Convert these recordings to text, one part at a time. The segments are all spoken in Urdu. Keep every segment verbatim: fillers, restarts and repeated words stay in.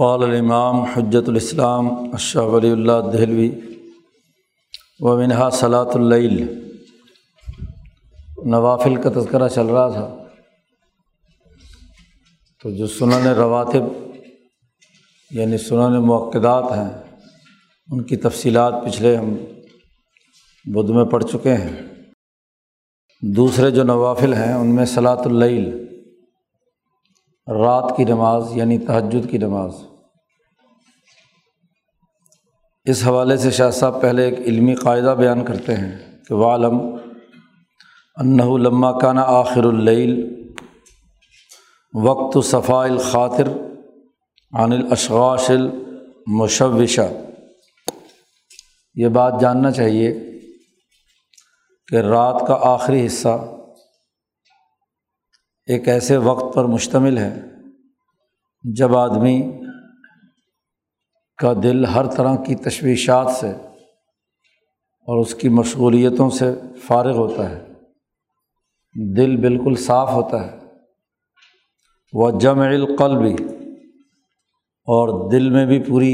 قال الامام حجت الاسلام شاہ ولی اللہ دہلوی و منہا صلاۃ اللیل۔ نوافل کا تذکرہ چل رہا تھا، تو جو سنن رواتب یعنی سنن مؤکدات ہیں ان کی تفصیلات پچھلے ہم بدھ میں پڑھ چکے ہیں۔ دوسرے جو نوافل ہیں ان میں صلاۃ اللیل، رات کی نماز یعنی تہجد کی نماز، اس حوالے سے شاہ صاحب پہلے ایک علمی قاعدہ بیان کرتے ہیں کہ وَعْلَمْ أَنَّهُ لَمَّا كَانَ آخِرُ اللَّيْلِ وَقْتُ صَفَاءِ الْخَاطِرِ عَنِ الْأَشْغَاشِ الْمُشَوِّشَةِ۔ یہ بات جاننا چاہیے کہ رات کا آخری حصہ ایک ایسے وقت پر مشتمل ہے جب آدمی کا دل ہر طرح کی تشویشات سے اور اس کی مشغولیتوں سے فارغ ہوتا ہے، دل بالکل صاف ہوتا ہے۔ وَجَمْعِ الْقَلْبِ، اور دل میں بھی پوری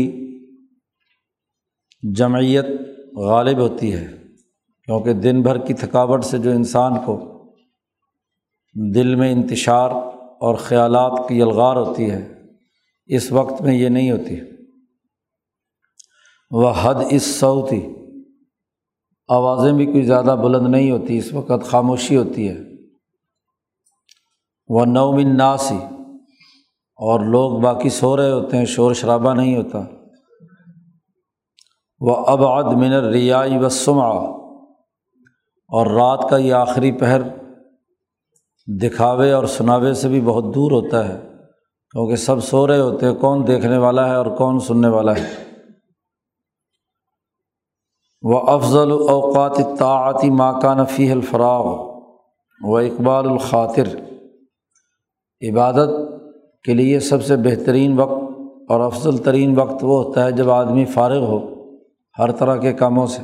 جمعیت غالب ہوتی ہے، کیونکہ دن بھر کی تھکاوٹ سے جو انسان کو دل میں انتشار اور خیالات کی یلغار ہوتی ہے، اس وقت میں یہ نہیں ہوتی۔ وہ حد اس صوتی، آوازیں بھی کوئی زیادہ بلند نہیں ہوتی، اس وقت خاموشی ہوتی ہے۔ وہ نوم الناسی، اور لوگ باقی سو رہے ہوتے ہیں، شور شرابہ نہیں ہوتا۔ وہ ابعد من الریا والسمعہ، اور رات کا یہ آخری پہر دکھاوے اور سناوے سے بھی بہت دور ہوتا ہے، کیونکہ سب سو رہے ہوتے ہیں، کون دیکھنے والا ہے اور کون سننے والا ہے۔ وَأَفْضَلُ أَوْقَاتِ الطَّاعَةِ مَا كَانَ فِيهِ الْفَرَاغُ وَإِقْبَالُ الْخَاطِرِ، عبادت کے لیے سب سے بہترین وقت اور افضل ترین وقت وہ ہوتا ہے جب آدمی فارغ ہو ہر طرح کے کاموں سے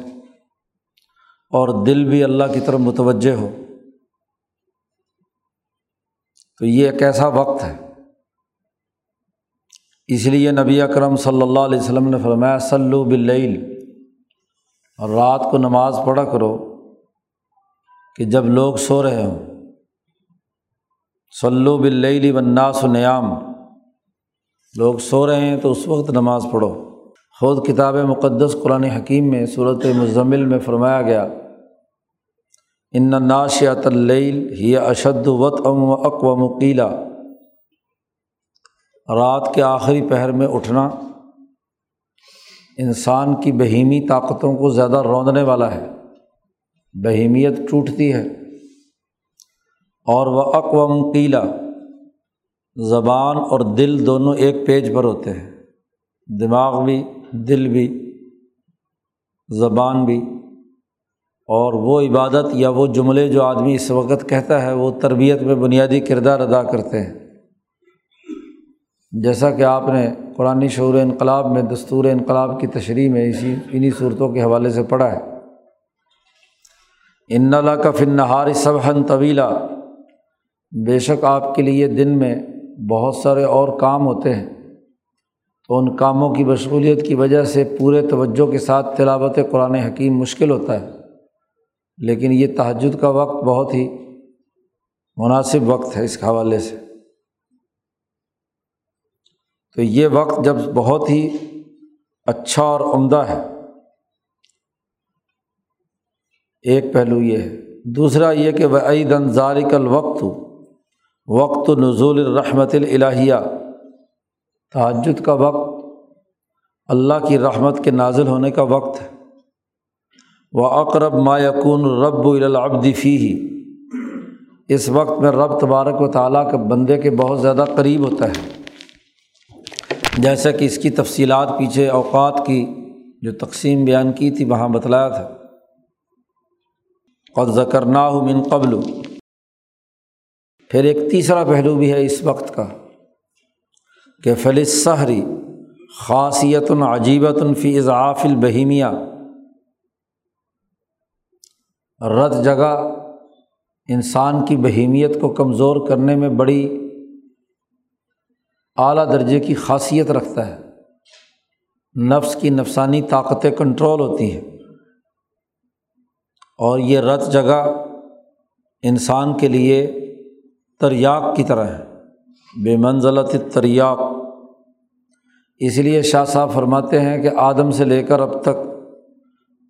اور دل بھی اللہ کی طرف متوجہ ہو۔ تو یہ ایک ایسا وقت ہے، اس لیے نبی اکرم صلی اللہ علیہ وسلم نے فرمایا صلو باللیل، اور رات کو نماز پڑھا کرو کہ جب لوگ سو رہے ہوں۔ صلو باللیل والناس نیام، لوگ سو رہے ہیں تو اس وقت نماز پڑھو۔ خود کتاب مقدس قرآن حکیم میں سورۃ المزمل میں فرمایا گیا ان ناشئۃ اللیل ہی اشد وطئا واقوم قیلا، رات کے آخری پہر میں اٹھنا انسان کی بہیمی طاقتوں کو زیادہ روندنے والا ہے، بہیمیت ٹوٹتی ہے، اور واقوم قیلا، زبان اور دل دونوں ایک پیج پر ہوتے ہیں، دماغ بھی دل بھی زبان بھی۔ اور وہ عبادت یا وہ جملے جو آدمی اس وقت کہتا ہے وہ تربیت میں بنیادی کردار ادا کرتے ہیں، جیسا کہ آپ نے قرآن شعور انقلاب میں دستور انقلاب کی تشریح میں اسی انہی صورتوں کے حوالے سے پڑھا ہے۔ ان لک فی النہار سبحا طویلا، بے شک آپ کے لیے دن میں بہت سارے اور کام ہوتے ہیں، تو ان کاموں کی مشغولیت کی وجہ سے پورے توجہ کے ساتھ تلاوت قرآن حکیم مشکل ہوتا ہے، لیکن یہ تہجد کا وقت بہت ہی مناسب وقت ہے اس حوالے سے۔ تو یہ وقت جب بہت ہی اچھا اور عمدہ ہے، ایک پہلو یہ ہے۔ دوسرا یہ کہ وَأَيْضًا ذَلِكَ الْوَقْتُ وَقْتُ نُزُولِ الرَّحْمَةِ الْإِلَٰهِيَةِ، تہجد کا وقت اللہ کی رحمت کے نازل ہونے کا وقت ہے۔ وَأَقْرَبْ مَا يَكُونُ الرَّبُّ إِلَى الْعَبْدِ فِيهِ، اس وقت میں رب تبارک و تعالیٰ کا بندے کے بہت زیادہ قریب ہوتا ہے، جیسا کہ اس کی تفصیلات پیچھے اوقات کی جو تقسیم بیان کی تھی وہاں بتلایا تھا۔ قَدْ ذَكَرْنَاهُ مِن قَبْلُ، پھر ایک تیسرا پہلو بھی ہے اس وقت کا کہ فَلِلسَّحْرِ خَاصِیَةٌ عَجِیبَةٌ فِی اِضْعَافِ الْبَہِیمِیَہ، رت جگہ انسان کی بہیمیت کو کمزور کرنے میں بڑی اعلیٰ درجے کی خاصیت رکھتا ہے، نفس کی نفسانی طاقتیں کنٹرول ہوتی ہیں، اور یہ رت جگہ انسان کے لیے تریاق کی طرح ہے، بے منزلت تریاق۔ اس لیے شاہ صاحب فرماتے ہیں کہ آدم سے لے کر اب تک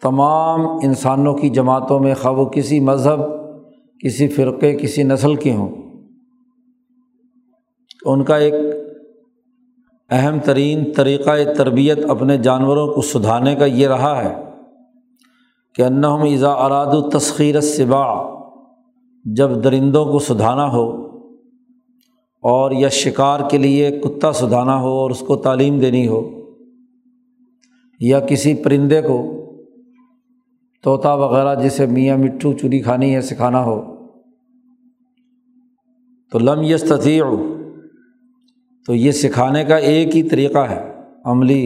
تمام انسانوں کی جماعتوں میں، خواہ وہ کسی مذہب، کسی فرقے، کسی نسل کے ہوں، ان کا ایک اہم ترین طریقہ تربیت اپنے جانوروں کو سدھانے کا یہ رہا ہے کہ انہم اذا ارادوا تسخیر السباع، جب درندوں کو سدھانا ہو اور یا شکار کے لیے کتا سدھانا ہو اور اس کو تعلیم دینی ہو، یا کسی پرندے کو، طوطا وغیرہ جسے میاں مٹھو چوری کھانی ہے سکھانا ہو، تو لم یستطیعوا، تو یہ سکھانے کا ایک ہی طریقہ ہے عملی،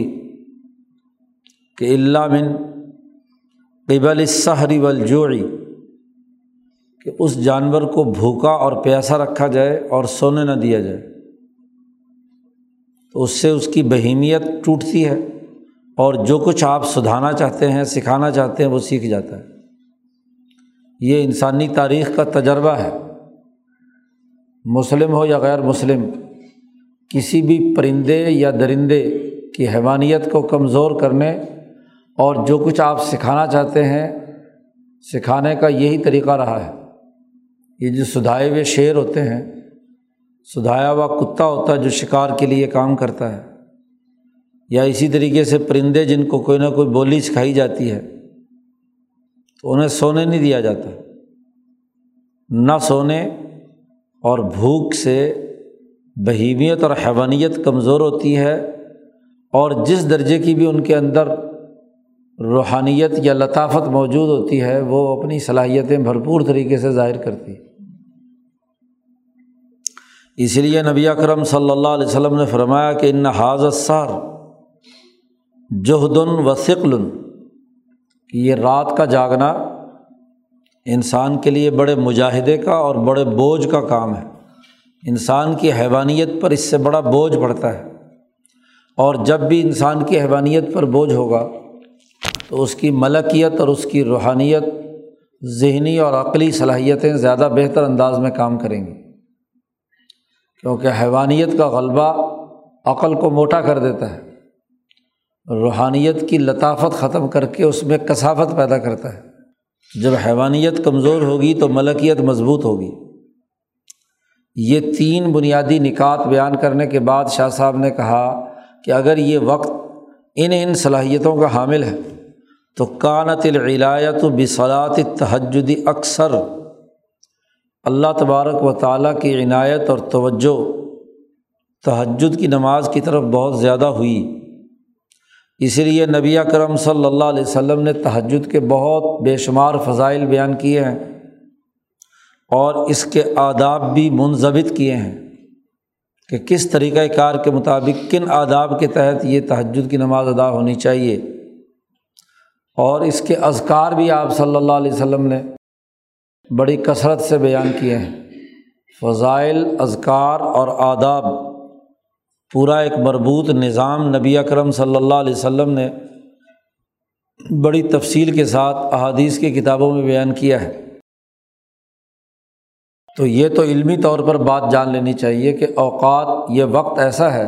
کہ الا من قبل السحر والجوع، کہ اس جانور کو بھوکا اور پیاسا رکھا جائے اور سونے نہ دیا جائے، تو اس سے اس کی بہیمیت ٹوٹتی ہے اور جو کچھ آپ سدھانا چاہتے ہیں، سکھانا چاہتے ہیں، وہ سیکھ جاتا ہے۔ یہ انسانی تاریخ کا تجربہ ہے، مسلم ہو یا غیر مسلم، کسی بھی پرندے یا درندے کی حیوانیت کو کمزور کرنے اور جو کچھ آپ سکھانا چاہتے ہیں سکھانے کا یہی طریقہ رہا ہے۔ یہ جو سدھائے ہوئے شیر ہوتے ہیں، سدھایا ہوا کتا ہوتا ہے جو شکار کے لیے کام کرتا ہے، یا اسی طریقے سے پرندے جن کو کوئی نہ کوئی بولی سکھائی جاتی ہے، تو انہیں سونے نہیں دیا جاتا، نہ سونے اور بھوک سے بہیمیت اور حیوانیت کمزور ہوتی ہے، اور جس درجے کی بھی ان کے اندر روحانیت یا لطافت موجود ہوتی ہے وہ اپنی صلاحیتیں بھرپور طریقے سے ظاہر کرتی ہے۔ اس لیے نبی اکرم صلی اللہ علیہ وسلم نے فرمایا کہ ان ھذا السحر جہد و ثقل، کہ یہ رات کا جاگنا انسان کے لیے بڑے مجاہدے کا اور بڑے بوجھ کا کام ہے، انسان کی حیوانیت پر اس سے بڑا بوجھ پڑتا ہے، اور جب بھی انسان کی حیوانیت پر بوجھ ہوگا تو اس کی ملکیت اور اس کی روحانیت، ذہنی اور عقلی صلاحیتیں زیادہ بہتر انداز میں کام کریں گی، کیونکہ حیوانیت کا غلبہ عقل کو موٹا کر دیتا ہے، روحانیت کی لطافت ختم کر کے اس میں کثافت پیدا کرتا ہے۔ جب حیوانیت کمزور ہوگی تو ملکیت مضبوط ہوگی۔ یہ تین بنیادی نکات بیان کرنے کے بعد شاہ صاحب نے کہا کہ اگر یہ وقت ان ان صلاحیتوں کا حامل ہے تو کانت العنایۃ بصلاۃ التہجد اکثر، اللہ تبارک و تعالیٰ کی عنایت اور توجہ تہجد کی نماز کی طرف بہت زیادہ ہوئی، اس لیے نبی اکرم صلی اللہ علیہ وسلم نے تہجد کے بہت بے شمار فضائل بیان کیے ہیں اور اس کے آداب بھی منضبط کیے ہیں کہ کس طریقۂ کار کے مطابق کن آداب کے تحت یہ تہجد کی نماز ادا ہونی چاہیے، اور اس کے اذکار بھی آپ صلی اللہ علیہ وسلم نے بڑی کثرت سے بیان کیے ہیں۔ فضائل، اذکار اور آداب، پورا ایک مربوط نظام نبی اکرم صلی اللہ علیہ وسلم نے بڑی تفصیل کے ساتھ احادیث کی کتابوں میں بیان کیا ہے۔ تو یہ تو علمی طور پر بات جان لینی چاہیے کہ اوقات، یہ وقت ایسا ہے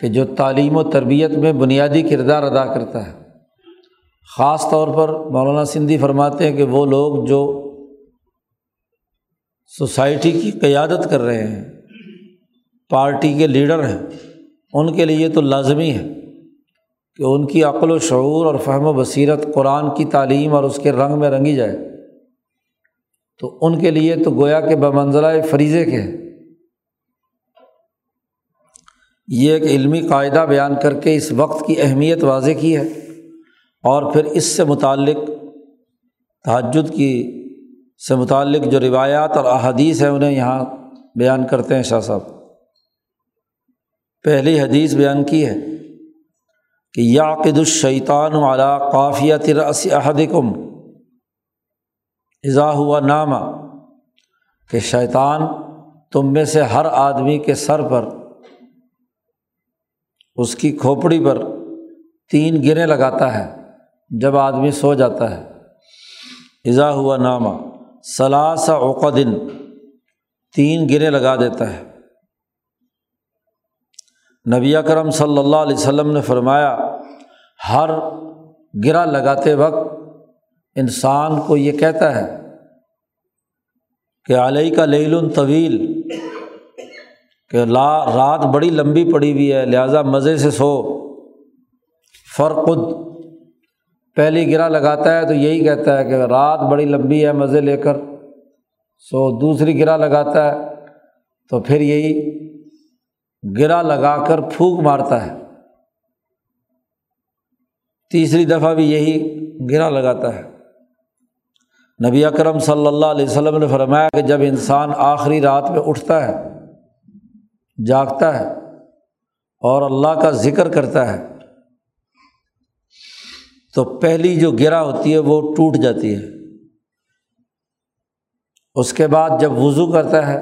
کہ جو تعلیم و تربیت میں بنیادی کردار ادا کرتا ہے، خاص طور پر مولانا سندھی فرماتے ہیں کہ وہ لوگ جو سوسائٹی کی قیادت کر رہے ہیں، پارٹی کے لیڈر ہیں، ان کے لیے تو لازمی ہے کہ ان کی عقل و شعور اور فہم و بصیرت قرآن کی تعلیم اور اس کے رنگ میں رنگی جائے، تو ان کے لیے تو گویا کہ بمنزلہ فریضے کے ہیں۔ یہ ایک علمی قاعدہ بیان کر کے اس وقت کی اہمیت واضح کی ہے، اور پھر اس سے متعلق تہجد کی سے متعلق جو روایات اور احادیث ہیں انہیں یہاں بیان کرتے ہیں شاہ صاحب۔ پہلی حدیث بیان کی ہے کہ یعقد الشیطان علی قافیۃ رأس احدکم اذا ہوا ناما، کہ شیطان تم میں سے ہر آدمی کے سر پر اس کی کھوپڑی پر تین گریں لگاتا ہے جب آدمی سو جاتا ہے۔ اذا ہوا نامہ ثلاث عقد، تین گریں لگا دیتا ہے۔ نبی اکرم صلی اللہ علیہ وسلم نے فرمایا ہر گرہ لگاتے وقت انسان کو یہ کہتا ہے کہ علیک لیل طویل، کہ رات بڑی لمبی پڑی ہوئی ہے لہذا مزے سے سو۔ فرقد، پہلی گرہ لگاتا ہے تو یہی کہتا ہے کہ رات بڑی لمبی ہے مزے لے کر سو۔ دوسری گرہ لگاتا ہے تو پھر یہی گرہ لگا کر پھونک مارتا ہے، تیسری دفعہ بھی یہی گرہ لگاتا ہے۔ نبی اکرم صلی اللہ علیہ وسلم نے فرمایا کہ جب انسان آخری رات میں اٹھتا ہے، جاگتا ہے اور اللہ کا ذکر کرتا ہے تو پہلی جو گرہ ہوتی ہے وہ ٹوٹ جاتی ہے۔ اس کے بعد جب وضو کرتا ہے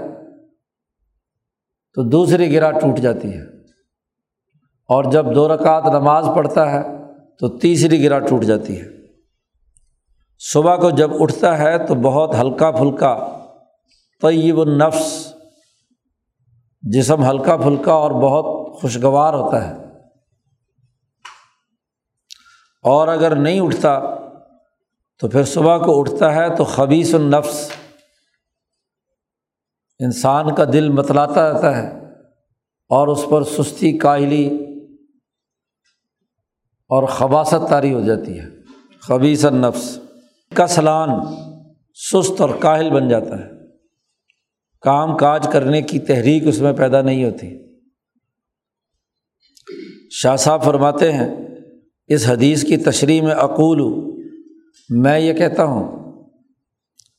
تو دوسری گرہ ٹوٹ جاتی ہے، اور جب دو رکعت نماز پڑھتا ہے تو تیسری گرہ ٹوٹ جاتی ہے۔ صبح کو جب اٹھتا ہے تو بہت ہلکا پھلکا، طیب النفس، جسم ہلکا پھلکا اور بہت خوشگوار ہوتا ہے۔ اور اگر نہیں اٹھتا تو پھر صبح کو اٹھتا ہے تو خبیث النفس، انسان کا دل متلاتا رہتا ہے اور اس پر سستی، کاہلی اور خباثت طاری ہو جاتی ہے۔ خبیث النفس، کسلان، سست اور کاہل بن جاتا ہے، کام کاج کرنے کی تحریک اس میں پیدا نہیں ہوتی۔ شاہ صاحب فرماتے ہیں اس حدیث کی تشریح میں اقول، میں یہ کہتا ہوں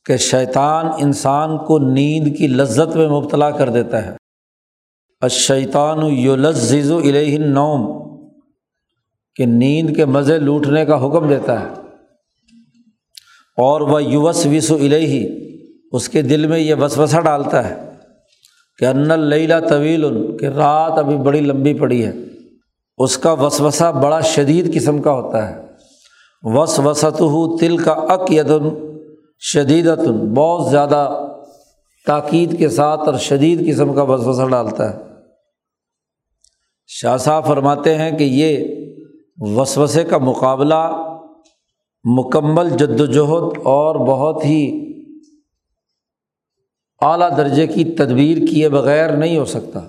کہ شیطان انسان کو نیند کی لذت میں مبتلا کر دیتا ہے۔ الشیطان یلذذ الیہ النوم، کہ نیند کے مزے لوٹنے کا حکم دیتا ہے، اور وہ یوسوس الیہ، اس کے دل میں یہ وسوسہ ڈالتا ہے کہ ان اللیل طویل، کہ رات ابھی بڑی لمبی پڑی ہے۔ اس کا وسوسہ بڑا شدید قسم کا ہوتا ہے۔ وسوستہ تلک اقید شدیدۃ، بہت زیادہ تاکید کے ساتھ اور شدید قسم کا وسوسہ ڈالتا ہے۔ شاہ صاحب فرماتے ہیں کہ یہ وسوسے کا مقابلہ مکمل جد و جہد اور بہت ہی اعلیٰ درجے کی تدبیر کیے بغیر نہیں ہو سکتا،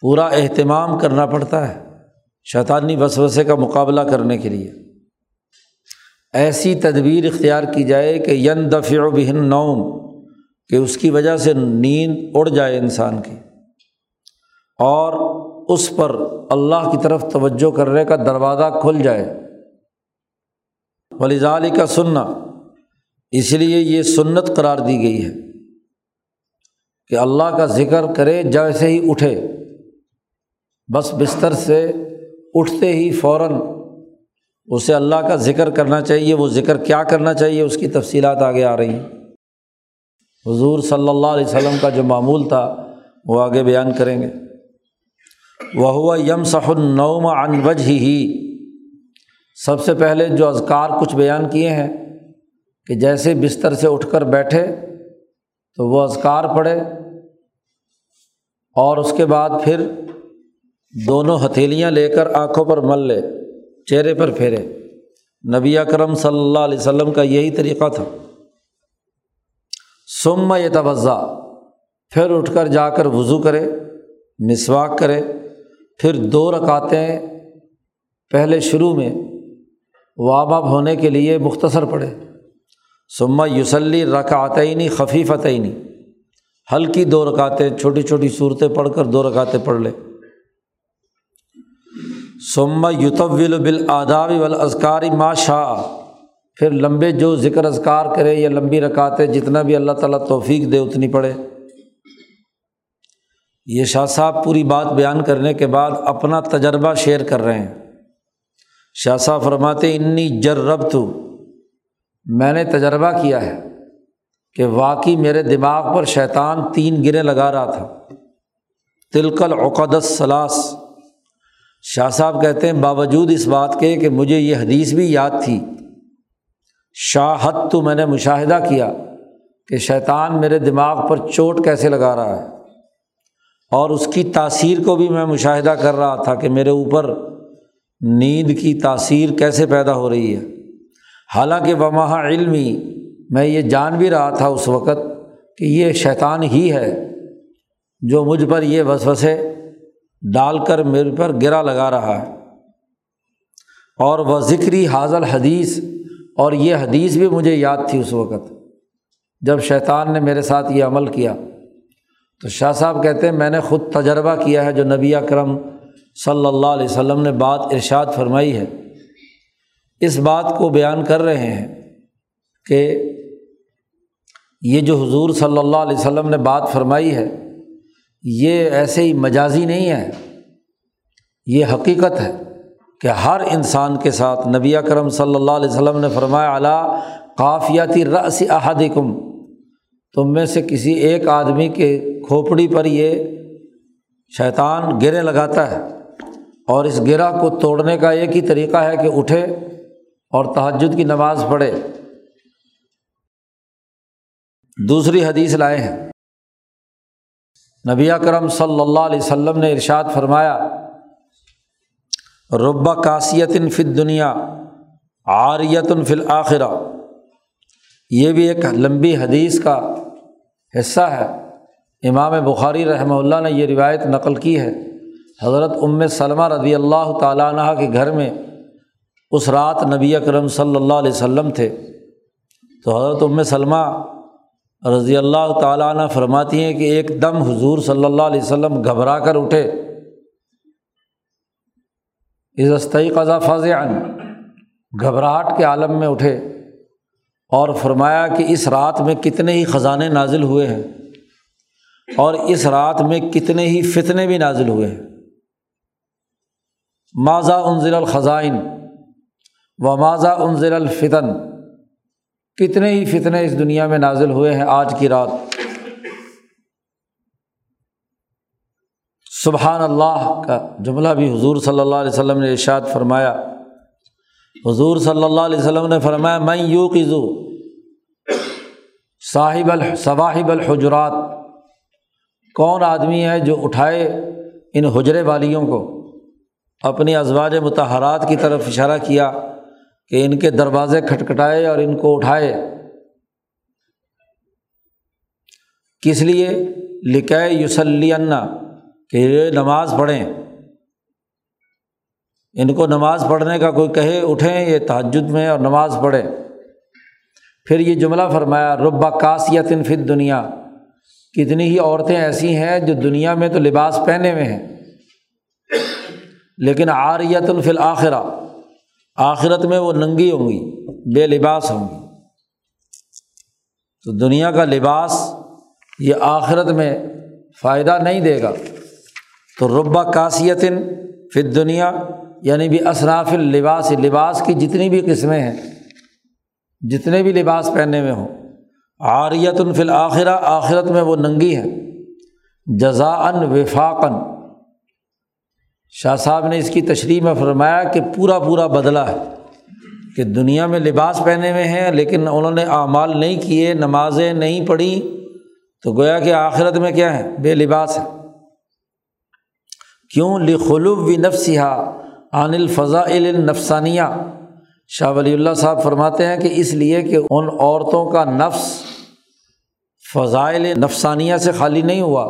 پورا اہتمام کرنا پڑتا ہے شیطانی وسوسے کا مقابلہ کرنے کے لیے۔ ایسی تدبیر اختیار کی جائے کہ یندفع بہ النوم، کہ اس کی وجہ سے نیند اڑ جائے انسان کی، اور اس پر اللہ کی طرف توجہ کرنے کا دروازہ کھل جائے۔ ولذالک سنہ، اس لیے یہ سنت قرار دی گئی ہے کہ اللہ کا ذکر کرے جیسے ہی اٹھے، بس بستر سے اٹھتے ہی فوراً اسے اللہ کا ذکر کرنا چاہیے۔ وہ ذکر کیا کرنا چاہیے اس کی تفصیلات آگے آ رہی ہیں۔ حضور صلی اللہ علیہ وسلم کا جو معمول تھا وہ آگے بیان کریں گے۔ وَهُوَ يَمْسَحُ النَّوْمَ عَنْ وَجْهِهِ، سب سے پہلے جو اذکار کچھ بیان کیے ہیں کہ جیسے بستر سے اٹھ کر بیٹھے تو وہ اذکار پڑھے، اور اس کے بعد پھر دونوں ہتھیلیاں لے کر آنکھوں پر مل لے، چہرے پر پھیرے۔ نبی اکرم صلی اللہ علیہ وسلم کا یہی طریقہ تھا۔ ثم یتوضا، پھر اٹھ کر جا کر وضو کرے، مسواک کرے، پھر دو رکعتیں پہلے شروع میں وام اپ ہونے کے لیے مختصر پڑھے۔ ثم یصلی رکعتین خفیفتین، ہلکی دو رکعتیں، چھوٹی چھوٹی صورتیں پڑھ کر دو رکعتیں پڑھ لے۔ ثم یطول بالآداب والاذکار ما شاء، پھر لمبے جو ذکر اذکار کرے یا لمبی رکعتیں جتنا بھی اللہ تعالیٰ توفیق دے اتنی پڑھے۔ یہ شاہ صاحب پوری بات بیان کرنے کے بعد اپنا تجربہ شیئر کر رہے ہیں۔ شاہ صاحب فرماتے انی جربت، میں نے تجربہ کیا ہے کہ واقعی میرے دماغ پر شیطان تین گریں لگا رہا تھا۔ تلک العقد الثلاث، شاہ صاحب کہتے ہیں باوجود اس بات کے کہ مجھے یہ حدیث بھی یاد تھی، شاہد تو میں نے مشاہدہ کیا کہ شیطان میرے دماغ پر چوٹ کیسے لگا رہا ہے، اور اس کی تاثیر کو بھی میں مشاہدہ کر رہا تھا کہ میرے اوپر نیند کی تاثیر کیسے پیدا ہو رہی ہے، حالانکہ وماہ علمی میں یہ جان بھی رہا تھا اس وقت کہ یہ شیطان ہی ہے جو مجھ پر یہ وسوسے ڈال کر میرے پر گرا لگا رہا ہے، اور وہ ذکری حاضل حدیث، اور یہ حدیث بھی مجھے یاد تھی اس وقت جب شیطان نے میرے ساتھ یہ عمل کیا۔ تو شاہ صاحب کہتے ہیں میں نے خود تجربہ کیا ہے جو نبی اکرم صلی اللہ علیہ وسلم نے بات ارشاد فرمائی ہے، اس بات کو بیان کر رہے ہیں کہ یہ جو حضور صلی اللہ علیہ وسلم نے بات فرمائی ہے یہ ایسے ہی مجازی نہیں ہے، یہ حقیقت ہے کہ ہر انسان کے ساتھ نبی اکرم صلی اللہ علیہ وسلم نے فرمایا علی قافیتی رأس احدکم، تم میں سے کسی ایک آدمی کے کھوپڑی پر یہ شیطان گرے لگاتا ہے، اور اس گرہ کو توڑنے کا ایک ہی طریقہ ہے کہ اٹھے اور تہجد کی نماز پڑھے۔ دوسری حدیث لائے ہیں، نبی اکرم صلی اللہ علیہ وسلم نے ارشاد فرمایا رب کاسیت فی الدنیا عاریت فی الآخرہ، یہ بھی ایک لمبی حدیث کا حصہ ہے، امام بخاری رحمہ اللہ نے یہ روایت نقل کی ہے، حضرت ام سلمہ رضی اللہ تعالیٰ عنہ کے گھر میں اس رات نبی اکرم صلی اللہ علیہ وسلم تھے، تو حضرت ام سلمہ رضی اللہ تعالیٰ عنہ فرماتی ہیں کہ ایک دم حضور صلی اللہ علیہ وسلم گھبرا کر اٹھے، اذ استیقظ فزعا، گھبراہٹ کے عالم میں اٹھے، اور فرمایا کہ اس رات میں کتنے ہی خزانے نازل ہوئے ہیں اور اس رات میں کتنے ہی فتنے بھی نازل ہوئے ہیں، ماذا انزل الخزائن و ماذا انزل الفتن، کتنے ہی فتنے اس دنیا میں نازل ہوئے ہیں آج کی رات۔ سبحان اللہ کا جملہ بھی حضور صلی اللہ علیہ وسلم نے ارشاد فرمایا، حضور صلی اللہ علیہ وسلم نے فرمایا من یوقظ صاحب صواحب الحجرات، کون آدمی ہے جو اٹھائے ان حجرے والیوں کو، اپنی ازواج مطہرات کی طرف اشارہ کیا کہ ان کے دروازے کھٹکھٹائے اور ان کو اٹھائے، کس لیے، لکے یصلین، کہ یہ نماز پڑھیں، ان کو نماز پڑھنے کا کوئی کہے اٹھیں یہ تہجد میں اور نماز پڑھیں۔ پھر یہ جملہ فرمایا رب کاسیت فی الدنیا، کتنی ہی عورتیں ایسی ہیں جو دنیا میں تو لباس پہنے ہوئے ہیں لیکن عاریت فی الآخرہ، آخرت میں وہ ننگی ہوں گی، بے لباس ہوں گی۔ تو دنیا کا لباس یہ آخرت میں فائدہ نہیں دے گا، تو رب کاسیت فی الدنیا یعنی بھی اصناف اللباس، لباس کی جتنی بھی قسمیں ہیں، جتنے بھی لباس پہنے ہوئے ہوں، عاریت فی الآخرہ، آخرت میں وہ ننگی ہے، جزاءً وفاقاً۔ شاہ صاحب نے اس کی تشریح میں فرمایا کہ پورا پورا بدلہ ہے کہ دنیا میں لباس پہنے ہوئے ہیں لیکن انہوں نے اعمال نہیں کیے، نمازیں نہیں پڑھی، تو گویا کہ آخرت میں کیا ہے، بے لباس ہے۔ کیوں، لخلوّ نفسها عن الفضائل النفسانیہ، شاہ ولی اللہ صاحب فرماتے ہیں کہ اس لیے کہ ان عورتوں کا نفس فضائل نفسانیہ سے خالی نہیں ہوا،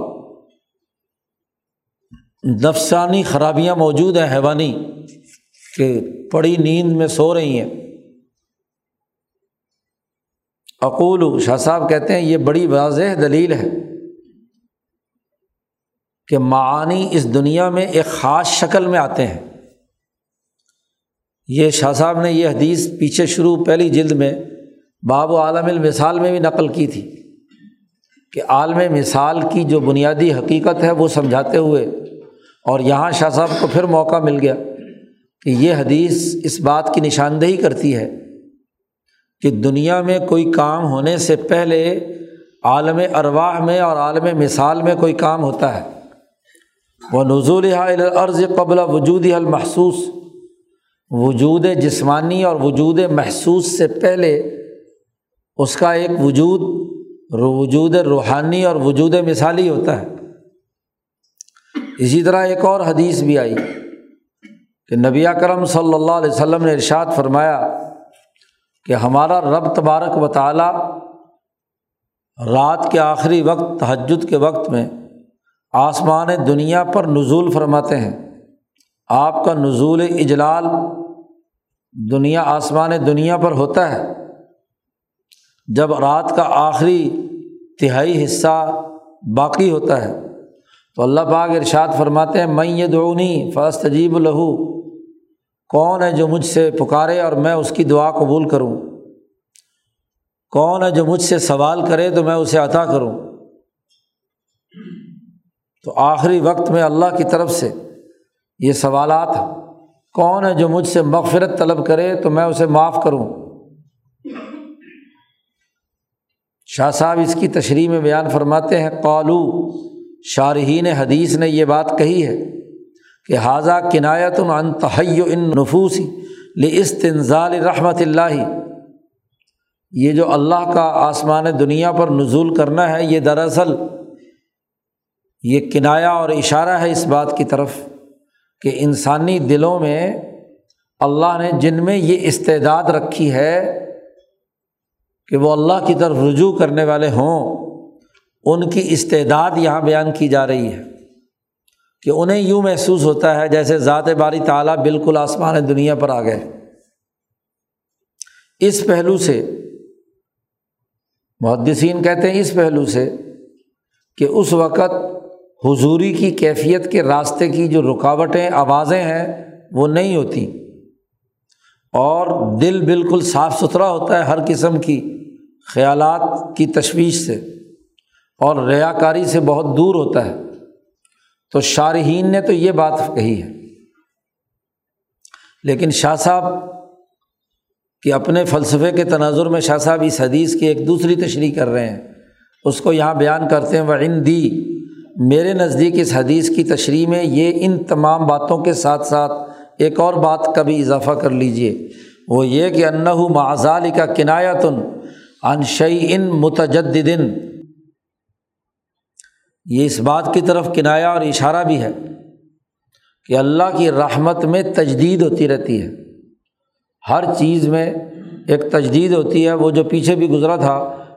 نفسانی خرابیاں موجود ہیں حیوانی، کہ پڑی نیند میں سو رہی ہیں۔ اقول، شاہ صاحب کہتے ہیں یہ بڑی واضح دلیل ہے کہ معانی اس دنیا میں ایک خاص شکل میں آتے ہیں۔ یہ شاہ صاحب نے یہ حدیث پیچھے شروع پہلی جلد میں باب عالم المثال میں بھی نقل کی تھی کہ عالم مثال کی جو بنیادی حقیقت ہے وہ سمجھاتے ہوئے، اور یہاں شاہ صاحب کو پھر موقع مل گیا کہ یہ حدیث اس بات کی نشاندہی کرتی ہے کہ دنیا میں کوئی کام ہونے سے پہلے عالم ارواح میں اور عالم مثال میں کوئی کام ہوتا ہے، وَنُزُولِهَا إِلَى الْأَرْضِ قَبْلَ وُجُودِهَا الْمَحْسُوسِ، وجود جسمانی اور وجود محسوس سے پہلے اس کا ایک وجود وجود روحانی اور وجود مثالی ہوتا ہے۔ اسی طرح ایک اور حدیث بھی آئی کہ نبی اکرم صلی اللہ علیہ وسلم نے ارشاد فرمایا کہ ہمارا رب تبارک و تعالیٰ رات کے آخری وقت تہجد کے وقت میں آسمان دنیا پر نزول فرماتے ہیں۔ آپ کا نزول اجلال دنیا آسمان دنیا پر ہوتا ہے جب رات کا آخری تہائی حصہ باقی ہوتا ہے، تو اللہ پاک ارشاد فرماتے ہیں من یدعونی فاستجیب لہ، کون ہے جو مجھ سے پکارے اور میں اس کی دعا قبول کروں، کون ہے جو مجھ سے سوال کرے تو میں اسے عطا کروں۔ تو آخری وقت میں اللہ کی طرف سے یہ سوالات، کون ہے جو مجھ سے مغفرت طلب کرے تو میں اسے معاف کروں۔ شاہ صاحب اس کی تشریح میں بیان فرماتے ہیں قالو، شارحین حدیث نے یہ بات کہی ہے کہ ھذا کنایۃ عن تحیؤ النفوس لاستنزال رحمت اللہ، یہ جو اللہ کا آسمان دنیا پر نزول کرنا ہے یہ دراصل یہ کنایا اور اشارہ ہے اس بات کی طرف کہ انسانی دلوں میں اللہ نے جن میں یہ استعداد رکھی ہے کہ وہ اللہ کی طرف رجوع کرنے والے ہوں، ان کی استعداد یہاں بیان کی جا رہی ہے کہ انہیں یوں محسوس ہوتا ہے جیسے ذات باری تعالیٰ بالکل آسمان دنیا پر آ گئے۔ اس پہلو سے محدثین کہتے ہیں اس پہلو سے کہ اس وقت حضوری کی کیفیت کے راستے کی جو رکاوٹیں آوازیں ہیں وہ نہیں ہوتی، اور دل بالکل صاف ستھرا ہوتا ہے ہر قسم کی خیالات کی تشویش سے اور ریاکاری سے بہت دور ہوتا ہے۔ تو شارحین نے تو یہ بات کہی ہے، لیکن شاہ صاحب کہ اپنے فلسفے کے تناظر میں شاہ صاحب اس حدیث کی ایک دوسری تشریح کر رہے ہیں، اس کو یہاں بیان کرتے ہیں وعندی، میرے نزدیک اس حدیث کی تشریح میں یہ ان تمام باتوں کے ساتھ ساتھ ایک اور بات کا بھی اضافہ کر لیجئے، وہ یہ کہ انہ مع ذالک کنایۃ عن شیء متجدد، یہ اس بات کی طرف کنایا اور اشارہ بھی ہے کہ اللہ کی رحمت میں تجدید ہوتی رہتی ہے، ہر چیز میں ایک تجدید ہوتی ہے۔ وہ جو پیچھے بھی گزرا تھا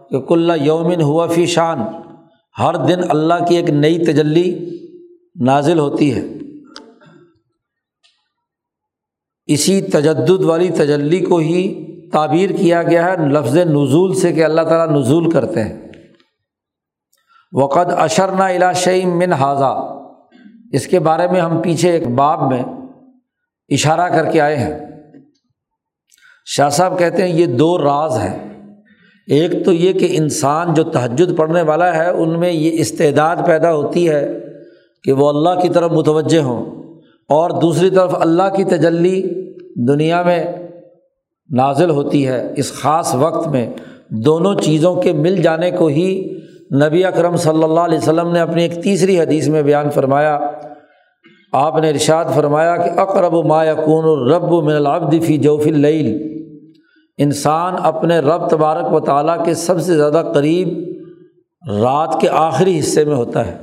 کہ کل یوم ہوا فی شان، ہر دن اللہ کی ایک نئی تجلی نازل ہوتی ہے۔ اسی تجدد والی تجلی کو ہی تعبیر کیا گیا ہے لفظ نزول سے کہ اللہ تعالیٰ نزول کرتے ہیں۔ وقد اشرنا الی شیء من ھذا، اس کے بارے میں ہم پیچھے ایک باب میں اشارہ کر کے آئے ہیں۔ شاہ صاحب کہتے ہیں یہ دو راز ہیں، ایک تو یہ کہ انسان جو تہجد پڑھنے والا ہے ان میں یہ استعداد پیدا ہوتی ہے کہ وہ اللہ کی طرف متوجہ ہوں، اور دوسری طرف اللہ کی تجلی دنیا میں نازل ہوتی ہے۔ اس خاص وقت میں دونوں چیزوں کے مل جانے کو ہی نبی اکرم صلی اللہ علیہ وسلم نے اپنی ایک تیسری حدیث میں بیان فرمایا۔ آپ نے ارشاد فرمایا کہ اقرب ما یکون الرب من العبد فی جوف اللیل، انسان اپنے رب تبارک و تعالیٰ کے سب سے زیادہ قریب رات کے آخری حصے میں ہوتا ہے۔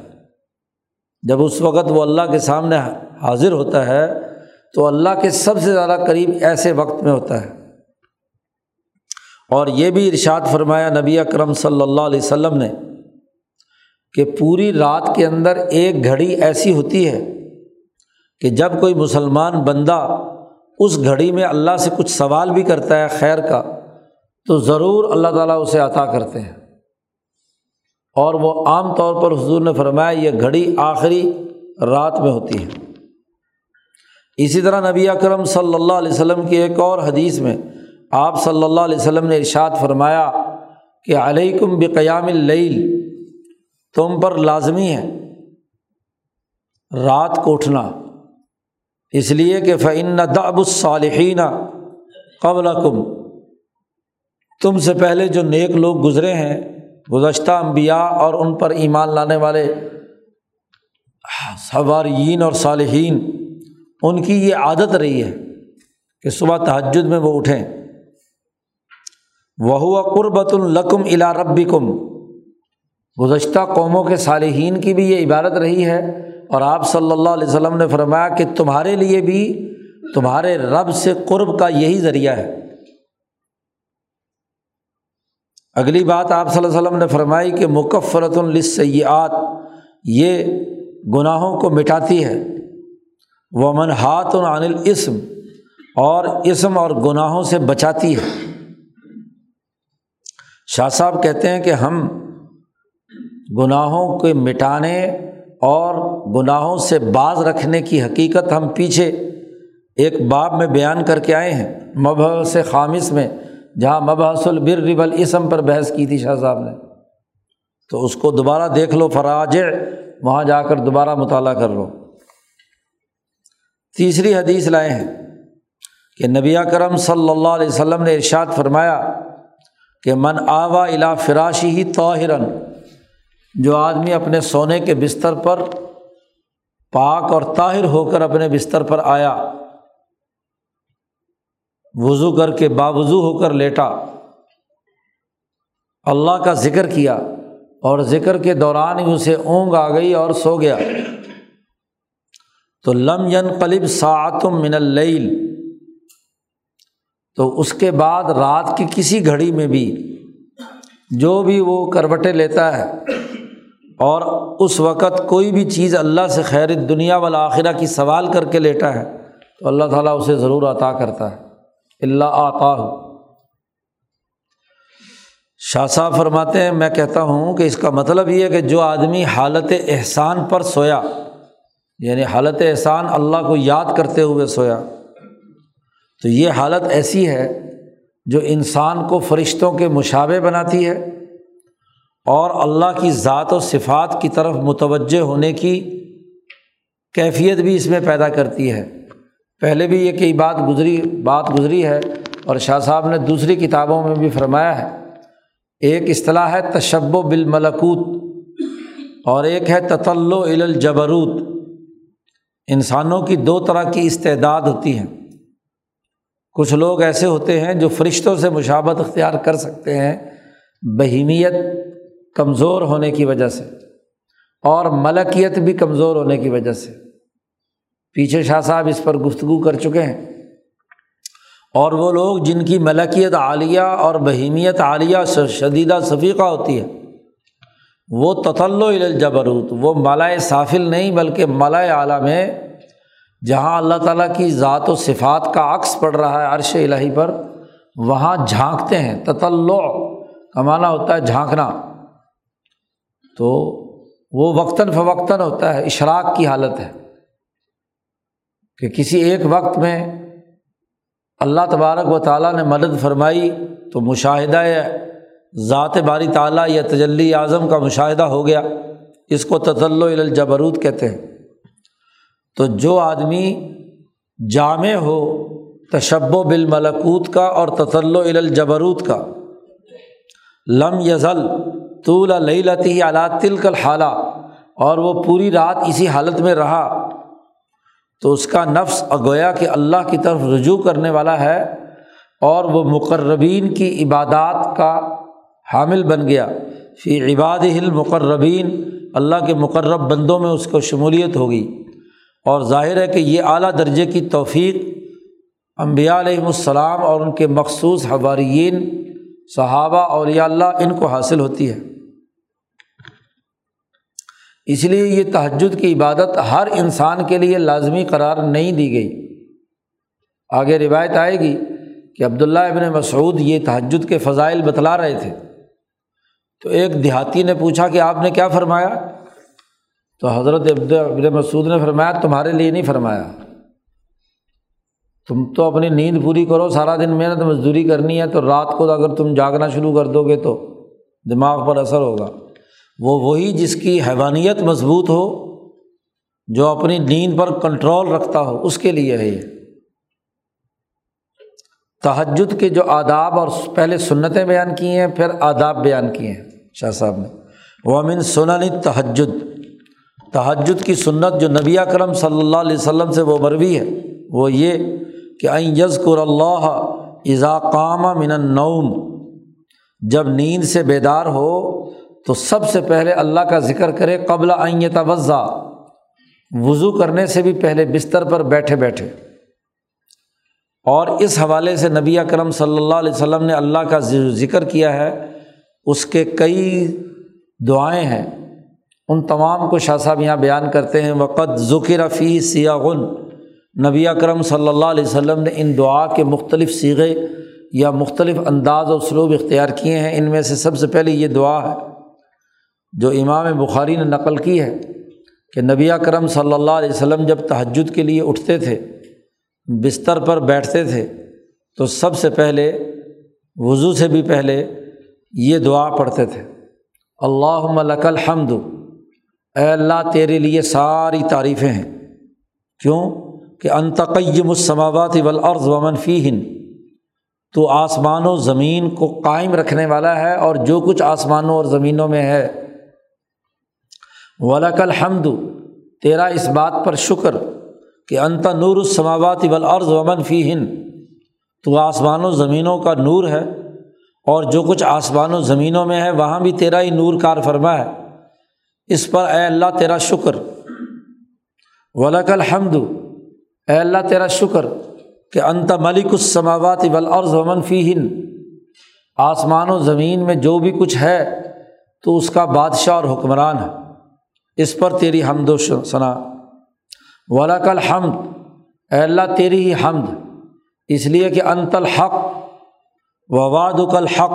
جب اس وقت وہ اللہ کے سامنے حاضر ہوتا ہے تو اللہ کے سب سے زیادہ قریب ایسے وقت میں ہوتا ہے۔ اور یہ بھی ارشاد فرمایا نبی اکرم صلی اللہ علیہ وسلم نے کہ پوری رات کے اندر ایک گھڑی ایسی ہوتی ہے کہ جب کوئی مسلمان بندہ اس گھڑی میں اللہ سے کچھ سوال بھی کرتا ہے خیر کا تو ضرور اللہ تعالیٰ اسے عطا کرتے ہیں، اور وہ عام طور پر حضور نے فرمایا یہ گھڑی آخری رات میں ہوتی ہے۔ اسی طرح نبی اکرم صلی اللہ علیہ وسلم کی ایک اور حدیث میں آپ صلی اللہ علیہ وسلم نے ارشاد فرمایا کہ علیکم بقیام اللیل، تم پر لازمی ہے رات کو اٹھنا، اس لیے کہ فإن دأب الصالحین قبلکم، تم سے پہلے جو نیک لوگ گزرے ہیں گزشتہ انبیاء اور ان پر ایمان لانے والے حواریین اور صالحین، ان کی یہ عادت رہی ہے کہ صبح تہجد میں وہ اٹھیں۔ وَهُوَ قُرْبَةٌ لَكُمْ إِلَىٰ رَبِّكُمْ، گزشتہ قوموں کے صالحین کی بھی یہ عبارت رہی ہے، اور آپ صلی اللہ علیہ وسلم نے فرمایا کہ تمہارے لیے بھی تمہارے رب سے قرب کا یہی ذریعہ ہے۔ اگلی بات آپ صلی اللہ علیہ وسلم نے فرمائی کہ مکفرۃ للسیئات، یہ گناہوں کو مٹاتی ہے، ومنہات عن الاسم، اور اسم اور گناہوں سے بچاتی ہے۔ شاہ صاحب کہتے ہیں کہ ہم گناہوں کے مٹانے اور گناہوں سے باز رکھنے کی حقیقت ہم پیچھے ایک باب میں بیان کر کے آئے ہیں، مبحث خامس میں، جہاں مبحث البر والاسم پر بحث کی تھی شاہ صاحب نے، تو اس کو دوبارہ دیکھ لو، فراجع، وہاں جا کر دوبارہ مطالعہ کر لو۔ تیسری حدیث لائے ہیں کہ نبی کرم صلی اللہ علیہ وسلم نے ارشاد فرمایا کہ من آوی الی فراشہ طاہرا، جو آدمی اپنے سونے کے بستر پر پاک اور طاہر ہو کر اپنے بستر پر آیا، وضو کر کے باوضو ہو کر لیٹا، اللہ کا ذکر کیا اور ذکر کے دوران ہی اسے اونگ آ گئی اور سو گیا، تو لم ینقلب ساعۃ من اللیل، تو اس کے بعد رات کی کسی گھڑی میں بھی جو بھی وہ کروٹیں لیتا ہے اور اس وقت کوئی بھی چیز اللہ سے خیر دنیا والآخرہ کی سوال کر کے لیٹا ہے تو اللہ تعالیٰ اسے ضرور عطا کرتا ہے، اللہ آتاہ۔ شاہ صاحب فرماتے ہیں میں کہتا ہوں کہ اس کا مطلب یہ ہے کہ جو آدمی حالت احسان پر سویا، یعنی حالت احسان اللہ کو یاد کرتے ہوئے سویا، تو یہ حالت ایسی ہے جو انسان کو فرشتوں کے مشابہ بناتی ہے اور اللہ کی ذات و صفات کی طرف متوجہ ہونے کی کیفیت بھی اس میں پیدا کرتی ہے۔ پہلے بھی یہ کئی بات گزری بات گزری ہے، اور شاہ صاحب نے دوسری کتابوں میں بھی فرمایا ہے، ایک اصطلاح ہے تشبہ بالملکوت اور ایک ہے تطلع الی الجبروت۔ انسانوں کی دو طرح کی استعداد ہوتی ہیں، کچھ لوگ ایسے ہوتے ہیں جو فرشتوں سے مشابہت اختیار کر سکتے ہیں بہیمیت کمزور ہونے کی وجہ سے اور ملکیت بھی کمزور ہونے کی وجہ سے، پیچھے شاہ صاحب اس پر گفتگو کر چکے ہیں، اور وہ لوگ جن کی ملکیت عالیہ اور بہیمیت عالیہ شدیدہ سفیقہ ہوتی ہے وہ تطلع الی الجبروت، وہ ملائے سافل نہیں بلکہ ملائے اعلیٰ میں جہاں اللہ تعالیٰ کی ذات و صفات کا عکس پڑ رہا ہے عرش الہی پر، وہاں جھانکتے ہیں۔ تطلع کا معنی ہوتا ہے جھانکنا، تو وہ وقتاً فوقتاً ہوتا ہے، اشراق کی حالت ہے کہ کسی ایک وقت میں اللہ تبارک و تعالیٰ نے مدد فرمائی تو مشاہدہ ذات باری تعالیٰ یا تجلی اعظم کا مشاہدہ ہو گیا، اس کو تطلع الی الجبروت کہتے ہیں۔ تو جو آدمی جامع ہو تشبہ بالملکوت کا اور تطلع الی الجبروت کا، لم یزل طول لیلتہ علی تلک الحالہ، اور وہ پوری رات اسی حالت میں رہا، تو اس کا نفس گویا کہ اللہ کی طرف رجوع کرنے والا ہے اور وہ مقربین کی عبادات کا حامل بن گیا۔ فی عبادہ المقربین، اللہ کے مقرب بندوں میں اس کو شمولیت ہوگی، اور ظاہر ہے کہ یہ اعلیٰ درجے کی توفیق انبیاء علیہ السلام اور ان کے مخصوص حواریین، صحابہ، اولیاء اللہ، ان کو حاصل ہوتی ہے۔ اس لیے یہ تہجد کی عبادت ہر انسان کے لیے لازمی قرار نہیں دی گئی۔ آگے روایت آئے گی کہ عبداللہ ابن مسعود یہ تہجد کے فضائل بتلا رہے تھے، تو ایک دیہاتی نے پوچھا کہ آپ نے کیا فرمایا؟ تو حضرت ابن مسعود نے فرمایا تمہارے لیے نہیں فرمایا، تم تو اپنی نیند پوری کرو، سارا دن محنت مزدوری کرنی ہے، تو رات کو اگر تم جاگنا شروع کر دو گے تو دماغ پر اثر ہوگا۔ وہ وہی جس کی حیوانیت مضبوط ہو، جو اپنی نیند پر کنٹرول رکھتا ہو، اس کے لیے ہے یہ تہجد کے جو آداب، اور پہلے سنتیں بیان کی ہیں پھر آداب بیان کیے ہیں شاہ صاحب نے۔ وَمِن سُنَنِ التہجد، تہجد کی سنت جو نبی اکرم صلی اللہ علیہ وسلم سے وہ مروی ہے وہ یہ کہ ان یذکر اللہ اذا قام من النوم، جب نیند سے بیدار ہو تو سب سے پہلے اللہ کا ذکر کرے قبل ان یتوضا، وضو کرنے سے بھی پہلے بستر پر بیٹھے بیٹھے۔ اور اس حوالے سے نبی اکرم صلی اللہ علیہ وسلم نے اللہ کا ذکر کیا ہے، اس کے کئی دعائیں ہیں، ان تمام کو شاہ صاحب یہاں بیان کرتے ہیں۔ وقد ذکر فی صیغ، نبی اکرم صلی اللہ علیہ وسلم نے ان دعا کے مختلف صیغے یا مختلف انداز اور اسلوب اختیار کیے ہیں، ان میں سے سب سے پہلے یہ دعا ہے جو امام بخاری نے نقل کی ہے کہ نبی اکرم صلی اللہ علیہ وسلم جب تہجد کے لیے اٹھتے تھے، بستر پر بیٹھتے تھے، تو سب سے پہلے وضو سے بھی پہلے یہ دعا پڑھتے تھے، اللہم لک الحمد، اے اللہ تیرے لیے ساری تعریفیں ہیں، کیوں کہ انت قیم السماوات والارض ومن فیہن، تو آسمان و زمین کو قائم رکھنے والا ہے اور جو کچھ آسمانوں اور زمینوں میں ہے، ولک الحمد، تیرا اس بات پر شکر کہ انت نور السماوات والارض ومن فیہن، تو آسمان و زمینوں کا نور ہے اور جو کچھ آسمان و زمینوں میں ہے وہاں بھی تیرا ہی نور کار فرما ہے، اس پر اے اللہ تیرا شکر۔ ولک الحمد، اے اللہ تیرا شکر کہ انت ملک السماوات والارض ومن فیہن، آسمان و زمین میں جو بھی کچھ ہے تو اس کا بادشاہ اور حکمران ہے، اس پر تیری حمد و ثنا۔ ولک الحمد، اے اللہ تیری ہی حمد، اس لیے کہ انت الحق و وعدک الحق،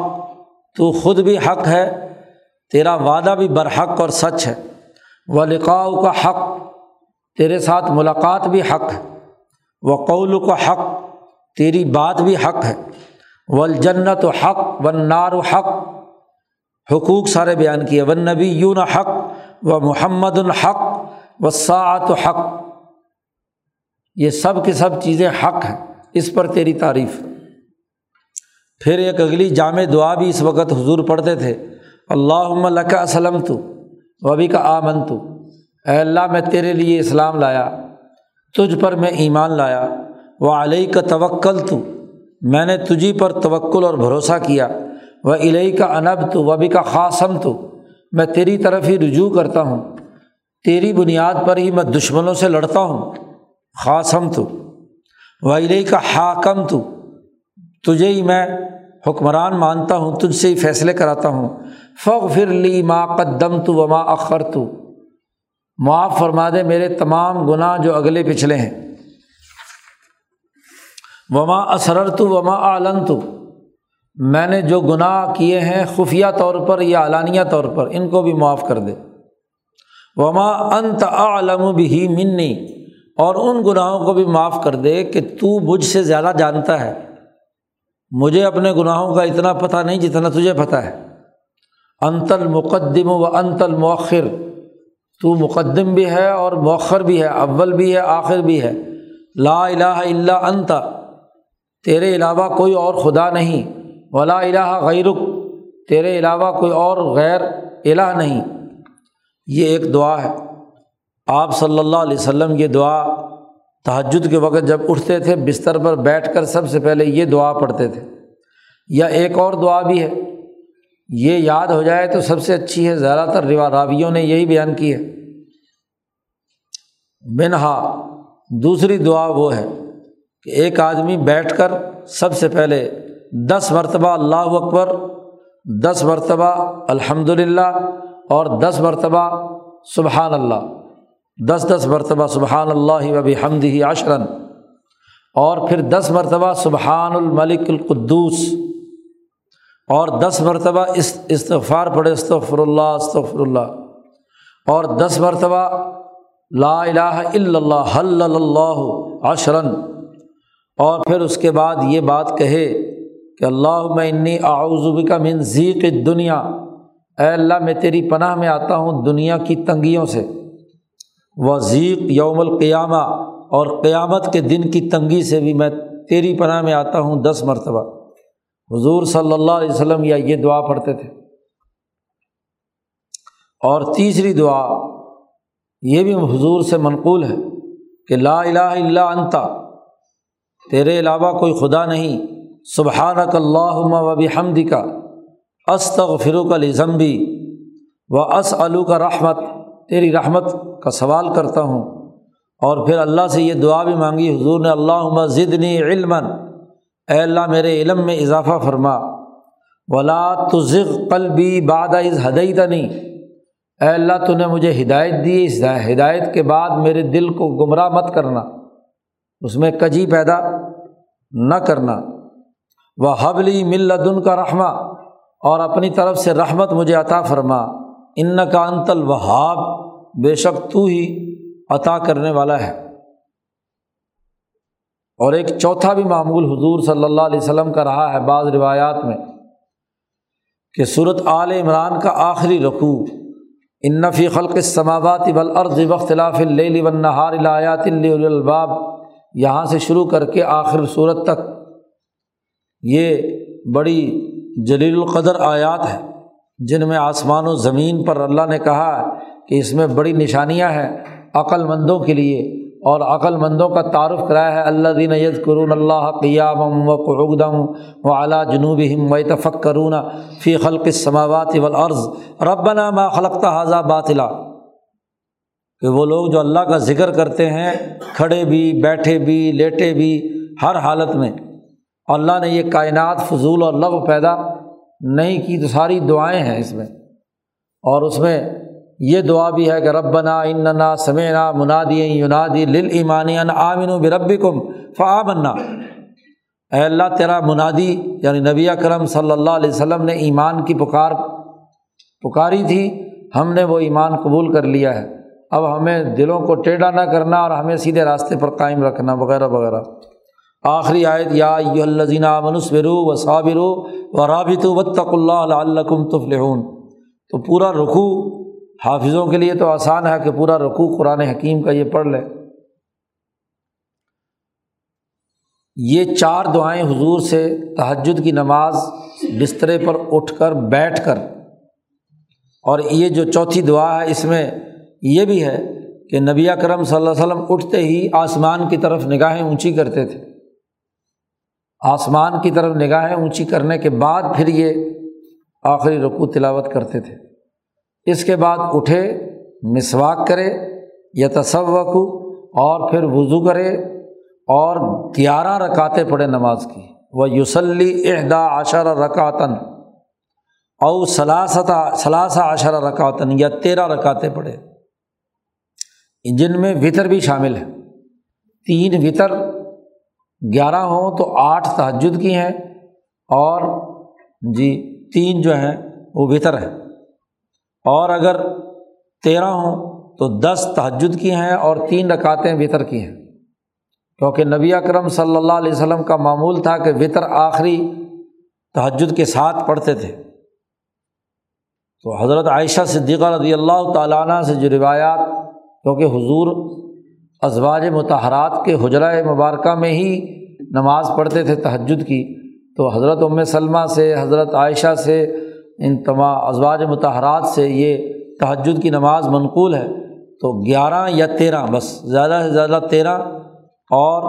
تو خود بھی حق ہے، تیرا وعدہ بھی برحق اور سچ ہے، و لقاؤک حق، تیرے ساتھ ملاقات بھی حق ہے، وقولک حق، تیری بات بھی حق ہے، والجنت حق والنار حق، حقوق سارے بیان کیے، والنبیون حق ومحمد حق والساعت حق، یہ سب کی سب چیزیں حق ہیں، اس پر تیری تعریف۔ پھر ایک اگلی جامع دعا بھی اس وقت حضور پڑھتے تھے، اللہم لک اسلمت وبک آمنت، اے اللہ میں تیرے لیے اسلام لایا، تجھ پر میں ایمان لایا، وعلیک توکلت، میں نے تجھی پر توکل اور بھروسہ کیا، وإلیک انبت وبک خاصمت، میں تیری طرف ہی رجوع کرتا ہوں، تیری بنیاد پر ہی میں دشمنوں سے لڑتا ہوں، خاصمت، وإلیک حاکمت، تجھے ہی میں حکمران مانتا ہوں، تجھ سے ہی فیصلے کراتا ہوں، فاغفر لی ما قدمت وما اخرت، معاف فرما دے میرے تمام گناہ جو اگلے پچھلے ہیں، وما اسررت وما اعلنت، میں نے جو گناہ کیے ہیں خفیہ طور پر یا علانیہ طور پر ان کو بھی معاف کر دے، وما انت اعلم بہ منی، اور ان گناہوں کو بھی معاف کر دے کہ تو مجھ سے زیادہ جانتا ہے، مجھے اپنے گناہوں کا اتنا پتہ نہیں جتنا تجھے پتہ ہے، انت المقدم و انت المؤخر، تو مقدم بھی ہے اور مؤخر بھی ہے، اول بھی ہے آخر بھی ہے، لا الہ الا انت، تیرے علاوہ کوئی اور خدا نہیں، ولا الہ غیرک، تیرے علاوہ کوئی اور غیر الہ نہیں، یہ ایک دعا ہے۔ آپ صلی اللہ علیہ وسلم یہ دعا تہجد کے وقت جب اٹھتے تھے بستر پر بیٹھ کر سب سے پہلے یہ دعا پڑھتے تھے، یا ایک اور دعا بھی ہے یہ یاد ہو جائے تو سب سے اچھی ہے، زیادہ تر راویوں نے یہی بیان کی ہے، منہا، دوسری دعا وہ ہے کہ ایک آدمی بیٹھ کر سب سے پہلے دس مرتبہ اللہ اکبر، دس مرتبہ الحمدللہ، اور دس مرتبہ سبحان اللہ، دس دس مرتبہ سبحان اللہ وبحمدہ عشرًا، اور پھر دس مرتبہ سبحان الملک القدوس، اور دس مرتبہ استغفار پڑھے، استغفر اللہ استغفر اللہ، اور دس مرتبہ لا الہ الا اللہ حلل اللہ عشرًا، اور پھر اس کے بعد یہ بات کہے کہ اللہم انی اعوذ بک من ضیق الدنیا، اے اللہ میں تیری پناہ میں آتا ہوں دنیا کی تنگیوں سے، و ضیق یوم القیامہ، اور قیامت کے دن کی تنگی سے بھی میں تیری پناہ میں آتا ہوں، دس مرتبہ حضور صلی اللہ علیہ وسلم یا یہ دعا پڑھتے تھے۔ اور تیسری دعا یہ بھی حضور سے منقول ہے کہ لا الہ الا انتا، تیرے علاوہ کوئی خدا نہیں، سبحانک اللہم و بحمدک استغفرک لذنبی و اسألک رحمت، تیری رحمت کا سوال کرتا ہوں، اور پھر اللہ سے یہ دعا بھی مانگی حضور نے، اللہم زدنی علما، اے اللہ میرے علم میں اضافہ فرما، ولا تزغ قلبی بعد اذ ہدیتنی، اے اللہ تو نے مجھے ہدایت دی، اس ہدایت کے بعد میرے دل کو گمراہ مت کرنا، اس میں کجی پیدا نہ کرنا، وہب لی من لدنک رحمہ، اور اپنی طرف سے رحمت مجھے عطا فرما، انک انت الوہاب، بے شک تو ہی عطا کرنے والا ہے۔ اور ایک چوتھا بھی معمول حضور صلی اللہ علیہ وسلم کا رہا ہے بعض روایات میں کہ سورۃ آل عمران کا آخری رکوع، ان فی خلق السماوات والارض واختلاف اللیل والنہار لآیات لأولی الالباب، یہاں سے شروع کر کے آخر سورت تک یہ بڑی جلیل القدر آیات ہیں جن میں آسمان و زمین پر اللہ نے کہا کہ اس میں بڑی نشانیاں ہیں عقل مندوں کے لیے، اور عقل مندوں کا تعارف کرایا ہے، الذین یذکرون اللہ قیاما وقعودا وعلی جنوبہم ویتفکرون فی خلق السماوات والارض ربنا ما خلقت ھذا باطلا، کہ وہ لوگ جو اللہ کا ذکر کرتے ہیں کھڑے بھی، بیٹھے بھی، لیٹے بھی، ہر حالت میں، اللہ نے یہ کائنات فضول اور لغو پیدا نہیں کی، تو ساری دعائیں ہیں اس میں، اور اس میں یہ دعا بھی ہے کہ ربنا اننا سمعنا منادیا ینادی للایمان ان آمنوا بربکم فآمنا، اے اللہ تیرا منادی یعنی نبی اکرم صلی اللہ علیہ وسلم نے ایمان کی پکار پکاری تھی، ہم نے وہ ایمان قبول کر لیا ہے، اب ہمیں دلوں کو ٹیڑھا نہ کرنا اور ہمیں سیدھے راستے پر قائم رکھنا، وغیرہ وغیرہ۔ آخری آیت، یا ایھا الذین آمنوا اصبروا وصابروا ورابطوا واتقوا اللہ لعلکم تفلحون، تو پورا رکوع حافظوں کے لیے تو آسان ہے کہ پورا رکوع قرآن حکیم کا یہ پڑھ لے۔ یہ چار دعائیں حضور سے تہجد کی نماز، بسترے پر اٹھ کر، بیٹھ کر، اور یہ جو چوتھی دعا ہے اس میں یہ بھی ہے کہ نبی اکرم صلی اللہ علیہ وسلم اٹھتے ہی آسمان کی طرف نگاہیں اونچی کرتے تھے، آسمان کی طرف نگاہیں اونچی کرنے کے بعد پھر یہ آخری رکوع تلاوت کرتے تھے۔ اس کے بعد اٹھے، مسواک کرے، یتسوک، اور پھر وضو کرے، اور گیارہ رکعتیں پڑھے نماز کی، ویصلی احدی عشر رکعتاً او ثلاثہ ثلاثہ عشر رکعتاً، یا تیرہ رکعتیں پڑھے، جن میں وتر بھی شامل ہے، تین وتر گیارہ ہوں تو آٹھ تہجد کی ہیں، اور جی تین جو ہیں وہ وتر ہیں، اور اگر تیرہ ہوں تو دس تہجد کی ہیں اور تین رکعتیں وتر کی ہیں، کیونکہ نبی اکرم صلی اللہ علیہ وسلم کا معمول تھا کہ وتر آخری تہجد کے ساتھ پڑھتے تھے۔ تو حضرت عائشہ صدیقہ رضی اللہ تعالیٰ عنہ سے جو روایات، کیونکہ حضور ازواج مطہرات کے حجرہ مبارکہ میں ہی نماز پڑھتے تھے تہجد کی، تو حضرت ام سلمہ سے، حضرت عائشہ سے، ان تمام ازواج مطہرات سے یہ تہجد کی نماز منقول ہے، تو گیارہ یا تیرہ، بس زیادہ سے زیادہ تیرہ، اور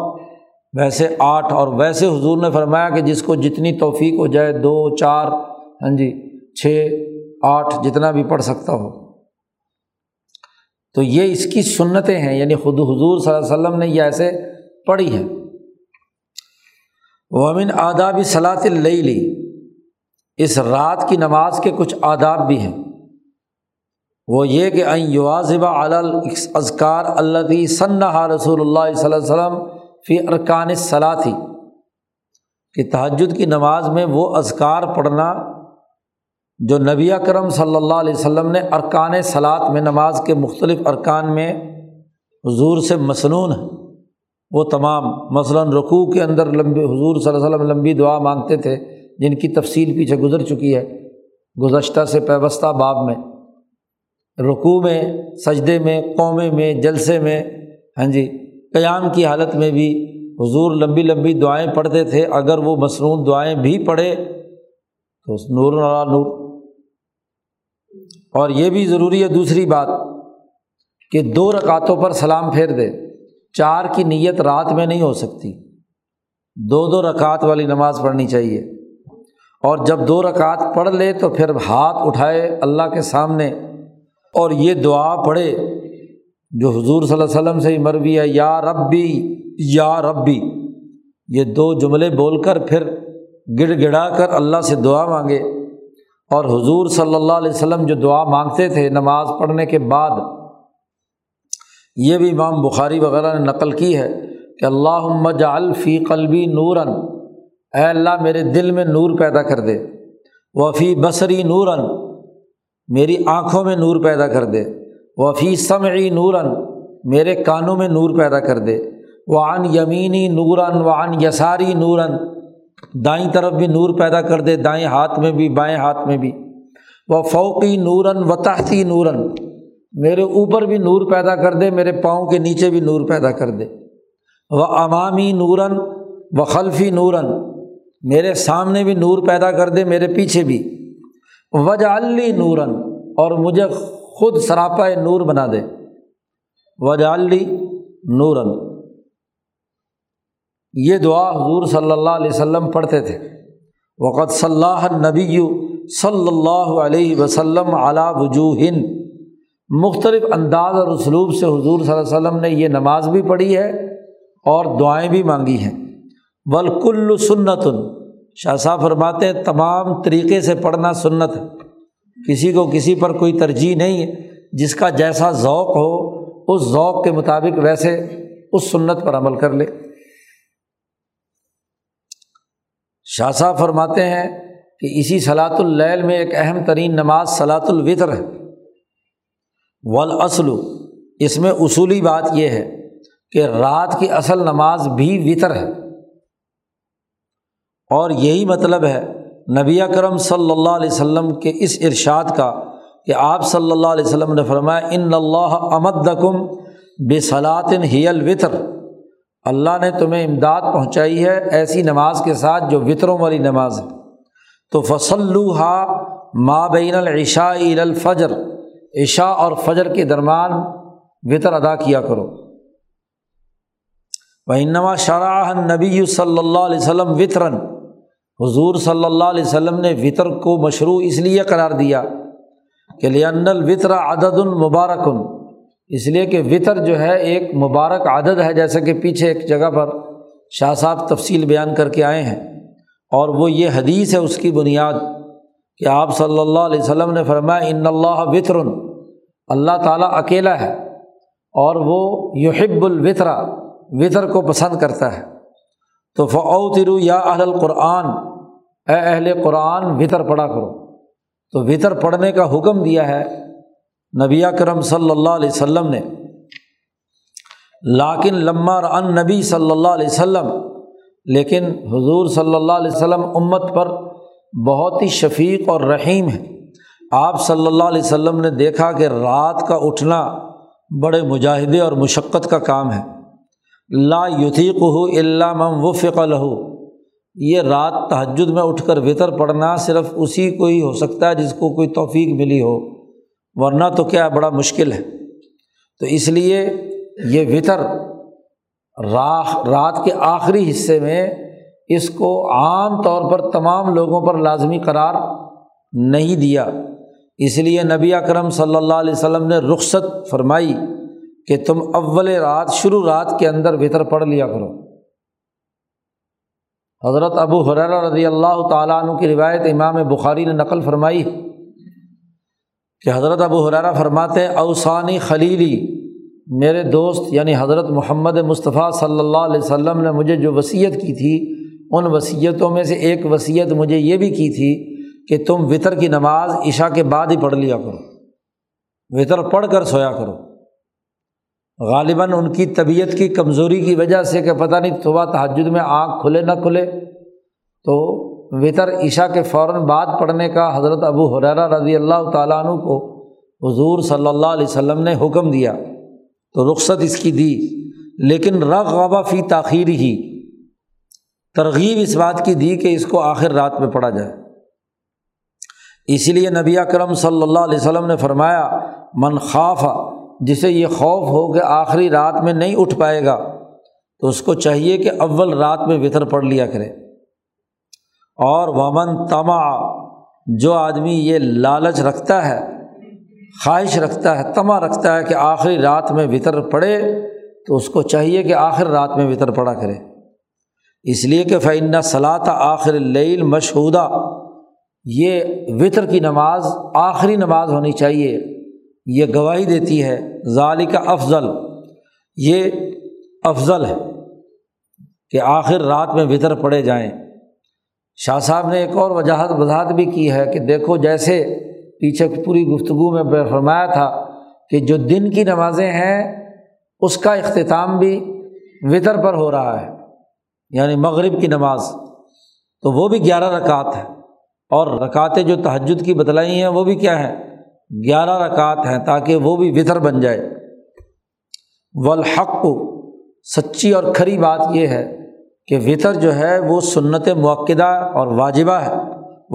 ویسے آٹھ، اور ویسے حضور نے فرمایا کہ جس کو جتنی توفیق ہو جائے، دو، چار، ہاں جی چھ، آٹھ، جتنا بھی پڑھ سکتا ہو۔ تو یہ اس کی سنتیں ہیں، یعنی خود حضور صلی اللہ علیہ وسلم نے یہ ایسے پڑھی ہے۔ وَمِنْ آدابِ صَلَاةِ اللَّيْلِ، اس رات کی نماز کے کچھ آداب بھی ہیں، وہ یہ کہ ان یواظب علی الاذکار التی سنہا رسول اللہ صلی اللہ علیہ وسلم فی ارکان الصلاۃ، کہ تہجد کی نماز میں وہ اذکار پڑھنا جو نبی اکرم صلی اللہ علیہ وسلم نے ارکان صلاۃ میں، نماز کے مختلف ارکان میں حضور سے مسنون ہے، وہ تمام، مثلاً رکوع کے اندر لمبی حضور صلی اللہ علیہ وسلم لمبی دعا مانگتے تھے، جن کی تفصیل پیچھے گزر چکی ہے گزشتہ سے پیوستہ باب میں، رکوع میں، سجدے میں، قومے میں، جلسے میں، ہاں جی قیام کی حالت میں بھی حضور لمبی لمبی دعائیں پڑھتے تھے۔ اگر وہ مسنون دعائیں بھی پڑھے تو اس نور نور۔ اور یہ بھی ضروری ہے دوسری بات کہ دو رکعتوں پر سلام پھیر دے، چار کی نیت رات میں نہیں ہو سکتی، دو دو رکعت والی نماز پڑھنی چاہیے، اور جب دو رکعت پڑھ لے تو پھر ہاتھ اٹھائے اللہ کے سامنے اور یہ دعا پڑھے جو حضور صلی اللہ علیہ وسلم سے ہی مروی ہے، یا ربی یا ربی، یہ دو جملے بول کر پھر گڑ گڑا کر اللہ سے دعا مانگے۔ اور حضور صلی اللہ علیہ وسلم جو دعا مانگتے تھے نماز پڑھنے کے بعد، یہ بھی امام بخاری وغیرہ نے نقل کی ہے کہ اللہم اجعل فی قلبی نوراً، اے اللہ میرے دل میں نور پیدا کر دے، وفی بصری نوراً، میری آنکھوں میں نور پیدا کر دے، وفی سمعی نوراً، میرے کانوں میں نور پیدا کر دے، وعن یمینی نوراً وعن یساری نوراً، دائیں طرف بھی نور پیدا کر دے، دائیں ہاتھ میں بھی بائیں ہاتھ میں بھی، وفوقی نوراً وتحتی نوراً، میرے اوپر بھی نور پیدا کر دے، میرے پاؤں کے نیچے بھی نور پیدا کر دے، وامامی نوراً وخلفی نوراً، میرے سامنے بھی نور پیدا کر دے، میرے پیچھے بھی، وجعل لی نوراً، اور مجھے خود سراپا نور بنا دے، وجعل لی نوراً۔ یہ دعا حضور صلی اللہ علیہ وسلم پڑھتے تھے۔ وقد صلاح النبی صلی اللہ علیہ وسلم علی وجوہ، مختلف انداز اور اسلوب سے حضور صلی اللہ علیہ وسلم نے یہ نماز بھی پڑھی ہے اور دعائیں بھی مانگی ہیں۔ والکل سنت، شاہ صاحب فرماتے ہیں تمام طریقے سے پڑھنا سنت ہے، کسی کو کسی پر کوئی ترجیح نہیں ہے، جس کا جیسا ذوق ہو اس ذوق کے مطابق ویسے اس سنت پر عمل کر لے۔ شاہ صاحب فرماتے ہیں کہ اسی صلاۃ اللیل میں ایک اہم ترین نماز صلاۃ الوتر ہے۔ والاصل، اس میں اصولی بات یہ ہے کہ رات کی اصل نماز بھی وتر ہے، اور یہی مطلب ہے نبی اکرم صلی اللہ علیہ وسلم کے اس ارشاد کا کہ آپ صلی اللہ علیہ وسلم نے فرمایا ان اللہ امدکم بصلاۃ ہی الوتر، اللہ نے تمہیں امداد پہنچائی ہے ایسی نماز کے ساتھ جو وطروں والی نماز ہے، تو فصلوها ما بین العشاء الی الفجر، عشاء اور فجر کے درمیان وطر ادا کیا کرو۔ وَإِنَّمَا شَرَعَهَا النَّبِيُّ صلی اللہ علیہ وسلم وطراً، حضور صلی اللہ علیہ وسلم نے وطر کو مشروع اس لیے قرار دیا کہ لِأَنَّ الْوِطْرَ عَدَدٌ مُبَارَكٌ، اس لیے کہ وطر جو ہے ایک مبارک عدد ہے، جیسا کہ پیچھے ایک جگہ پر شاہ صاحب تفصیل بیان کر کے آئے ہیں، اور وہ یہ حدیث ہے اس کی بنیاد کہ آپ صلی اللہ علیہ وسلم نے فرمایا ان اللہ وطر، اللہ تعالیٰ اکیلا ہے اور وہ یحب الوطر، وطر کو پسند کرتا ہے، تو فاوتروا یا اہل القرآن، اے اہل قرآن وطر پڑھا کرو، تو وطر پڑھنے کا حکم دیا ہے نبی اکرم صلی اللہ علیہ وسلم نے۔ لیکن لما رأى النبی صلی اللہ علیہ وسلم، لیکن حضور صلی اللہ علیہ وسلم امت پر بہت ہی شفیق اور رحیم ہے، آپ صلی اللہ علیہ وسلم نے دیکھا کہ رات کا اٹھنا بڑے مجاہدے اور مشقت کا کام ہے، لا یطیقہ الا من وفق لہ، یہ رات تہجد میں اٹھ کر وطر پڑھنا صرف اسی کو ہی ہو سکتا ہے جس کو کوئی توفیق ملی ہو، ورنہ تو کیا بڑا مشکل ہے۔ تو اس لیے یہ وطر رات کے آخری حصے میں اس کو عام طور پر تمام لوگوں پر لازمی قرار نہیں دیا، اس لیے نبی اکرم صلی اللہ علیہ وسلم نے رخصت فرمائی کہ تم اول رات، شروع رات کے اندر وطر پڑھ لیا کرو۔ حضرت ابو ہریرہ رضی اللہ تعالیٰ عنہ کی روایت امام بخاری نے نقل فرمائی کہ حضرت ابو ہریرہ فرماتے ہیں اوصانی خلیلی، میرے دوست یعنی حضرت محمد مصطفیٰ صلی اللہ علیہ وسلم نے مجھے جو وصیت کی تھی، ان وصیتوں میں سے ایک وصیت مجھے یہ بھی کی تھی کہ تم وطر کی نماز عشاء کے بعد ہی پڑھ لیا کرو، وطر پڑھ کر سویا کرو۔ غالباً ان کی طبیعت کی کمزوری کی وجہ سے کہ پتہ نہیں صبح تہجد میں آنکھ کھلے نہ کھلے، تو وطر عشاء کے فوراً بعد پڑھنے کا حضرت ابو ہریرہ رضی اللہ تعالیٰ عنہ کو حضور صلی اللہ علیہ وسلم نے حکم دیا، تو رخصت اس کی دی، لیکن رغب فی تاخیرہ، ترغیب اس بات کی دی کہ اس کو آخر رات میں پڑھا جائے۔ اسی لیے نبی اکرم صلی اللہ علیہ وسلم نے فرمایا من خاف جسے یہ خوف ہو کہ آخری رات میں نہیں اٹھ پائے گا تو اس کو چاہیے کہ اول رات میں وتر پڑھ لیا کرے۔ اور ومن طمع، جو آدمی یہ لالچ رکھتا ہے، خواہش رکھتا ہے، طمع رکھتا ہے کہ آخری رات میں وتر پڑھے، تو اس کو چاہیے کہ آخر رات میں وتر پڑھا کرے، اس لیے کہ فإن صلاة آخر اللیل مشہودہ، یہ وتر کی نماز آخری نماز ہونی چاہیے، یہ گواہی دیتی ہے ذالک افضل، یہ افضل ہے کہ آخر رات میں وتر پڑھے جائیں۔ شاہ صاحب نے ایک اور وضاحت وضاحت بھی کی ہے کہ دیکھو جیسے پیچھے پوری گفتگو میں فرمایا تھا کہ جو دن کی نمازیں ہیں اس کا اختتام بھی وتر پر ہو رہا ہے، یعنی مغرب کی نماز تو وہ بھی گیارہ رکعت ہے، اور رکعتیں جو تہجد کی بتلائی ہیں وہ بھی کیا ہیں، گیارہ رکعت ہیں، تاکہ وہ بھی وتر بن جائے۔ والحق، سچی اور کھری بات یہ ہے کہ وتر جو ہے وہ سنت مؤکدہ اور واجبہ ہے،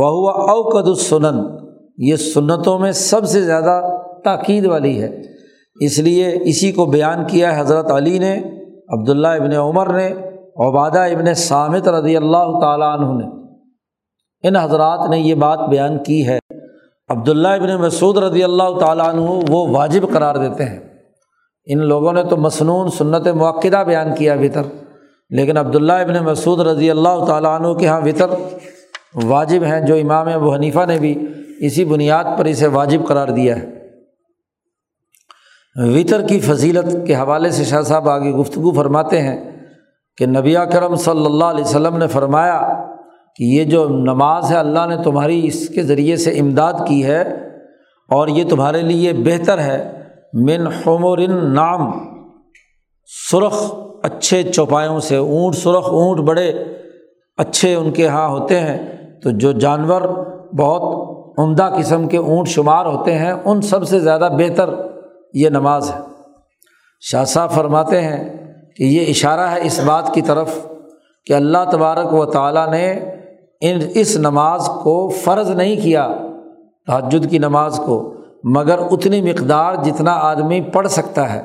وہو اوقد السنن، یہ سنتوں میں سب سے زیادہ تاکید والی ہے، اس لیے اسی کو بیان کیا ہے حضرت علی نے، عبداللہ ابن عمر نے، عبادہ ابن سامت رضی اللہ تعالیٰ عنہ نے، ان حضرات نے یہ بات بیان کی ہے۔ عبداللہ ابن مسعود رضی اللہ تعالیٰ عنہ وہ واجب قرار دیتے ہیں، ان لوگوں نے تو مسنون سنت مؤکدہ بیان کیا وتر، لیکن عبداللہ ابن مسعود رضی اللہ تعالیٰ عنہ کے ہاں وتر واجب ہیں، جو امام ابو حنیفہ نے بھی اسی بنیاد پر اسے واجب قرار دیا ہے۔ وتر کی فضیلت کے حوالے سے شاہ صاحب آگے گفتگو فرماتے ہیں کہ نبی کرم صلی اللہ علیہ وسلم نے فرمایا کہ یہ جو نماز ہے اللہ نے تمہاری اس کے ذریعے سے امداد کی ہے، اور یہ تمہارے لیے بہتر ہے من حمر نعم، سرخ اچھے چوپایوں سے، اونٹ، سرخ اونٹ بڑے اچھے ان کے ہاں ہوتے ہیں، تو جو جانور بہت عمدہ قسم کے اونٹ شمار ہوتے ہیں ان سب سے زیادہ بہتر یہ نماز ہے۔ شاہ صاحب فرماتے ہیں کہ یہ اشارہ ہے اس بات کی طرف کہ اللہ تبارک و تعالیٰ نے ان اس نماز کو فرض نہیں کیا، تہجد کی نماز کو، مگر اتنی مقدار جتنا آدمی پڑھ سکتا ہے۔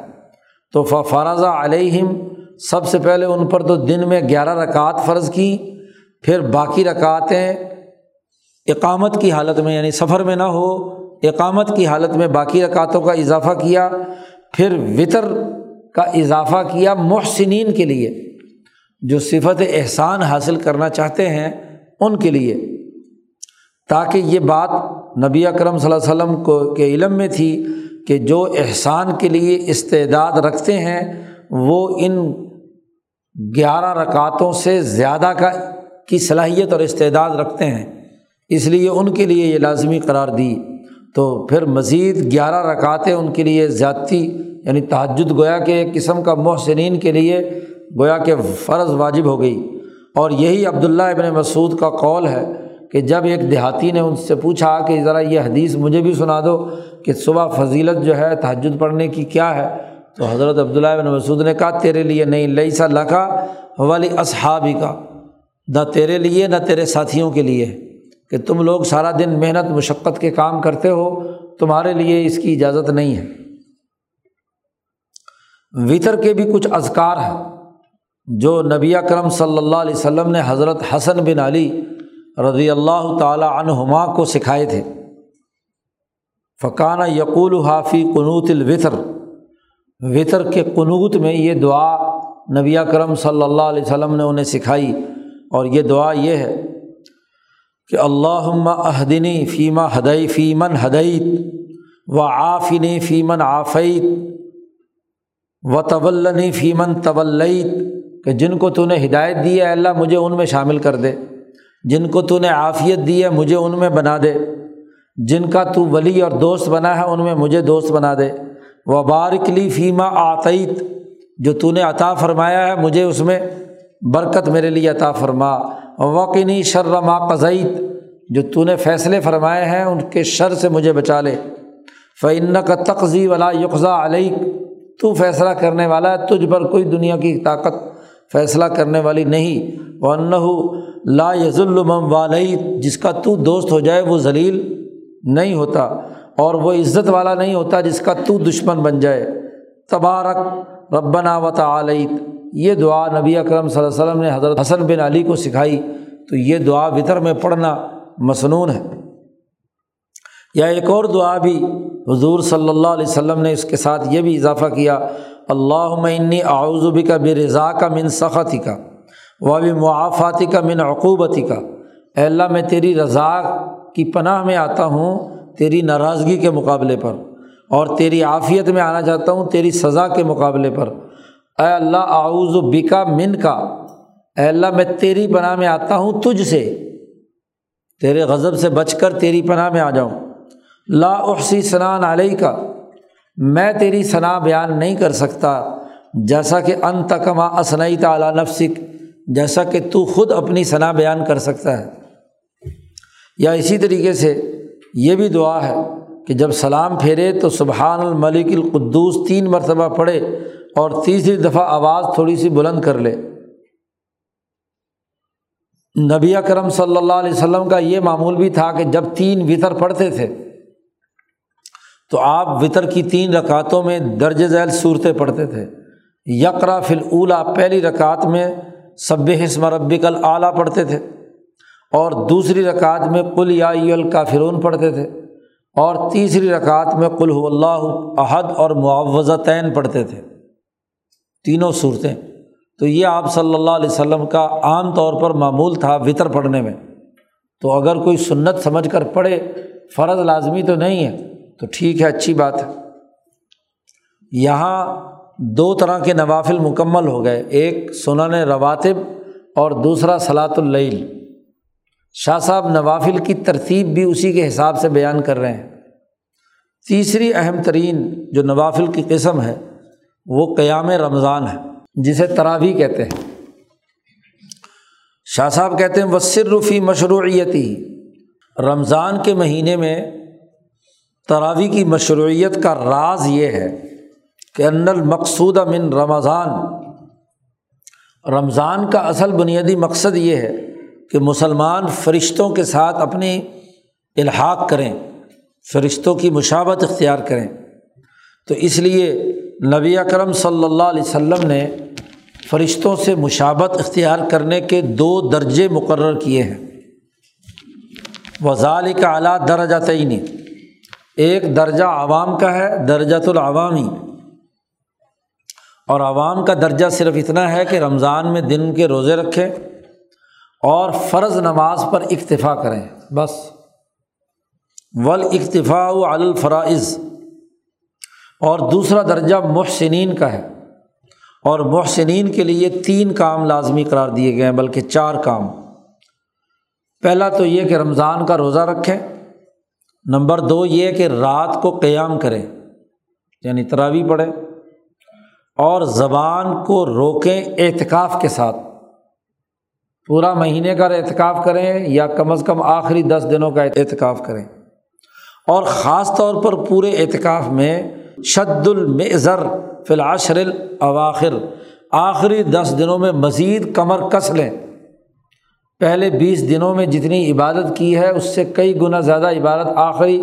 تو ففرض علیہم، سب سے پہلے ان پر تو دن میں گیارہ رکعات فرض کی، پھر باقی رکعتیں اقامت کی حالت میں، یعنی سفر میں نہ ہو، اقامت کی حالت میں باقی رکعتوں کا اضافہ کیا، پھر وتر کا اضافہ کیا محسنین کے لیے، جو صفت احسان حاصل کرنا چاہتے ہیں ان کے لیے، تاکہ یہ بات نبی اکرم صلی اللہ علیہ وسلم کو کے علم میں تھی کہ جو احسان کے لیے استعداد رکھتے ہیں وہ ان گیارہ رکعتوں سے زیادہ کا کی صلاحیت اور استعداد رکھتے ہیں، اس لیے ان کے لیے یہ لازمی قرار دی۔ تو پھر مزید گیارہ رکعتیں ان کے لیے زیادتی، یعنی تہجد گویا کہ ایک قسم کا محسنین کے لیے گویا کہ فرض واجب ہو گئی۔ اور یہی عبداللہ ابن مسعود کا قول ہے کہ جب ایک دیہاتی نے ان سے پوچھا کہ ذرا یہ حدیث مجھے بھی سنا دو کہ صبح فضیلت جو ہے تہجد پڑھنے کی کیا ہے، تو حضرت عبداللہ ابن مسعود نے کہا تیرے لیے نہیں، لیسا لکا ولی اصحابی کا، نہ تیرے لیے نہ تیرے ساتھیوں کے لیے، کہ تم لوگ سارا دن محنت مشقت کے کام کرتے ہو، تمہارے لیے اس کی اجازت نہیں ہے۔ وتر کے بھی کچھ اذکار ہیں جو نبی اکرم صلی اللہ علیہ وسلم نے حضرت حسن بن علی رضی اللہ تعالی عنہما کو سکھائے تھے۔ فکانہ یقولها فی قنوت الوتر، وتر کے قنوت میں یہ دعا نبی اکرم صلی اللہ علیہ وسلم نے انہیں سکھائی، اور یہ دعا یہ ہے کہ اللہم اہدنی فیما ہدی فی من ہدیت وعافنی فی من عافیت وتولنی فی من تولیت، کہ جن کو تو نے ہدایت دی ہے اللہ مجھے ان میں شامل کر دے، جن کو تو نے عافیت دی ہے مجھے ان میں بنا دے، جن کا تو ولی اور دوست بنا ہے ان میں مجھے دوست بنا دے، وبارک لی فیما اعطیت، جو تو نے عطا فرمایا ہے مجھے اس میں برکت میرے لیے عطا فرما، وقنی شر ما قضیت، جو تو نے فیصلے فرمائے ہیں ان کے شر سے مجھے بچا لے، فإنک تقضی ولا یقضی علیک، تو فیصلہ کرنے والا ہے، تجھ پر کوئی دنیا کی طاقت فیصلہ کرنے والی نہیں، وَأَنَّهُ لَا يَذُلُّ مَنْ وَالَيْتَ، جس کا تو دوست ہو جائے وہ ذلیل نہیں ہوتا، اور وہ عزت والا نہیں ہوتا جس کا تو دشمن بن جائے۔ تبارک ربنا وتعالیت، یہ دعا نبی اکرم صلی اللہ علیہ وسلم نے حضرت حسن بن علی کو سکھائی، تو یہ دعا وتر میں پڑھنا مسنون ہے۔ یا ایک اور دعا بھی حضور صلی اللہ علیہ وسلم نے اس کے ساتھ یہ بھی اضافہ کیا، اللہم انی اعوذ بک برضاک من سخطک و بمعافاتک من عقوبتک، اے اللہ میں تیری رضا کی پناہ میں آتا ہوں تیری ناراضگی کے مقابلے پر، اور تیری عافیت میں آنا چاہتا ہوں تیری سزا کے مقابلے پر۔ اے اللہ اعوذ بک منک، اے اللہ میں تیری پناہ میں آتا ہوں تجھ سے، تیرے غضب سے بچ کر تیری پناہ میں آ جاؤں۔ لا احصی ثناء علیک، میں تیری ثنا بیان نہیں کر سکتا، جیسا کہ انت کما اثنیت علی نفسک، جیسا کہ تو خود اپنی ثنا بیان کر سکتا ہے۔ یا اسی طریقے سے یہ بھی دعا ہے کہ جب سلام پھیرے تو سبحان الملک القدوس تین مرتبہ پڑھے، اور تیسری دفعہ آواز تھوڑی سی بلند کر لے۔ نبی اکرم صلی اللہ علیہ وسلم کا یہ معمول بھی تھا کہ جب تین وتر پڑھتے تھے تو آپ وتر کی تین رکعتوں میں درج ذیل صورتیں پڑھتے تھے۔ یقرا فی الاولی، پہلی رکعت میں سبح اسم ربک الاعلی پڑھتے تھے، اور دوسری رکعت میں قل یا ایھا الکافرون پڑھتے تھے، اور تیسری رکعت میں قل ھو اللہ احد اور معوذتین پڑھتے تھے، تینوں صورتیں۔ تو یہ آپ صلی اللہ علیہ وسلم کا عام طور پر معمول تھا وتر پڑھنے میں۔ تو اگر کوئی سنت سمجھ کر پڑھے، فرض لازمی تو نہیں ہے، تو ٹھیک ہے، اچھی بات ہے۔ یہاں دو طرح کے نوافل مکمل ہو گئے، ایک سنن رواتب اور دوسرا صلاۃ اللیل۔ شاہ صاحب نوافل کی ترتیب بھی اسی کے حساب سے بیان کر رہے ہیں۔ تیسری اہم ترین جو نوافل کی قسم ہے وہ قیام رمضان ہے، جسے تراویح کہتے ہیں۔ شاہ صاحب کہتے ہیں وَالسِّرُّ فِي مَشْرُوعِيَتِهِ، رمضان کے مہینے میں تراویح کی مشروعیت کا راز یہ ہے کہ ان المقصود من رمضان، رمضان کا اصل بنیادی مقصد یہ ہے کہ مسلمان فرشتوں کے ساتھ اپنے الحاق کریں، فرشتوں کی مشابہت اختیار کریں۔ تو اس لیے نبی اکرم صلی اللہ علیہ وسلم نے فرشتوں سے مشابہت اختیار کرنے کے دو درجے مقرر کیے ہیں، وَذَلِكَ عَلَىٰ دَرَجَتَيْنِ، ایک درجہ عوام کا ہے، درجۃ العوامی، اور عوام کا درجہ صرف اتنا ہے کہ رمضان میں دن کے روزے رکھیں اور فرض نماز پر اکتفا کریں، بس۔ وَالْاِكْتِفَاءُ عَلَى الْفَرَائِضِ، اور دوسرا درجہ محسنین کا ہے، اور محسنین کے لیے تین کام لازمی قرار دیے گئے ہیں، بلکہ چار کام۔ پہلا تو یہ کہ رمضان کا روزہ رکھیں، نمبر دو یہ کہ رات کو قیام کریں یعنی تراویح پڑھیں، اور زبان کو روکیں اعتکاف کے ساتھ، پورا مہینے کا اعتکاف کریں یا کم از کم آخری دس دنوں کا اعتکاف کریں، اور خاص طور پر پورے اعتکاف میں شد المعذر فی العشر الاواخر، آخری دس دنوں میں مزید کمر کس لیں، پہلے بیس دنوں میں جتنی عبادت کی ہے اس سے کئی گنا زیادہ عبادت آخری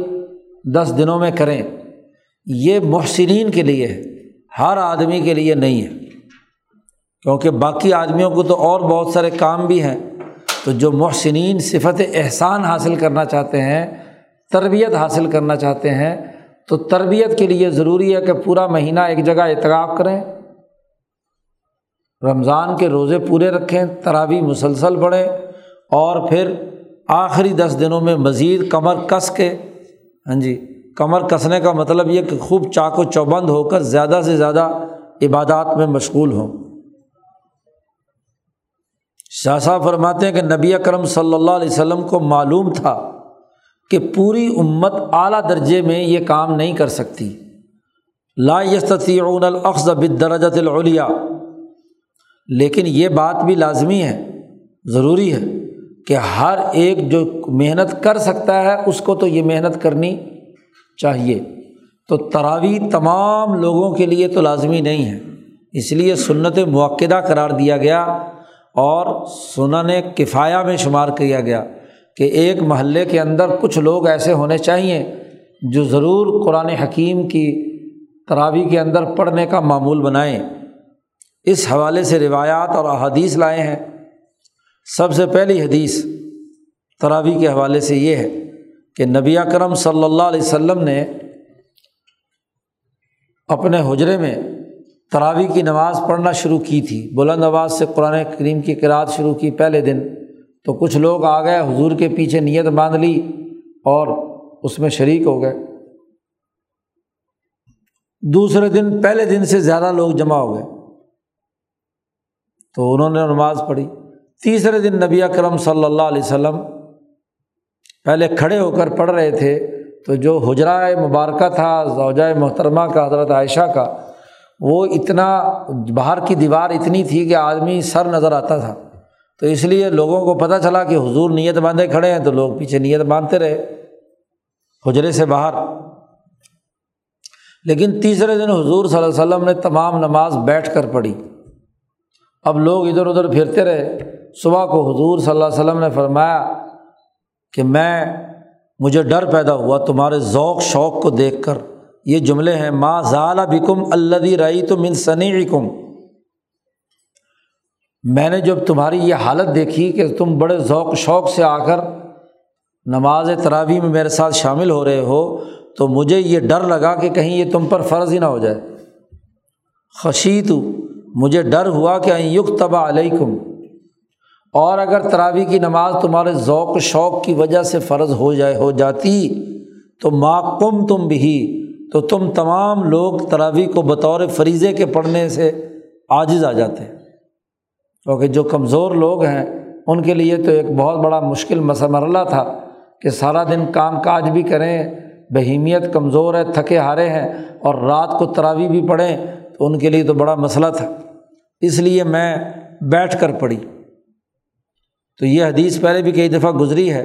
دس دنوں میں کریں۔ یہ محسنین کے لیے ہے، ہر آدمی کے لیے نہیں ہے، کیونکہ باقی آدمیوں کو تو اور بہت سارے کام بھی ہیں، تو جو محسنین صفت احسان حاصل کرنا چاہتے ہیں، تربیت حاصل کرنا چاہتے ہیں، تو تربیت کے لیے ضروری ہے کہ پورا مہینہ ایک جگہ اعتکاف کریں، رمضان کے روزے پورے رکھیں، تراویح مسلسل پڑھیں، اور پھر آخری دس دنوں میں مزید کمر کس کے، ہاں جی، کمر کسنے کا مطلب یہ کہ خوب چاق و چوبند ہو کر زیادہ سے زیادہ عبادات میں مشغول ہوں۔ شاہ صاحب فرماتے ہیں کہ نبی اکرم صلی اللہ علیہ وسلم کو معلوم تھا کہ پوری امت اعلیٰ درجے میں یہ کام نہیں کر سکتی، لا یستطیعون الاخذ بالدرجۃ العلیٰ، لیکن یہ بات بھی لازمی ہے، ضروری ہے کہ ہر ایک جو محنت کر سکتا ہے اس کو تو یہ محنت کرنی چاہیے۔ تو تراویح تمام لوگوں کے لیے تو لازمی نہیں ہے، اس لیے سنت مؤکدہ قرار دیا گیا اور سنن کفایہ میں شمار کیا گیا کہ ایک محلے کے اندر کچھ لوگ ایسے ہونے چاہیے جو ضرور قرآن حکیم کی تراویح کے اندر پڑھنے کا معمول بنائیں۔ اس حوالے سے روایات اور احادیث لائے ہیں۔ سب سے پہلی حدیث تراویح کے حوالے سے یہ ہے کہ نبی اکرم صلی اللہ علیہ وسلم نے اپنے حجرے میں تراویح کی نماز پڑھنا شروع کی تھی، بلند آواز سے قرآن کریم کی قرأت شروع کی۔ پہلے دن تو کچھ لوگ آ گئے، حضور کے پیچھے نیت باندھ لی اور اس میں شریک ہو گئے۔ دوسرے دن پہلے دن سے زیادہ لوگ جمع ہو گئے تو انہوں نے نماز پڑھی۔ تیسرے دن نبی اکرم صلی اللہ علیہ وسلم پہلے کھڑے ہو کر پڑھ رہے تھے تو جو حجرہ مبارکہ تھا زوجہ محترمہ کا، حضرت عائشہ کا، وہ اتنا باہر کی دیوار اتنی تھی کہ آدمی سر نظر آتا تھا، تو اس لیے لوگوں کو پتہ چلا کہ حضور نیت باندھے کھڑے ہیں تو لوگ پیچھے نیت باندھتے رہے حجرے سے باہر۔ لیکن تیسرے دن حضور صلی اللہ علیہ وسلم نے تمام نماز بیٹھ کر پڑھی۔ اب لوگ ادھر ادھر پھرتے رہے۔ صبح کو حضور صلی اللہ علیہ وسلم نے فرمایا کہ میں مجھے ڈر پیدا ہوا تمہارے ذوق شوق کو دیکھ کر۔ یہ جملے ہیں، ما زال بکم الذی رأیت من صنیعکم، میں نے جب تمہاری یہ حالت دیکھی کہ تم بڑے ذوق شوق سے آ کر نماز تراویح میں میرے ساتھ شامل ہو رہے ہو تو مجھے یہ ڈر لگا کہ کہیں یہ تم پر فرض ہی نہ ہو جائے۔ خشیت، مجھے ڈر ہوا کہ ان یکتب علیکم، اور اگر تراویح کی نماز تمہارے ذوق شوق کی وجہ سے فرض ہو جائے ہو جاتی تو ما قمتم بہ، تو تم تمام لوگ تراویح کو بطور فریضے کے پڑھنے سے عاجز آ جاتے ہیں، کیونکہ جو کمزور لوگ ہیں ان کے لیے تو ایک بہت بڑا مشکل مسئلہ تھا کہ سارا دن کام کاج بھی کریں، بہیمیت کمزور ہے، تھکے ہارے ہیں، اور رات کو تراویح بھی پڑھیں تو ان کے لیے تو بڑا مسئلہ تھا، اس لیے میں بیٹھ کر پڑھی۔ تو یہ حدیث پہلے بھی کئی دفعہ گزری ہے،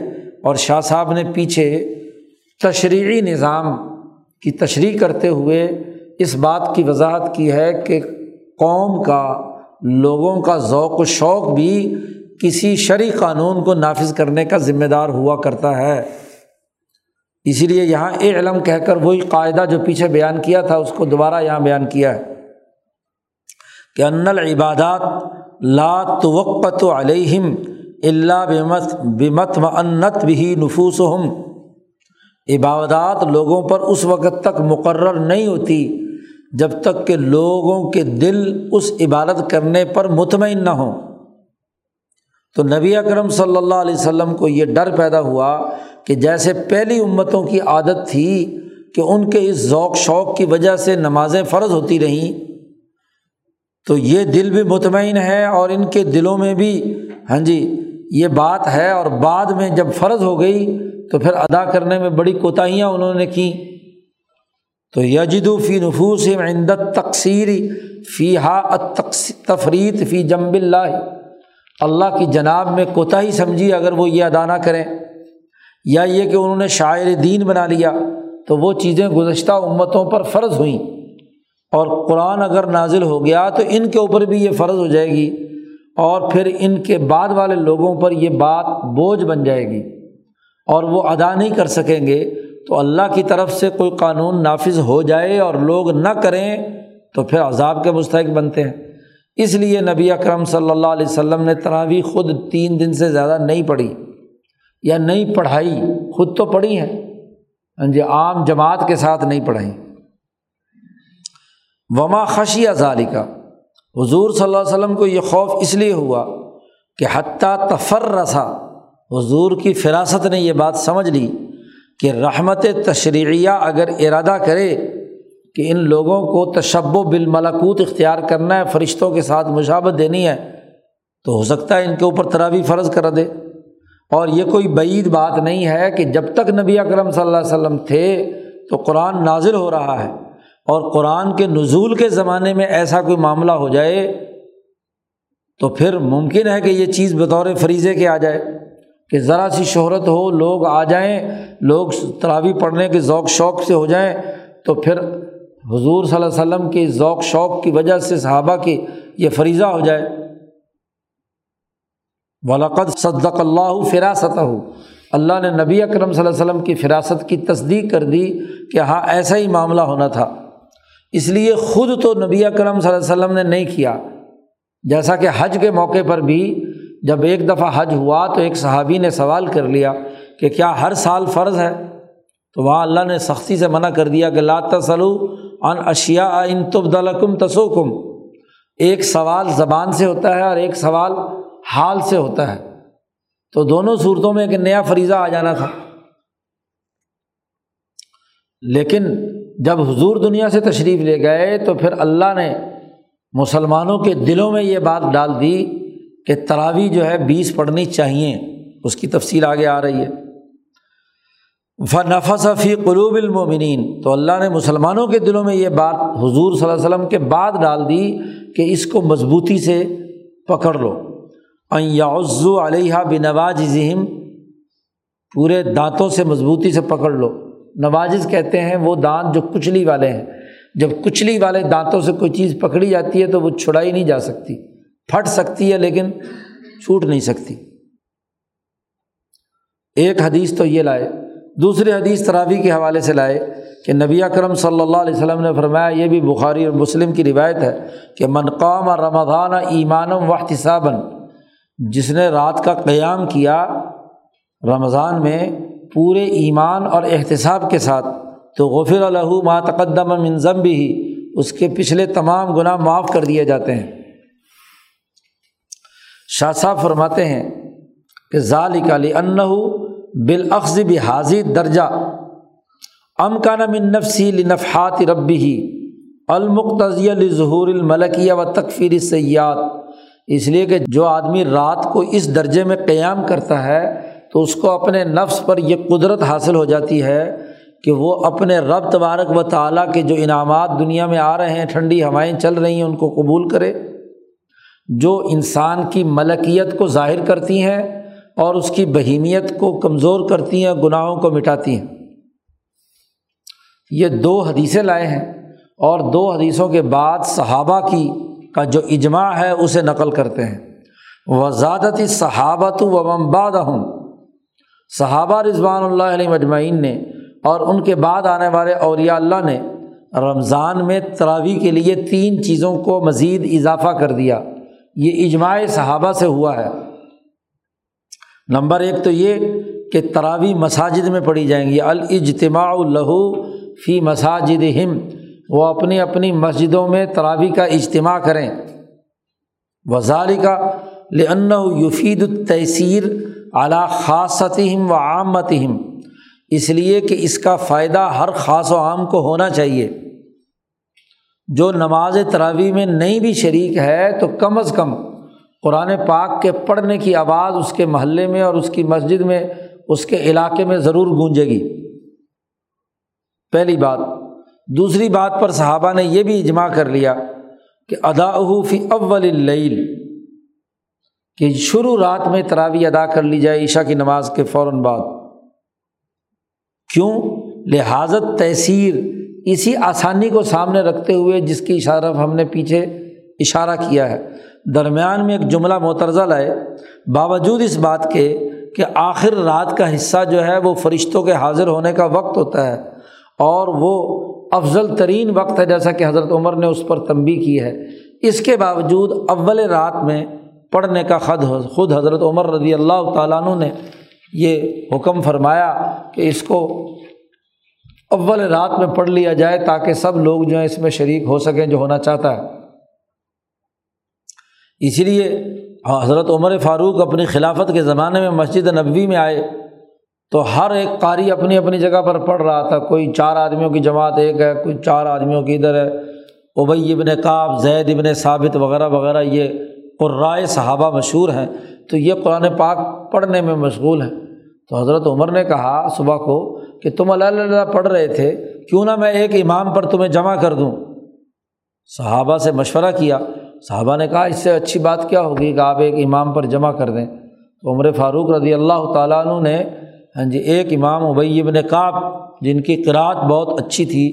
اور شاہ صاحب نے پیچھے تشریعی نظام کی تشریح کرتے ہوئے اس بات کی وضاحت کی ہے کہ قوم کا، لوگوں کا ذوق و شوق بھی کسی شرعی قانون کو نافذ کرنے کا ذمہ دار ہوا کرتا ہے۔ اسی لیے یہاں اعلم کہہ کر وہی قاعدہ جو پیچھے بیان کیا تھا اس کو دوبارہ یہاں بیان کیا ہے کہ ان العبادات لا توقت علیہم الا بمطمئنۃ بہ نفوسہم، عبادات لوگوں پر اس وقت تک مقرر نہیں ہوتی جب تک کہ لوگوں کے دل اس عبادت کرنے پر مطمئن نہ ہوں۔ تو نبی اکرم صلی اللہ علیہ وسلم کو یہ ڈر پیدا ہوا کہ جیسے پہلی امتوں کی عادت تھی کہ ان کے اس ذوق شوق کی وجہ سے نمازیں فرض ہوتی رہیں، تو یہ دل بھی مطمئن ہے اور ان کے دلوں میں بھی ہاں جی یہ بات ہے، اور بعد میں جب فرض ہو گئی تو پھر ادا کرنے میں بڑی کوتاہیاں انہوں نے کیں۔ تو یجدو فی نفوسہم عند التقصیر فیہا التفریط فی جنب اللہ، اللہ کی جناب میں کوتاہی سمجھی اگر وہ یہ ادا نہ کریں، یا یہ کہ انہوں نے شاعر دین بنا لیا تو وہ چیزیں گزشتہ امتوں پر فرض ہوئیں، اور قرآن اگر نازل ہو گیا تو ان کے اوپر بھی یہ فرض ہو جائے گی، اور پھر ان کے بعد والے لوگوں پر یہ بات بوجھ بن جائے گی اور وہ ادا نہیں کر سکیں گے۔ تو اللہ کی طرف سے کوئی قانون نافذ ہو جائے اور لوگ نہ کریں تو پھر عذاب کے مستحق بنتے ہیں۔ اس لیے نبی اکرم صلی اللہ علیہ وسلم نے تراویح خود تین دن سے زیادہ نہیں پڑھی یا نہیں پڑھائی، خود تو پڑھی ہیں جی، عام جماعت کے ساتھ نہیں پڑھائی۔ وما خشی ذالک، حضور صلی اللہ علیہ وسلم کو یہ خوف اس لیے ہوا کہ حتیٰ تفرسا، حضور کی فراست نے یہ بات سمجھ لی کہ رحمت تشریعیہ اگر ارادہ کرے کہ ان لوگوں کو تشبہ بالملکوت اختیار کرنا ہے، فرشتوں کے ساتھ مشابہت دینی ہے، تو ہو سکتا ہے ان کے اوپر تراویح فرض کر دے۔ اور یہ کوئی بعید بات نہیں ہے کہ جب تک نبی اکرم صلی اللہ علیہ وسلم تھے تو قرآن نازل ہو رہا ہے، اور قرآن کے نزول کے زمانے میں ایسا کوئی معاملہ ہو جائے تو پھر ممکن ہے کہ یہ چیز بطور فریضے کے آ جائے کہ ذرا سی شہرت ہو، لوگ آ جائیں، لوگ تراویح پڑھنے کے ذوق شوق سے ہو جائیں، تو پھر حضور صلی اللہ علیہ وسلم کے ذوق شوق کی وجہ سے صحابہ کی یہ فریضہ ہو جائے۔ وَلَقَدْ صَدَّقَ اللَّهُ فِرَاسَتَهُ، اللہ نے نبی اکرم صلی اللہ علیہ وسلم کی فراست کی تصدیق کر دی کہ ہاں ایسا ہی معاملہ ہونا تھا، اس لیے خود تو نبی اکرم صلی اللہ علیہ وسلم نے نہیں کیا، جیسا کہ حج کے موقع پر بھی جب ایک دفعہ حج ہوا تو ایک صحابی نے سوال کر لیا کہ کیا ہر سال فرض ہے، تو وہاں اللہ نے سختی سے منع کر دیا کہ لا تسألوا عن اشیاء ان تبد لکم تسؤکم، ایک سوال زبان سے ہوتا ہے اور ایک سوال حال سے ہوتا ہے، تو دونوں صورتوں میں ایک نیا فریضہ آ جانا تھا۔ لیکن جب حضور دنیا سے تشریف لے گئے تو پھر اللہ نے مسلمانوں کے دلوں میں یہ بات ڈال دی کہ تراویح جو ہے بیس پڑھنی چاہیے، اس کی تفصیل آگے آ رہی ہے۔ فَنَفَسَ فِي قُلُوبِ الْمُؤْمِنِينَ، تو اللہ نے مسلمانوں کے دلوں میں یہ بات حضور صلی اللہ علیہ وسلم کے بعد ڈال دی کہ اس کو مضبوطی سے پکڑ لو۔ أَن يَعُزُّوا عَلَيْهَا بِنَوَاجِزِهِمْ، پورے دانتوں سے مضبوطی سے پکڑ لو۔ نواجز کہتے ہیں وہ دانت جو کچلی والے ہیں، جب کچلی والے دانتوں سے کوئی چیز پکڑی جاتی ہے تو وہ چھڑائی نہیں جا سکتی، پھٹ سکتی ہے لیکن چھوٹ نہیں سکتی۔ ایک حدیث تو یہ لائے، دوسری حدیث تراویح کے حوالے سے لائے کہ نبی اکرم صلی اللہ علیہ وسلم نے فرمایا، یہ بھی بخاری اور مسلم کی روایت ہے کہ من قام رمضان ایمانا واحتسابا، جس نے رات کا قیام کیا رمضان میں پورے ایمان اور احتساب کے ساتھ، تو غفر لہ ما تقدم من ذنبہ، اس کے پچھلے تمام گناہ معاف کر دیے جاتے ہیں۔ شاہ صاحب فرماتے ہیں کہ ذالک لأنہ بالاخذ بہذی درجہ امکان من نفسی لنفحات ربہ المقتضیہ لظہور الملکیہ و تکفیر السیئات، اس لیے کہ جو آدمی رات کو اس درجے میں قیام کرتا ہے تو اس کو اپنے نفس پر یہ قدرت حاصل ہو جاتی ہے کہ وہ اپنے رب تبارک و تعالیٰ کے جو انعامات دنیا میں آ رہے ہیں، ٹھنڈی ہوائیں چل رہی ہیں، ان کو قبول کرے، جو انسان کی ملکیت کو ظاہر کرتی ہیں اور اس کی بہیمیت کو کمزور کرتی ہیں، گناہوں کو مٹاتی ہیں۔ یہ دو حدیثیں لائے ہیں اور دو حدیثوں کے بعد صحابہ کی کا جو اجماع ہے اسے نقل کرتے ہیں۔ وزادت الصحابۃ ومن بعدہم، صحابہ رضوان اللہ علیہ اجمعین نے اور ان کے بعد آنے والے اولیاء اللہ نے رمضان میں تراویح کے لیے تین چیزوں کو مزید اضافہ کر دیا، یہ اجماع صحابہ سے ہوا ہے۔ نمبر ایک تو یہ کہ تراویح مساجد میں پڑھی جائیں گی، الاجتماع لہ فی مساجدہم، وہ اپنی اپنی مسجدوں میں تراویح کا اجتماع کریں۔ وذالک لأنہ یفید التیسیر علی خاصتہم و عامتہم، اس لیے کہ اس کا فائدہ ہر خاص و عام کو ہونا چاہیے، جو نماز تراویح میں نہیں بھی شریک ہے تو کم از کم قرآن پاک کے پڑھنے کی آواز اس کے محلے میں اور اس کی مسجد میں، اس کے علاقے میں ضرور گونجے گی، پہلی بات۔ دوسری بات پر صحابہ نے یہ بھی اجماع کر لیا کہ اداؤہ فی اول اللیل، کہ شروع رات میں تراویح ادا کر لی جائے عشاء کی نماز کے فوراً بعد۔ کیوں؟ لہذا تیسیر، اسی آسانی کو سامنے رکھتے ہوئے جس کی اشارہ ہم نے پیچھے اشارہ کیا ہے۔ درمیان میں ایک جملہ معترضہ لائے باوجود اس بات کے کہ آخر رات کا حصہ جو ہے وہ فرشتوں کے حاضر ہونے کا وقت ہوتا ہے اور وہ افضل ترین وقت ہے، جیسا کہ حضرت عمر نے اس پر تنبیہ کی ہے، اس کے باوجود اول رات میں پڑھنے کا خود خود حضرت عمر رضی اللہ تعالیٰ عنہ نے یہ حکم فرمایا کہ اس کو اول رات میں پڑھ لیا جائے تاکہ سب لوگ جو ہیں اس میں شریک ہو سکیں، جو ہونا چاہتا ہے۔ اسی لیے حضرت عمر فاروق اپنی خلافت کے زمانے میں مسجد نبوی میں آئے تو ہر ایک قاری اپنی اپنی جگہ پر پڑھ رہا تھا، کوئی چار آدمیوں کی جماعت ایک ہے، کوئی چار آدمیوں کی ادھر ہے، عبید ابن کعب، زید ابن ثابت وغیرہ وغیرہ، یہ قرائے صحابہ مشہور ہیں، تو یہ قرآن پاک پڑھنے میں مشغول ہیں۔ تو حضرت عمر نے کہا صبح کو کہ تم اللہ اللہ پڑھ رہے تھے، کیوں نہ میں ایک امام پر تمہیں جمع کر دوں؟ صحابہ سے مشورہ کیا، صحابہ نے کہا اس سے اچھی بات کیا ہوگی کہ آپ ایک امام پر جمع کر دیں۔ تو عمر فاروق رضی اللہ تعالیٰ عنہ نے ہاں جی ایک امام عبید ابن کعب، جن کی قراءت بہت اچھی تھی،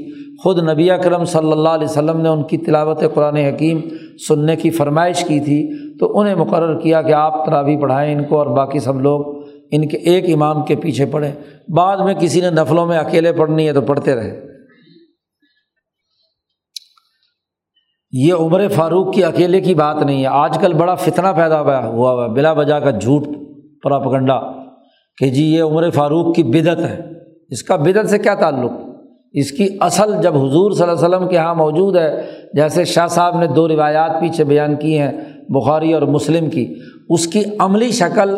خود نبی اکرم صلی اللہ علیہ وسلم نے ان کی تلاوت قرآن حکیم سننے کی فرمائش کی تھی، تو انہیں مقرر کیا کہ آپ تراویح پڑھائیں ان کو اور باقی سب لوگ ان کے ایک امام کے پیچھے پڑھیں، بعد میں کسی نے نفلوں میں اکیلے پڑھنی ہے تو پڑھتے رہے۔ یہ عمر فاروق کی اکیلے کی بات نہیں ہے، آج کل بڑا فتنہ پیدا ہوا ہوا بلا وجہ کا جھوٹ پراپگنڈا کہ جی یہ عمر فاروق کی بدعت ہے۔ اس کا بدعت سے کیا تعلق؟ اس کی اصل جب حضور صلی اللہ علیہ وسلم کے ہاں موجود ہے، جیسے شاہ صاحب نے دو روایات پیچھے بیان کی ہیں بخاری اور مسلم کی، اس کی عملی شکل،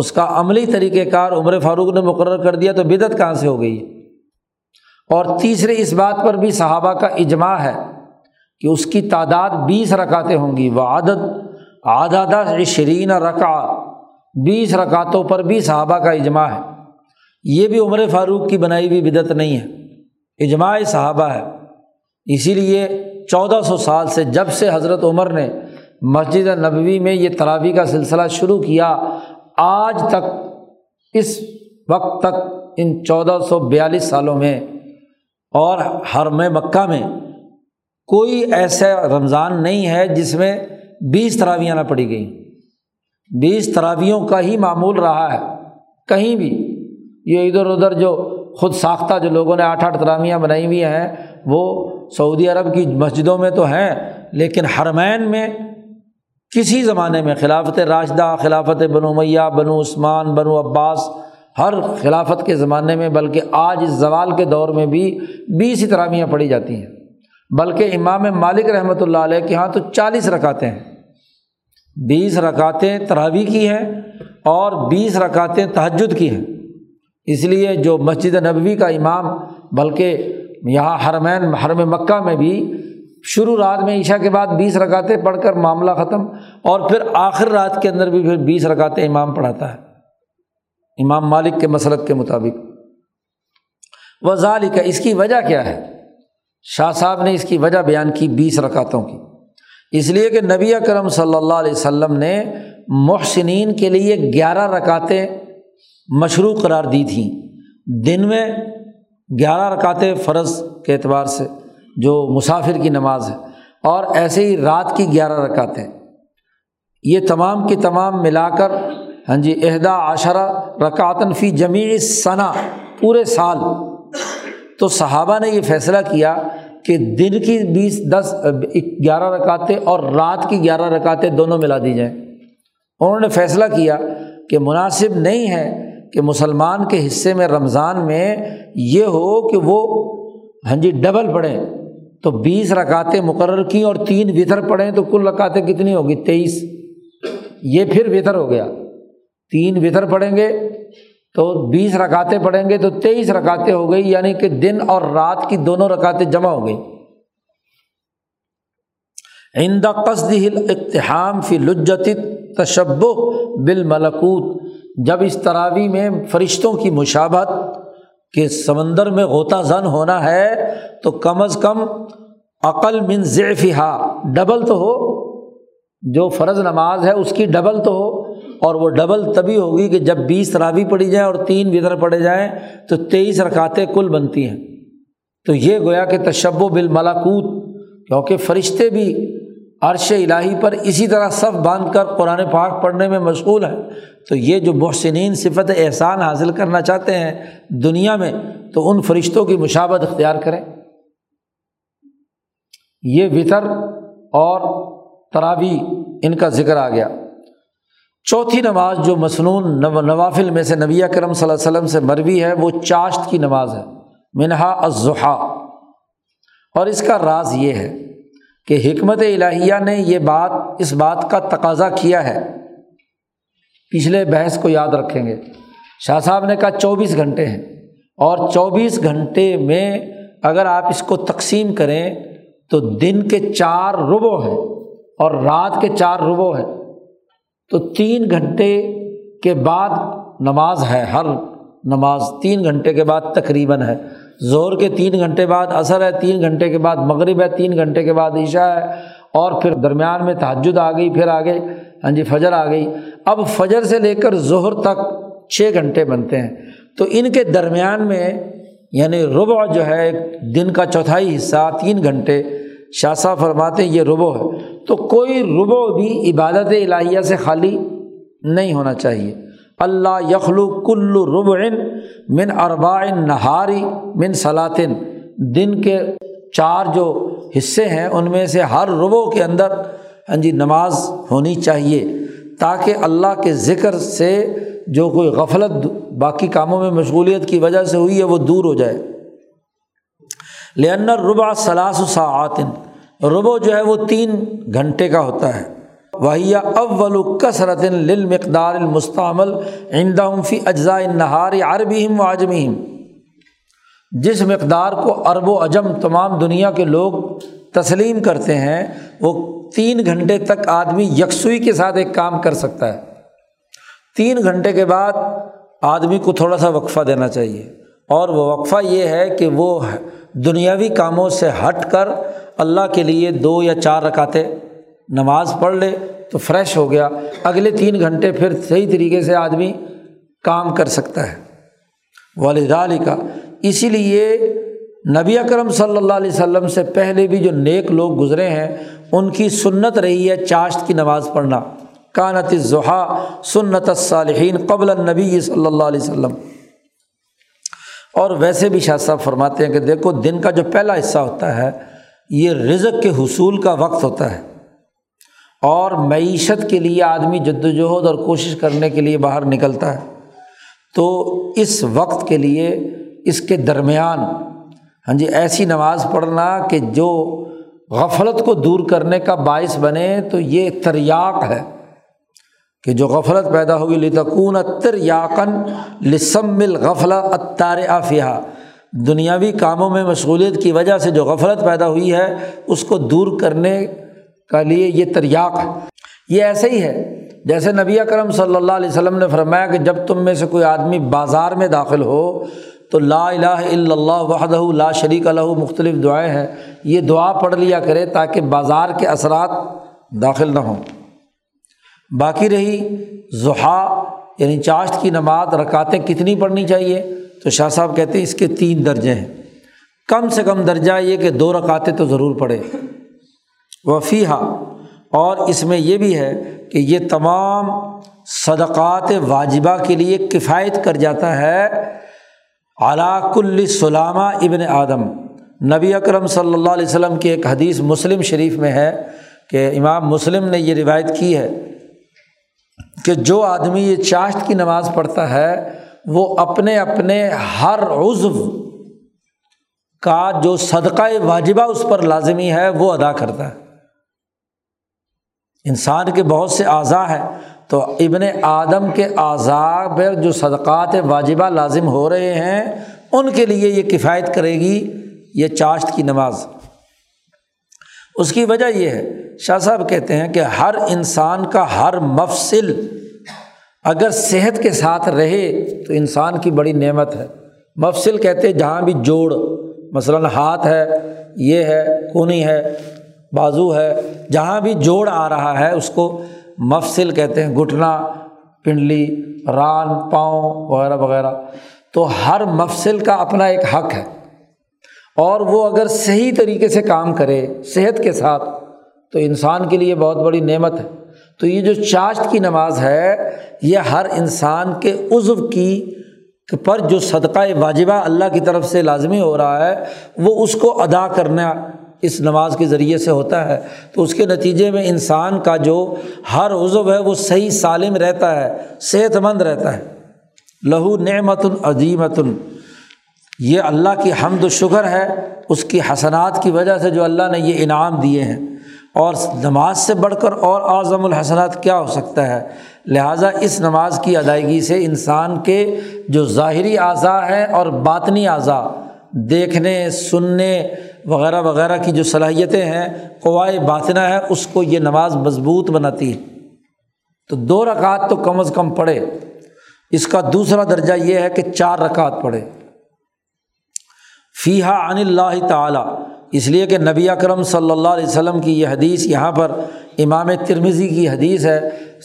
اس کا عملی طریقہ کار عمر فاروق نے مقرر کر دیا، تو بدعت کہاں سے ہو گئی؟ اور تیسرے اس بات پر بھی صحابہ کا اجماع ہے کہ اس کی تعداد بیس رکعتیں ہوں گی، وعدد عدد عشرین رکعہ، بیس رکعتوں پر بھی صحابہ کا اجماع ہے۔ یہ بھی عمر فاروق کی بنائی ہوئی بدعت نہیں ہے، اجماع صحابہ ہے۔ اسی لیے چودہ سو سال سے جب سے حضرت عمر نے مسجد نبوی میں یہ تراویح کا سلسلہ شروع کیا، آج تک اس وقت تک ان چودہ سو بیالیس سالوں میں اور حرم مکہ میں کوئی ایسا رمضان نہیں ہے جس میں بیس تراویحاں نہ پڑھی گئیں۔ بیس تراویحوں کا ہی معمول رہا ہے، کہیں بھی یہ ادھر ادھر جو خود ساختہ جو لوگوں نے آٹھ آٹھ تراویحاں بنائی ہوئی ہیں وہ سعودی عرب کی مسجدوں میں تو ہیں، لیکن حرمین میں کسی زمانے میں خلافت راشدہ، خلافت بنو امیہ، بنو عثمان، بنو عباس، ہر خلافت کے زمانے میں، بلکہ آج اس زوال کے دور میں بھی بیس ہی تراویحاں پڑھی جاتی ہیں، بلکہ امام مالک رحمۃ اللہ علیہ کے ہاں تو چالیس رکعتیں ہیں۔ بیس رکعتیں تراویح کی ہیں اور بیس رکعتیں تہجد کی ہیں۔ اس لیے جو مسجد نبوی کا امام، بلکہ یہاں حرمین حرم مکہ میں بھی شروع رات میں عشاء کے بعد بیس رکعتیں پڑھ کر معاملہ ختم، اور پھر آخر رات کے اندر بھی پھر بیس رکعتیں امام پڑھاتا ہے، امام مالک کے مسلک کے مطابق۔ وذالک، اس کی وجہ کیا ہے؟ شاہ صاحب نے اس کی وجہ بیان کی بیس رکعتوں کی، اس لیے کہ نبی اکرم صلی اللہ علیہ وسلم نے محسنین کے لیے گیارہ رکعتیں مشروع قرار دی تھیں، دن میں گیارہ رکعتیں فرض کے اعتبار سے جو مسافر کی نماز ہے، اور ایسے ہی رات کی گیارہ رکعتیں۔ یہ تمام کی تمام ملا کر ہاں جی احدی عشرہ رکعتاً فی جمیع السنہ، پورے سال۔ تو صحابہ نے یہ فیصلہ کیا کہ دن کی بیس دس گیارہ رکعتیں اور رات کی گیارہ رکعتیں دونوں ملا دی جائیں۔ انہوں نے فیصلہ کیا کہ مناسب نہیں ہے کہ مسلمان کے حصے میں رمضان میں یہ ہو کہ وہ ہاں جی ڈبل پڑھیں، تو بیس رکعتیں مقرر کیں اور تین وتر پڑھیں، تو کل رکعتیں کتنی ہوگی؟ تیئیس۔ یہ پھر وتر ہو گیا، تین وتر پڑھیں گے تو بیس رکعتیں پڑھیں گے تو تیئیس رکعتیں ہو گئی، یعنی کہ دن اور رات کی دونوں رکعتیں جمع ہو گئی۔ عند قصده الاقتحام فی لجۃ التشبہ بالملکوت، جب اس تراویح میں فرشتوں کی مشابہت کہ سمندر میں غوطہ زن ہونا ہے تو کم از کم اقل من ضعفها، ڈبل تو ہو، جو فرض نماز ہے اس کی ڈبل تو ہو، اور وہ ڈبل تبھی ہوگی کہ جب بیس تراویح پڑھی جائیں اور تین وتر پڑھے جائیں تو تیئیس رکعتیں کل بنتی ہیں۔ تو یہ گویا کہ تشبہ بالملکوت، کیونکہ فرشتے بھی عرش الہی پر اسی طرح صف باندھ کر قرآن پاک پڑھنے میں مشغول ہیں، تو یہ جو محسنین صفت احسان حاصل کرنا چاہتے ہیں دنیا میں تو ان فرشتوں کی مشابہت اختیار کریں۔ یہ وتر اور تراویح ان کا ذکر آ گیا۔ چوتھی نماز جو مسنون نوافل میں سے نبی اکرم صلی اللہ علیہ وسلم سے مروی ہے وہ چاشت کی نماز ہے، منہا الضحیٰ، اور اس کا راز یہ ہے کہ حکمت الہیہ نے یہ بات اس بات کا تقاضا کیا ہے۔ پچھلے بحث کو یاد رکھیں گے، شاہ صاحب نے کہا چوبیس گھنٹے ہیں، اور چوبیس گھنٹے میں اگر آپ اس کو تقسیم کریں تو دن کے چار ربع ہیں اور رات کے چار ربع ہیں، تو تین گھنٹے کے بعد نماز ہے، ہر نماز تین گھنٹے کے بعد تقریباً ہے۔ ظہر کے تین گھنٹے بعد عصر ہے، تین گھنٹے کے بعد مغرب ہے، تین گھنٹے کے بعد عشاء ہے، اور پھر درمیان میں تہجد آ گئی، پھر آگے ہاں جی فجر آ گئی۔ اب فجر سے لے کر ظہر تک چھ گھنٹے بنتے ہیں، تو ان کے درمیان میں یعنی ربع جو ہے دن کا چوتھائی حصہ، تین گھنٹے، شاہ صاحب فرماتے ہیں یہ ربع ہے۔ تو کوئی ربع بھی عبادت الہیہ سے خالی نہیں ہونا چاہیے۔ اللہ یخلو کل ربع من ارباع نہار من سلاطن، دن کے چار جو حصے ہیں ان میں سے ہر ربع کے اندر ہاں جی نماز ہونی چاہیے، تاکہ اللہ کے ذکر سے جو کوئی غفلت باقی کاموں میں مشغولیت کی وجہ سے ہوئی ہے وہ دور ہو جائے۔ لأن الربع ثلاث ساعات، ربع جو ہے وہ تین گھنٹے کا ہوتا ہے۔ وہی اول کثرت للمقدار المستعمل عندهم فی اجزاء النہار عربهم وعجمهم، جس مقدار کو عرب و عجم تمام دنیا کے لوگ تسلیم کرتے ہیں وہ تین گھنٹے تک آدمی یکسوئی کے ساتھ ایک کام کر سکتا ہے۔ تین گھنٹے کے بعد آدمی کو تھوڑا سا وقفہ دینا چاہیے، اور وہ وقفہ یہ ہے کہ وہ دنیاوی کاموں سے ہٹ کر اللہ کے لیے دو یا چار رکعتیں نماز پڑھ لے تو فریش ہو گیا، اگلے تین گھنٹے پھر صحیح طریقے سے آدمی کام کر سکتا ہے۔ وَلِذَلِكَ، اسی لیے نبی اکرم صلی اللہ علیہ وسلم سے پہلے بھی جو نیک لوگ گزرے ہیں ان کی سنت رہی ہے چاشت کی نماز پڑھنا۔ کانت الضحیٰ سنت الصالحین قبل النبی صلی اللہ علیہ وسلم۔ اور ویسے بھی شاہ صاحب فرماتے ہیں کہ دیکھو دن کا جو پہلا حصہ ہوتا ہے یہ رزق کے حصول کا وقت ہوتا ہے، اور معیشت کے لیے آدمی جدوجہد اور کوشش کرنے کے لیے باہر نکلتا ہے، تو اس وقت کے لیے اس کے درمیان ہاں جی ایسی نماز پڑھنا کہ جو غفلت کو دور کرنے کا باعث بنے، تو یہ تریاق ہے کہ جو غفلت پیدا ہوگی، لتکون تریاقا لسم الغفلہ الطارئ فیہا، دنیاوی کاموں میں مشغولیت کی وجہ سے جو غفلت پیدا ہوئی ہے اس کو دور کرنے کا لیے یہ تریاق ہے۔ یہ ایسے ہی ہے جیسے نبی اکرم صلی اللہ علیہ وسلم نے فرمایا کہ جب تم میں سے کوئی آدمی بازار میں داخل ہو تو لا الہ الا اللہ وحدہ لا شریک لہ، مختلف دعائیں ہیں، یہ دعا پڑھ لیا کرے تاکہ بازار کے اثرات داخل نہ ہوں۔ باقی رہی ضحیٰ یعنی چاشت کی نماز، رکعتیں کتنی پڑھنی چاہیے؟ تو شاہ صاحب کہتے ہیں اس کے تین درجے ہیں، کم سے کم درجہ یہ کہ دو رکعتیں تو ضرور پڑھے۔ وفیہا، اور اس میں یہ بھی ہے کہ یہ تمام صدقات واجبہ کے لیے کفایت کر جاتا ہے۔ علی کل سلامہ ابن آدم، نبی اکرم صلی اللہ علیہ وسلم کی ایک حدیث مسلم شریف میں ہے کہ امام مسلم نے یہ روایت کی ہے کہ جو آدمی یہ چاشت کی نماز پڑھتا ہے وہ اپنے اپنے ہر عضو کا جو صدقہ واجبہ اس پر لازمی ہے وہ ادا کرتا ہے۔ انسان کے بہت سے اعضاء ہیں، تو ابن آدم کے اعضاء پر جو صدقات واجبہ لازم ہو رہے ہیں ان کے لیے یہ کفایت کرے گی یہ چاشت کی نماز۔ اس کی وجہ یہ ہے، شاہ صاحب کہتے ہیں کہ ہر انسان کا ہر مفصل اگر صحت کے ساتھ رہے تو انسان کی بڑی نعمت ہے۔ مفصل کہتے ہیں جہاں بھی جوڑ، مثلا ہاتھ ہے، یہ ہے، کونی ہے، بازو ہے، جہاں بھی جوڑ آ رہا ہے اس کو مفصل کہتے ہیں، گھٹنا، پنڈلی، ران، پاؤں وغیرہ وغیرہ۔ تو ہر مفصل کا اپنا ایک حق ہے، اور وہ اگر صحیح طریقے سے کام کرے صحت کے ساتھ تو انسان کے لیے بہت بڑی نعمت ہے۔ تو یہ جو چاشت کی نماز ہے یہ ہر انسان کے عضو کی پر جو صدقہ واجبہ اللہ کی طرف سے لازمی ہو رہا ہے وہ اس کو ادا کرنا اس نماز کے ذریعے سے ہوتا ہے، تو اس کے نتیجے میں انسان کا جو ہر عضو ہے وہ صحیح سالم رہتا ہے، صحت مند رہتا ہے۔ لہو نعمت عظیمت، یہ اللہ کی حمد و شکر ہے اس کی حسنات کی وجہ سے جو اللہ نے یہ انعام دیے ہیں، اور نماز سے بڑھ کر اور اعظم الحسنات کیا ہو سکتا ہے۔ لہٰذا اس نماز کی ادائیگی سے انسان کے جو ظاہری اعضاء ہیں اور باطنی اعضاء، دیکھنے، سننے وغیرہ وغیرہ کی جو صلاحیتیں ہیں، قوائے باطنہ ہیں، اس کو یہ نماز مضبوط بناتی ہے۔ تو دو رکعت تو کم از کم پڑھے۔ اس کا دوسرا درجہ یہ ہے کہ چار رکعت پڑھے۔ فیہا عن اللہ تعالیٰ، اس لیے کہ نبی اکرم صلی اللہ علیہ وسلم کی یہ حدیث یہاں پر امام ترمذی کی حدیث ہے،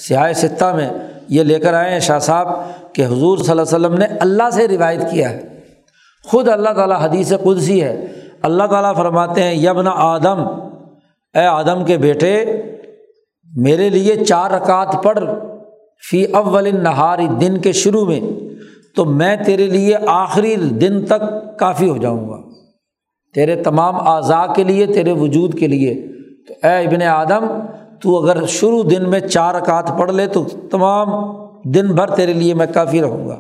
سیاہ ستہ میں یہ لے کر آئے ہیں شاہ صاحب کہ حضور صلی اللہ علیہ وسلم نے اللہ سے روایت کیا ہے، خود اللہ تعالیٰ، حدیث قدسی ہے، اللہ تعالیٰ فرماتے ہیں یا ابن آدم، اے آدم کے بیٹے، میرے لیے چار رکعت پڑھ، فی اول النہار، دن کے شروع میں، تو میں تیرے لیے آخری دن تک کافی ہو جاؤں گا، تیرے تمام اعضاء کے لیے، تیرے وجود کے لیے۔ تو اے ابن آدم، تو اگر شروع دن میں چار رکعت پڑھ لے تو تمام دن بھر تیرے لیے میں کافی رہوں گا۔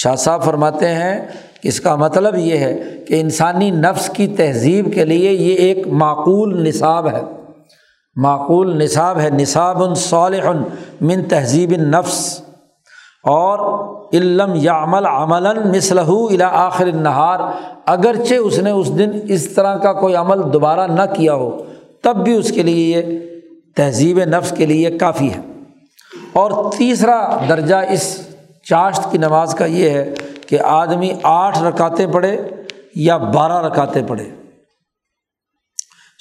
شاہ صاحب فرماتے ہیں کہ اس کا مطلب یہ ہے کہ انسانی نفس کی تہذیب کے لیے یہ ایک معقول نصاب ہے، معقول نصاب ہے، نصاب صالح من تہذیب النفس، اور علم یعمل عملا مثلہ الی آخر النہار، اگرچہ اس نے اس دن اس طرح کا کوئی عمل دوبارہ نہ کیا ہو تب بھی اس کے لیے یہ تہذیب نفس کے لیے کافی ہے۔ اور تیسرا درجہ اس چاشت کی نماز کا یہ ہے کہ آدمی آٹھ رکعتیں پڑھے یا بارہ رکعتیں پڑھے۔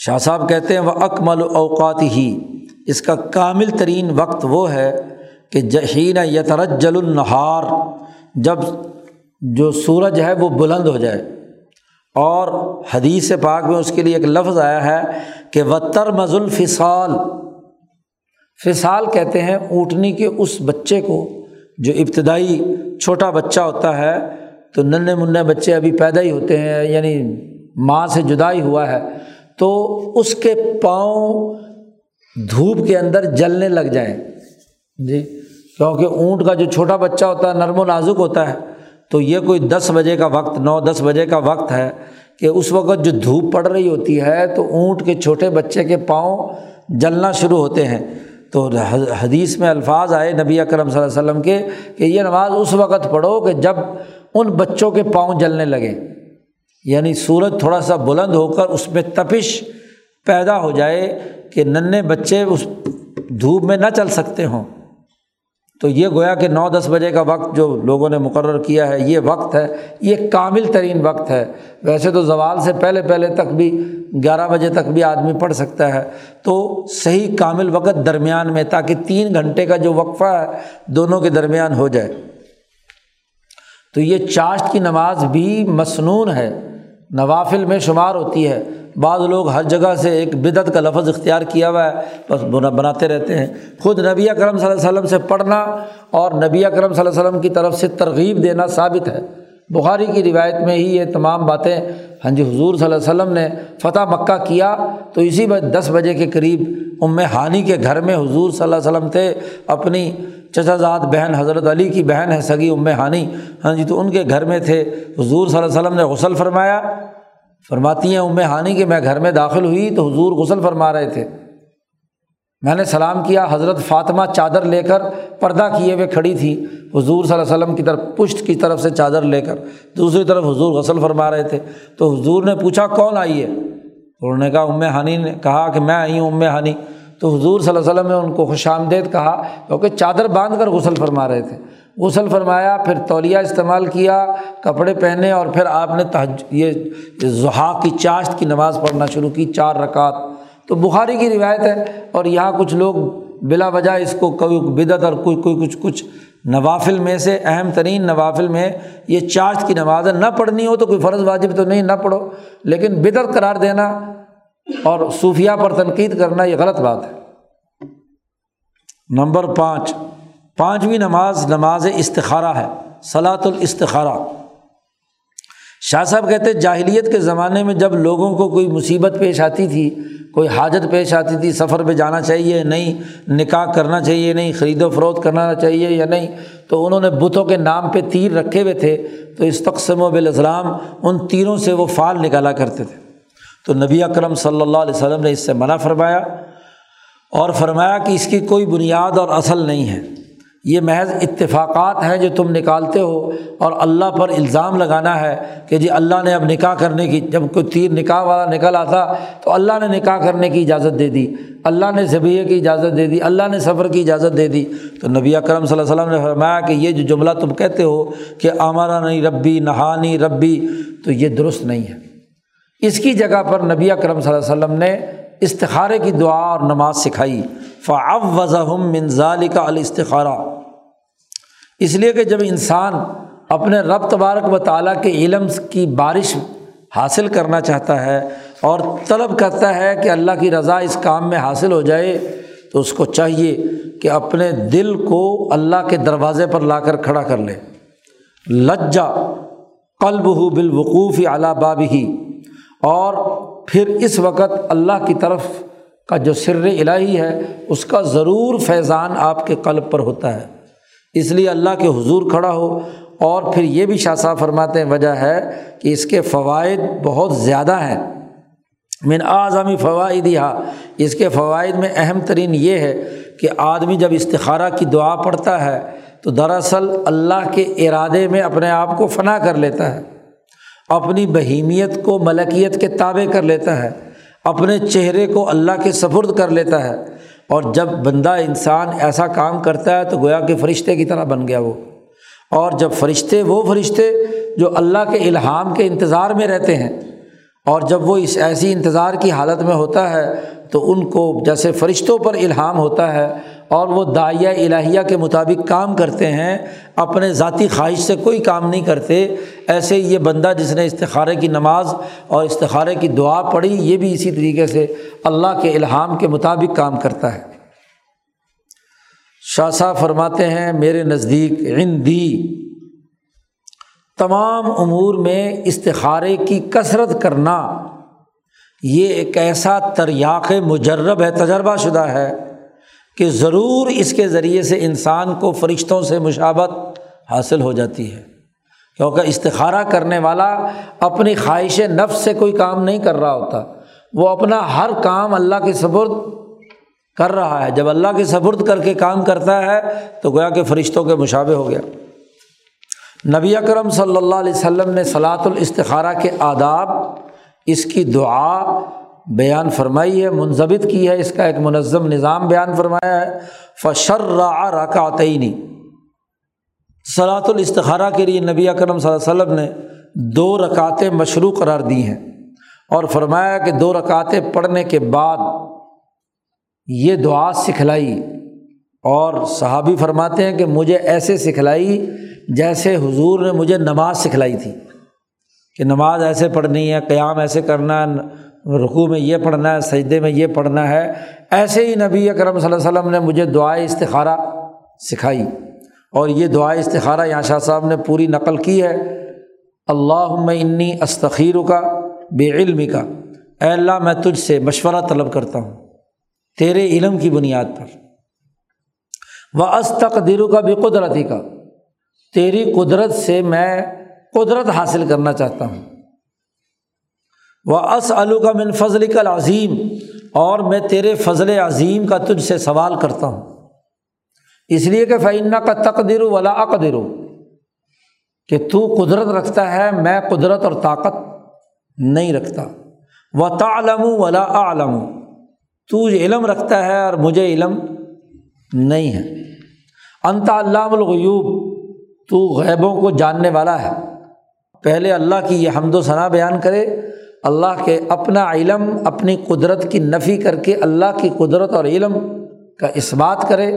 شاہ صاحب کہتے ہیں وَأَكْمَلُ أَوْقَاتِهِ، اس کا کامل ترین وقت وہ ہے کہ حِينَ يَتَرَجَّلُ النَّهَارُ، جب جو سورج ہے وہ بلند ہو جائے۔ اور حدیث پاک میں اس کے لیے ایک لفظ آیا ہے کہ وَتَرْمَزُ الْفِصَالَ، فصال کہتے ہیں اونٹنی کے اس بچے کو جو ابتدائی چھوٹا بچہ ہوتا ہے، تو ننھے منھے بچے ابھی پیدا ہی ہوتے ہیں، یعنی ماں سے جدا ہی ہوا ہے، تو اس کے پاؤں دھوپ کے اندر جلنے لگ جائیں، جی، کیونکہ اونٹ کا جو چھوٹا بچہ ہوتا ہے نرم و نازک ہوتا ہے، تو یہ کوئی دس بجے کا وقت، نو دس بجے کا وقت ہے کہ اس وقت جو دھوپ پڑ رہی ہوتی ہے تو اونٹ کے چھوٹے بچے کے پاؤں جلنا شروع ہوتے ہیں۔ تو حدیث میں الفاظ آئے نبی اکرم صلی اللہ علیہ وسلم کے کہ یہ نماز اس وقت پڑھو کہ جب ان بچوں کے پاؤں جلنے لگے، یعنی سورج تھوڑا سا بلند ہو کر اس میں تپش پیدا ہو جائے کہ ننھے بچے اس دھوپ میں نہ چل سکتے ہوں۔ تو یہ گویا کہ نو دس بجے کا وقت جو لوگوں نے مقرر کیا ہے یہ وقت ہے، یہ کامل ترین وقت ہے۔ ویسے تو زوال سے پہلے پہلے تک بھی گیارہ بجے تک بھی آدمی پڑھ سکتا ہے، تو صحیح کامل وقت درمیان میں، تاکہ تین گھنٹے کا جو وقفہ ہے دونوں کے درمیان ہو جائے۔ تو یہ چاشت کی نماز بھی مسنون ہے، نوافل میں شمار ہوتی ہے۔ بعض لوگ ہر جگہ سے ایک بدعت کا لفظ اختیار کیا ہوا ہے، بس بناتے رہتے ہیں۔ خود نبی اکرم صلی اللہ علیہ وسلم سے پڑھنا اور نبی اکرم صلی اللہ علیہ وسلم کی طرف سے ترغیب دینا ثابت ہے، بخاری کی روایت میں ہی یہ تمام باتیں، ہاں جی، حضور صلی اللہ علیہ وسلم نے فتح مکہ کیا تو اسی بجے دس بجے کے قریب امّ ہانی کے گھر میں حضور صلی اللہ علیہ وسلم تھے، اپنی چچا زاد بہن حضرت علی کی بہن ہے سگی امّ ہانی، ہاں جی، تو ان کے گھر میں تھے، حضور صلی اللہ علیہ وسلم نے غسل فرمایا۔ فرماتی ہیں امّ ہانی کہ میں گھر میں داخل ہوئی تو حضور غسل فرما رہے تھے، میں نے سلام کیا، حضرت فاطمہ چادر لے کر پردہ کیے ہوئے کھڑی تھی، حضور صلی اللہ علیہ وسلم کی طرف پشت کی طرف سے چادر لے کر، دوسری طرف حضور غسل فرما رہے تھے۔ تو حضور نے پوچھا کون آئی ہے؟ انہوں نے کہا امّ ہانی نے کہا کہ میں آئی ہوں امّ ہانی۔ تو حضور صلی اللہ علیہ وسلم نے ان کو خوش آمدید کہا، کیونکہ چادر باندھ کر غسل فرما رہے تھے۔ غسل فرمایا، پھر تولیہ استعمال کیا، کپڑے پہنے، اور پھر آپ نے تہج یہ ضحیٰ کی چاشت کی نماز پڑھنا شروع کی، چار رکعت۔ تو بخاری کی روایت ہے، اور یہاں کچھ لوگ بلا وجہ اس کو کوئی بدعت اور کوئی کوئی کچھ کچھ نوافل میں سے، اہم ترین نوافل میں یہ چاشت کی نماز ہے، نہ پڑھنی ہو تو کوئی فرض واجب تو نہیں، نہ پڑھو، لیکن بدعت قرار دینا اور صوفیہ پر تنقید کرنا یہ غلط بات ہے۔ نمبر پانچ، پانچویں نماز نماز استخارہ ہے، صلاۃ الاستخارہ۔ شاہ صاحب کہتے ہیں جاہلیت کے زمانے میں جب لوگوں کو کوئی مصیبت پیش آتی تھی، کوئی حاجت پیش آتی تھی، سفر پہ جانا چاہیے نہیں، نکاح کرنا چاہیے نہیں، خرید و فروخت کرنا چاہیے یا نہیں، تو انہوں نے بتوں کے نام پہ تیر رکھے ہوئے تھے، تو استقسموا بالازلام، ان تیروں سے وہ فال نکالا کرتے تھے۔ تو نبی اکرم صلی اللہ علیہ وسلم نے اس سے منع فرمایا، اور فرمایا کہ اس کی کوئی بنیاد اور اصل نہیں ہے، یہ محض اتفاقات ہیں جو تم نکالتے ہو، اور اللہ پر الزام لگانا ہے کہ جی اللہ نے اب نکاح کرنے کی، جب کوئی تیر نکاح والا نکل آتا تو اللہ نے نکاح کرنے کی اجازت دے دی، اللہ نے ذبیحے کی اجازت دے دی، اللہ نے سفر کی اجازت دے دی۔ تو نبی اکرم صلی اللہ علیہ وسلم نے فرمایا کہ یہ جو جملہ تم کہتے ہو کہ امرنی ربی نہانی ربی، تو یہ درست نہیں ہے۔ اس کی جگہ پر نبی اکرم صلی اللہ علیہ وسلم نے استخارے کی دعا اور نماز سکھائی، فَعَوَّزَهُم مِّن ذَلِكَ الْاِسْتِخَارَةُ، اس لیے کہ جب انسان اپنے رب تبارک و تعالیٰ کے علم کی بارش حاصل کرنا چاہتا ہے اور طلب کرتا ہے کہ اللہ کی رضا اس کام میں حاصل ہو جائے، تو اس کو چاہیے کہ اپنے دل کو اللہ کے دروازے پر لا کر کھڑا کر لے۔ لجا قلبہ بالوقوف علی بابہ، اور پھر اس وقت اللہ کی طرف کا جو سر الہی ہے اس کا ضرور فیضان آپ کے قلب پر ہوتا ہے، اس لیے اللہ کے حضور کھڑا ہو۔ اور پھر یہ بھی شاہ صاحب فرماتے ہیں وجہ ہے کہ اس کے فوائد بہت زیادہ ہیں، من اعظم فوائدہا، اس کے فوائد میں اہم ترین یہ ہے کہ آدمی جب استخارہ کی دعا پڑھتا ہے تو دراصل اللہ کے ارادے میں اپنے آپ کو فنا کر لیتا ہے، اپنی بہیمیت کو ملکیت کے تابع کر لیتا ہے، اپنے چہرے کو اللہ کے سپرد کر لیتا ہے، اور جب بندہ انسان ایسا کام کرتا ہے تو گویا کہ فرشتے کی طرح بن گیا وہ، اور جب فرشتے وہ فرشتے جو اللہ کے الہام کے انتظار میں رہتے ہیں، اور جب وہ اس ایسی انتظار کی حالت میں ہوتا ہے تو ان کو جیسے فرشتوں پر الہام ہوتا ہے اور وہ داعیہ الہیہ کے مطابق کام کرتے ہیں، اپنے ذاتی خواہش سے کوئی کام نہیں کرتے، ایسے یہ بندہ جس نے استخارے کی نماز اور استخارے کی دعا پڑھی یہ بھی اسی طریقے سے اللہ کے الہام کے مطابق کام کرتا ہے۔ شاہ صاحب فرماتے ہیں میرے نزدیک عندی تمام امور میں استخارے کی کثرت کرنا یہ ایک ایسا تریاق مجرب ہے، تجربہ شدہ ہے کہ ضرور اس کے ذریعے سے انسان کو فرشتوں سے مشابت حاصل ہو جاتی ہے، کیونکہ استخارہ کرنے والا اپنی خواہش نفس سے کوئی کام نہیں کر رہا ہوتا، وہ اپنا ہر کام اللہ کے سپرد کر رہا ہے، جب اللہ کے سپرد کر کے کام کرتا ہے تو گویا کہ فرشتوں کے مشابہ ہو گیا۔ نبی اکرم صلی اللہ علیہ وسلم نے صلاۃ الاستخارہ کے آداب، اس کی دعا بیان فرمائی ہے، منضبط کی ہے، اس کا ایک منظم نظام بیان فرمایا ہے۔ فشرع رکعتین، صلاۃ الاستخارہ کے لیے نبی اکرم صلی اللہ علیہ وسلم نے دو رکعتیں مشروع قرار دی ہیں، اور فرمایا کہ دو رکعتیں پڑھنے کے بعد یہ دعا سکھلائی، اور صحابی فرماتے ہیں کہ مجھے ایسے سکھلائی جیسے حضور نے مجھے نماز سکھلائی تھی، کہ نماز ایسے پڑھنی ہے، قیام ایسے کرنا ہے، رکوع میں یہ پڑھنا ہے، سجدے میں یہ پڑھنا ہے، ایسے ہی نبی اکرم صلی اللہ علیہ وسلم نے مجھے دعائے استخارہ سکھائی، اور یہ دعائے استخارہ یہاں شاہ صاحب نے پوری نقل کی ہے۔ اللہم انی استخیرک بعلمک، اے اللہ میں تجھ سے مشورہ طلب کرتا ہوں تیرے علم کی بنیاد پر، وَأَسْتَقْدِرُكَ بِقُدْرَتِكَ، تیری قدرت سے میں قدرت حاصل کرنا چاہتا ہوں، وَأَسْأَلُكَ مِنْ فَضْلِكَ الْعَظِيمِ، اور میں تیرے فضل عظیم کا تجھ سے سوال کرتا ہوں، اس لیے کہ فَإِنَّكَ تَقْدِرُ وَلَا أَقْدِرُ، کہ تو قدرت رکھتا ہے میں قدرت اور طاقت نہیں رکھتا، وَتَعْلَمُ وَلَا أَعْلَمُ، تو علم رکھتا ہے اور مجھے علم نہیں ہے، انت علام الغیوب، تو غیبوں کو جاننے والا ہے۔ پہلے اللہ کی یہ حمد و ثنا بیان کرے، اللہ کے اپنا علم اپنی قدرت کی نفی کر کے اللہ کی قدرت اور علم کا اثبات کرے،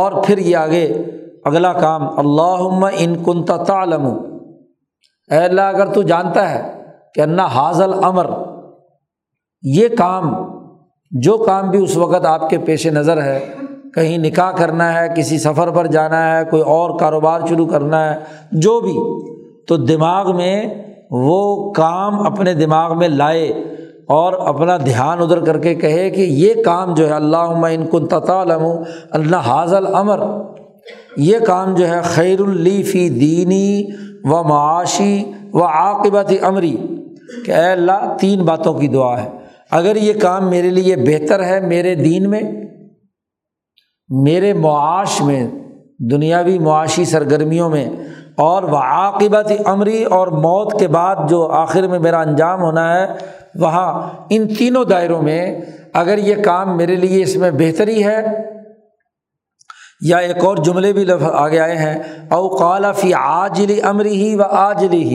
اور پھر یہ آگے اگلا کام، اللہم ان کنت تعلم، اے اللہ اگر تو جانتا ہے کہ انا حاضل امر، یہ کام جو کام بھی اس وقت آپ کے پیش نظر ہے، کہیں نکاح کرنا ہے، کسی سفر پر جانا ہے، کوئی اور کاروبار شروع کرنا ہے، جو بھی، تو دماغ میں وہ کام اپنے دماغ میں لائے اور اپنا دھیان ادھر کر کے کہے کہ یہ کام جو ہے، اللہم ان کنت تعلم ان ھذا الامر، یہ کام جو ہے خیر لی فی دینی و معاشی و عاقبت امری، کہ اے اللہ تین باتوں کی دعا ہے، اگر یہ کام میرے لیے بہتر ہے میرے دین میں، میرے معاش میں، دنیاوی معاشی سرگرمیوں میں، اور وعاقبت امری، اور موت کے بعد جو آخر میں میرا انجام ہونا ہے وہاں، ان تینوں دائروں میں اگر یہ کام میرے لیے اس میں بہتری ہے، یا ایک اور جملے بھی لفظ آگے آئے ہیں، او قال فی عاجل امرہ و آجلہ،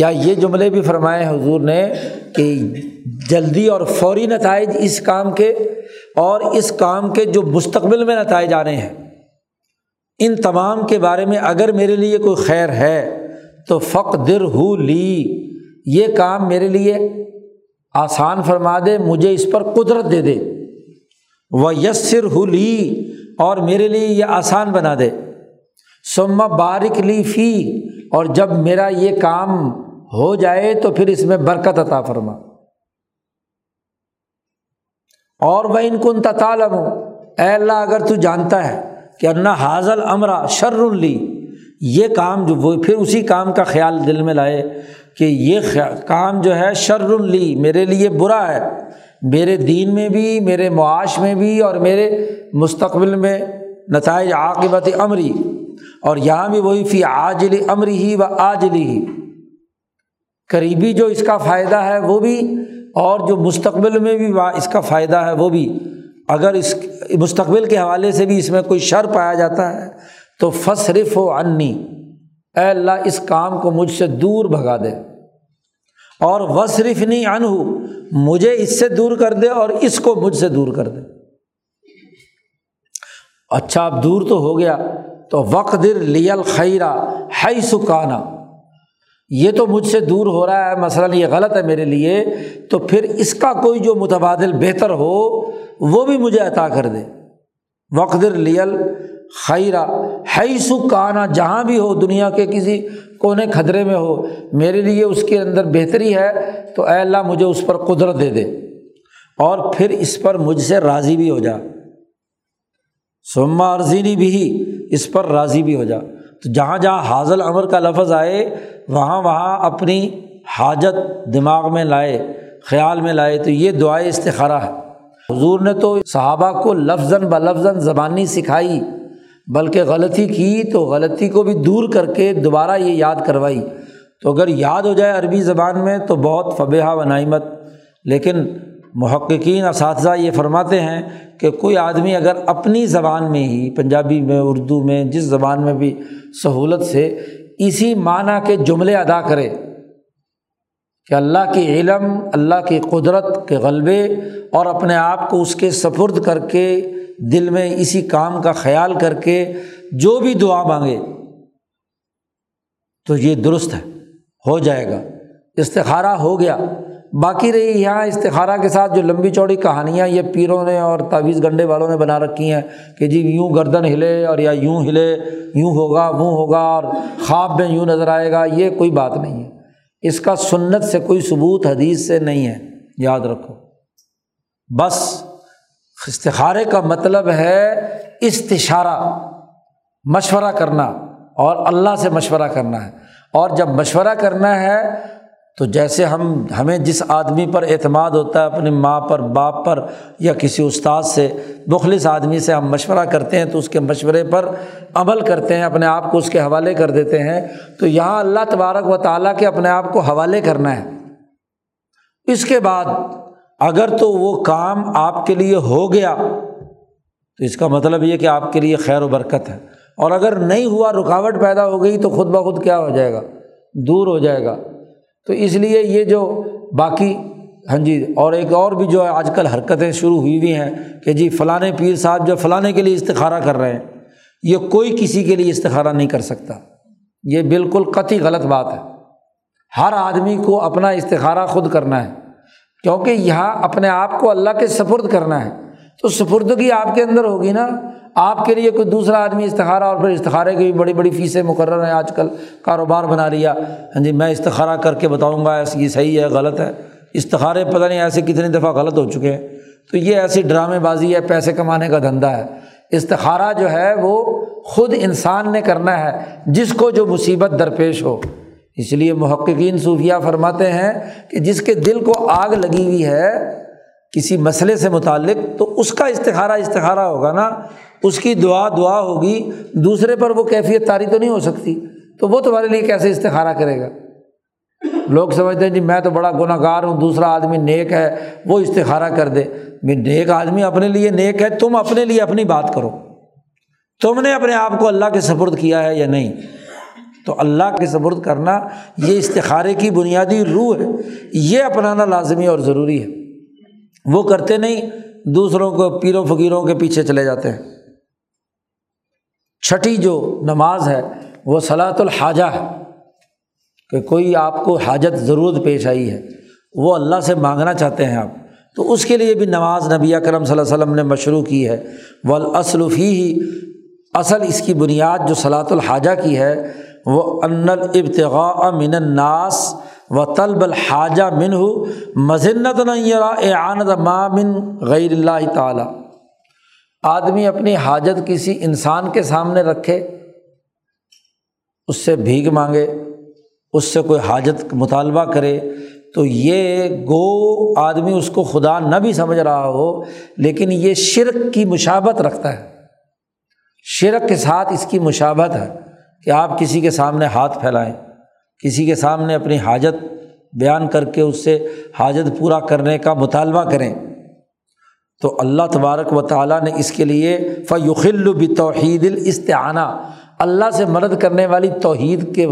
یا یہ جملے بھی فرمائے حضور نے کہ جلدی اور فوری نتائج اس کام کے، اور اس کام کے جو مستقبل میں نتائج آنے ہیں، ان تمام کے بارے میں اگر میرے لیے کوئی خیر ہے تو فقدرہ لی، یہ کام میرے لیے آسان فرما دے، مجھے اس پر قدرت دے دے، وَيَسِّرْهُ لِي، اور میرے لیے یہ آسان بنا دے، ثم بارک لی فی، اور جب میرا یہ کام ہو جائے تو پھر اس میں برکت عطا فرما، اور وَإِن كُنْتَ تَعْلَمُ، اے اللہ اگر تو جانتا ہے کہ اَنَّ هَٰذَا الْأَمْرَ شَرٌّ لِّي، یہ کام جو وہ پھر اسی کام کا خیال دل میں لائے کہ یہ کام جو ہے شرٌ لِّي میرے لیے برا ہے، میرے دین میں بھی، میرے معاش میں بھی، اور میرے مستقبل میں نتائج عاقبت امری، اور یہاں بھی وہی فی عاجل امری ہی و آجلی ہی، قریبی جو اس کا فائدہ ہے وہ بھی اور جو مستقبل میں بھی اس کا فائدہ ہے وہ بھی۔ اگر اس مستقبل کے حوالے سے بھی اس میں کوئی شر پایا جاتا ہے تو فصرف عنی، اے اللہ اس کام کو مجھ سے دور بھگا دے، اور وصرفنی عنہ، مجھے اس سے دور کر دے اور اس کو مجھ سے دور کر دے۔ اچھا اب دور تو ہو گیا، تو وقدر لی الخیر حیث کانا، یہ تو مجھ سے دور ہو رہا ہے، مثلاً یہ غلط ہے میرے لیے، تو پھر اس کا کوئی جو متبادل بہتر ہو وہ بھی مجھے عطا کر دے۔ وقدر لی الخیر حیث کانا، جہاں بھی ہو، دنیا کے کسی کونے خدرے میں ہو، میرے لیے اس کے اندر بہتری ہے تو اے اللہ مجھے اس پر قدرت دے دے، اور پھر اس پر مجھ سے راضی بھی ہو جا، ثم ارضینی بھی، اس پر راضی بھی ہو جا۔ تو جہاں جہاں حاصل امر کا لفظ آئے وہاں وہاں اپنی حاجت دماغ میں لائے، خیال میں لائے، تو یہ دعائے استخارہ ہے۔ حضور نے تو صحابہ کو لفظاً بلفظاً زبانی سکھائی، بلکہ غلطی کی تو غلطی کو بھی دور کر کے دوبارہ یہ یاد کروائی، تو اگر یاد ہو جائے عربی زبان میں تو بہت فبیہا و نعمت۔ لیکن محققین اساتذہ یہ فرماتے ہیں کہ کوئی آدمی اگر اپنی زبان میں ہی، پنجابی میں، اردو میں، جس زبان میں بھی سہولت سے اسی معنی کے جملے ادا کرے کہ اللہ کے علم، اللہ کی قدرت کے غلبے، اور اپنے آپ کو اس کے سپرد کر کے دل میں اسی کام کا خیال کر کے جو بھی دعا مانگے تو یہ درست ہے، ہو جائے گا، استخارہ ہو گیا۔ باقی رہی یہاں استخارہ کے ساتھ جو لمبی چوڑی کہانیاں یہ پیروں نے اور تعویذ گنڈے والوں نے بنا رکھی ہیں کہ جی یوں گردن ہلے اور یا یوں ہلے، یوں ہوگا، وہ ہوگا، اور خواب میں یوں نظر آئے گا، یہ کوئی بات نہیں ہے، اس کا سنت سے کوئی ثبوت حدیث سے نہیں ہے، یاد رکھو۔ بس استخارے کا مطلب ہے استشارہ، مشورہ کرنا، اور اللہ سے مشورہ کرنا ہے، اور جب مشورہ کرنا ہے تو جیسے ہم ہمیں جس آدمی پر اعتماد ہوتا ہے، اپنی ماں پر، باپ پر، یا کسی استاد سے، مخلص آدمی سے ہم مشورہ کرتے ہیں تو اس کے مشورے پر عمل کرتے ہیں، اپنے آپ کو اس کے حوالے کر دیتے ہیں، تو یہاں اللہ تبارک و تعالیٰ کے اپنے آپ کو حوالے کرنا ہے۔ اس کے بعد اگر تو وہ کام آپ کے لیے ہو گیا تو اس کا مطلب یہ کہ آپ کے لیے خیر و برکت ہے، اور اگر نہیں ہوا، رکاوٹ پیدا ہو گئی تو خود بخود کیا ہو جائے گا، دور ہو جائے گا۔ تو اس لیے یہ جو باقی، ہاں جی، اور ایک اور بھی جو آج کل حرکتیں شروع ہوئی ہوئی ہیں کہ جی فلاں پیر صاحب جو فلاں کے لیے استخارہ کر رہے ہیں، یہ کوئی کسی کے لیے استخارہ نہیں کر سکتا، یہ بالکل قطعی غلط بات ہے۔ ہر آدمی کو اپنا استخارہ خود کرنا ہے، کیونکہ یہاں اپنے آپ کو اللہ کے سپرد کرنا ہے، تو سپردگی آپ کے اندر ہوگی نا، آپ کے لیے کوئی دوسرا آدمی استخارہ، اور پھر استخارے کی بھی بڑی بڑی فیسیں مقرر ہیں آج کل، کاروبار بنا لیا، ہاں جی میں استخارہ کر کے بتاؤں گا یہ صحیح ہے غلط ہے، استخارے پتہ نہیں ایسے کتنی دفعہ غلط ہو چکے ہیں، تو یہ ایسی ڈرامے بازی ہے، پیسے کمانے کا دھندا ہے۔ استخارہ جو ہے وہ خود انسان نے کرنا ہے جس کو جو مصیبت درپیش ہو، اس لیے محققین صوفیہ فرماتے ہیں کہ جس کے دل کو آگ لگی ہوئی ہے کسی مسئلے سے متعلق تو اس کا استخارہ استخارہ ہوگا نا، اس کی دعا دعا ہوگی، دوسرے پر وہ کیفیت طاری تو نہیں ہو سکتی، تو وہ تمہارے لیے کیسے استخارہ کرے گا۔ لوگ سمجھتے ہیں جی میں تو بڑا گناہ گار ہوں، دوسرا آدمی نیک ہے وہ استخارہ کر دے، نیک آدمی اپنے لیے نیک ہے، تم اپنے لیے اپنی بات کرو، تم نے اپنے آپ کو اللہ کے سپرد کیا ہے یا نہیں، تو اللہ کے سپرد کرنا یہ استخارے کی بنیادی روح ہے، یہ اپنانا لازمی اور ضروری ہے۔ وہ کرتے نہیں، دوسروں کو، پیروں فقیروں کے پیچھے چلے جاتے ہیں۔ چھٹی جو نماز ہے وہ صلاۃ الحاجہ ہے کہ کوئی آپ کو حاجت ضرورت پیش آئی ہے، وہ اللہ سے مانگنا چاہتے ہیں آپ، تو اس کے لیے بھی نماز نبی اکرم صلی اللہ علیہ وسلم نے مشروع کی ہے۔ والاصل فیہ، اصل اس کی بنیاد جو صلاۃ الحاجہ کی ہے وہ ان الابتغاء من الناس و طلب الحاجہ منہ مذنت نہ یرا اعانت ما من غیر اللہ تعالی، آدمی اپنی حاجت کسی انسان کے سامنے رکھے، اس سے بھیک مانگے، اس سے کوئی حاجت مطالبہ کرے، تو یہ گو آدمی اس کو خدا نہ بھی سمجھ رہا ہو، لیکن یہ شرک کی مشابہت رکھتا ہے، شرک کے ساتھ اس کی مشابہت ہے کہ آپ کسی کے سامنے ہاتھ پھیلائیں، کسی کے سامنے اپنی حاجت بیان کر کے اس سے حاجت پورا کرنے کا مطالبہ کریں۔ تو اللہ تبارک و تعالیٰ نے اس کے لیے فَيُخِلُّ بِتَوْحِيدِ الْإِسْتِعَانَةِ، اللہ سے مدد کرنے والی توحید کے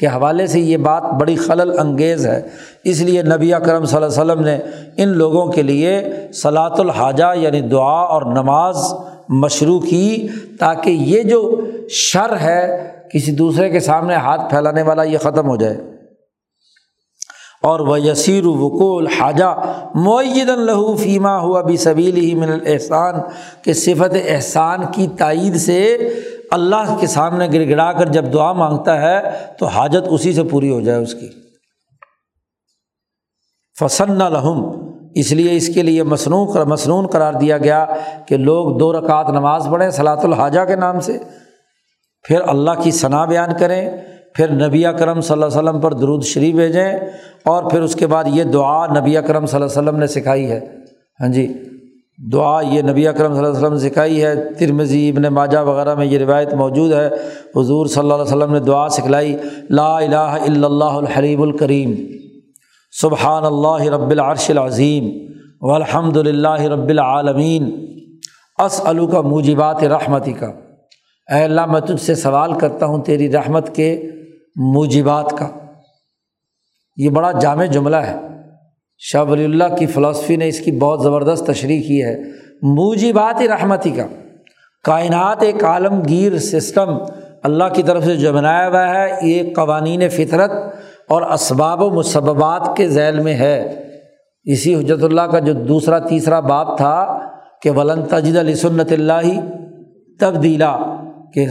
کے حوالے سے یہ بات بڑی خلل انگیز ہے، اس لیے نبی اکرم صلی اللہ علیہ وسلم نے ان لوگوں کے لیے صلاۃ الحاجہ یعنی دعا اور نماز مشروع کی، تاکہ یہ جو شر ہے کسی دوسرے کے سامنے ہاتھ پھیلانے والا یہ ختم ہو جائے۔ اور وَيَسِيرُ وُقُوعُ الْحَاجَةِ مُؤَيِّدًا لَهُ فِيمَا هُوَ بِسَبِيلِهِ مِنَ الْإِحْسَانِ، کہ صفت احسان کی تائید سے اللہ کے سامنے گڑ گڑا کر جب دعا مانگتا ہے تو حاجت اسی سے پوری ہو جائے اس کی۔ فَسَنَّ لَهُمْ، اس لیے اس کے لیے مسنون مسنون قرار دیا گیا کہ لوگ دو رکعت نماز پڑھیں صلاۃ الحاجہ کے نام سے، پھر اللہ کی ثنا بیان کریں، پھر نبی اکرم صلی اللہ علیہ وسلم پر درود شریف بھیجیں، اور پھر اس کے بعد یہ دعا نبی اکرم صلی اللہ علیہ وسلم نے سکھائی ہے، ہاں جی دعا یہ نبی اکرم صلی اللہ علیہ وسلم نے سکھائی ہے، ترمذی ابن ماجہ وغیرہ میں یہ روایت موجود ہے، حضور صلی اللہ علیہ وسلم نے دعا سکھلائی، لا الہ الا اللہ الحلیم الکریم، سبحان اللہ رب العرش العظیم، والحمد للہ رب العالمین، اسألک موجبات رحمتک، اے اللہ میں تجھ سے سوال کرتا ہوں تیری رحمت کے موجبات کا۔ یہ بڑا جامع جملہ ہے، شاہ ولی اللہ کی فلسفی نے اس کی بہت زبردست تشریح کی ہے، موجبات رحمتی کا، کائنات ایک عالمگیر سسٹم اللہ کی طرف سے جو بنایا ہوا ہے، یہ قوانین فطرت اور اسباب و مسببات کے ذیل میں ہے۔ اسی حجت اللہ کا جو دوسرا تیسرا باب تھا کہ ولن تجد لسنت اللہ تبدیلا، کہ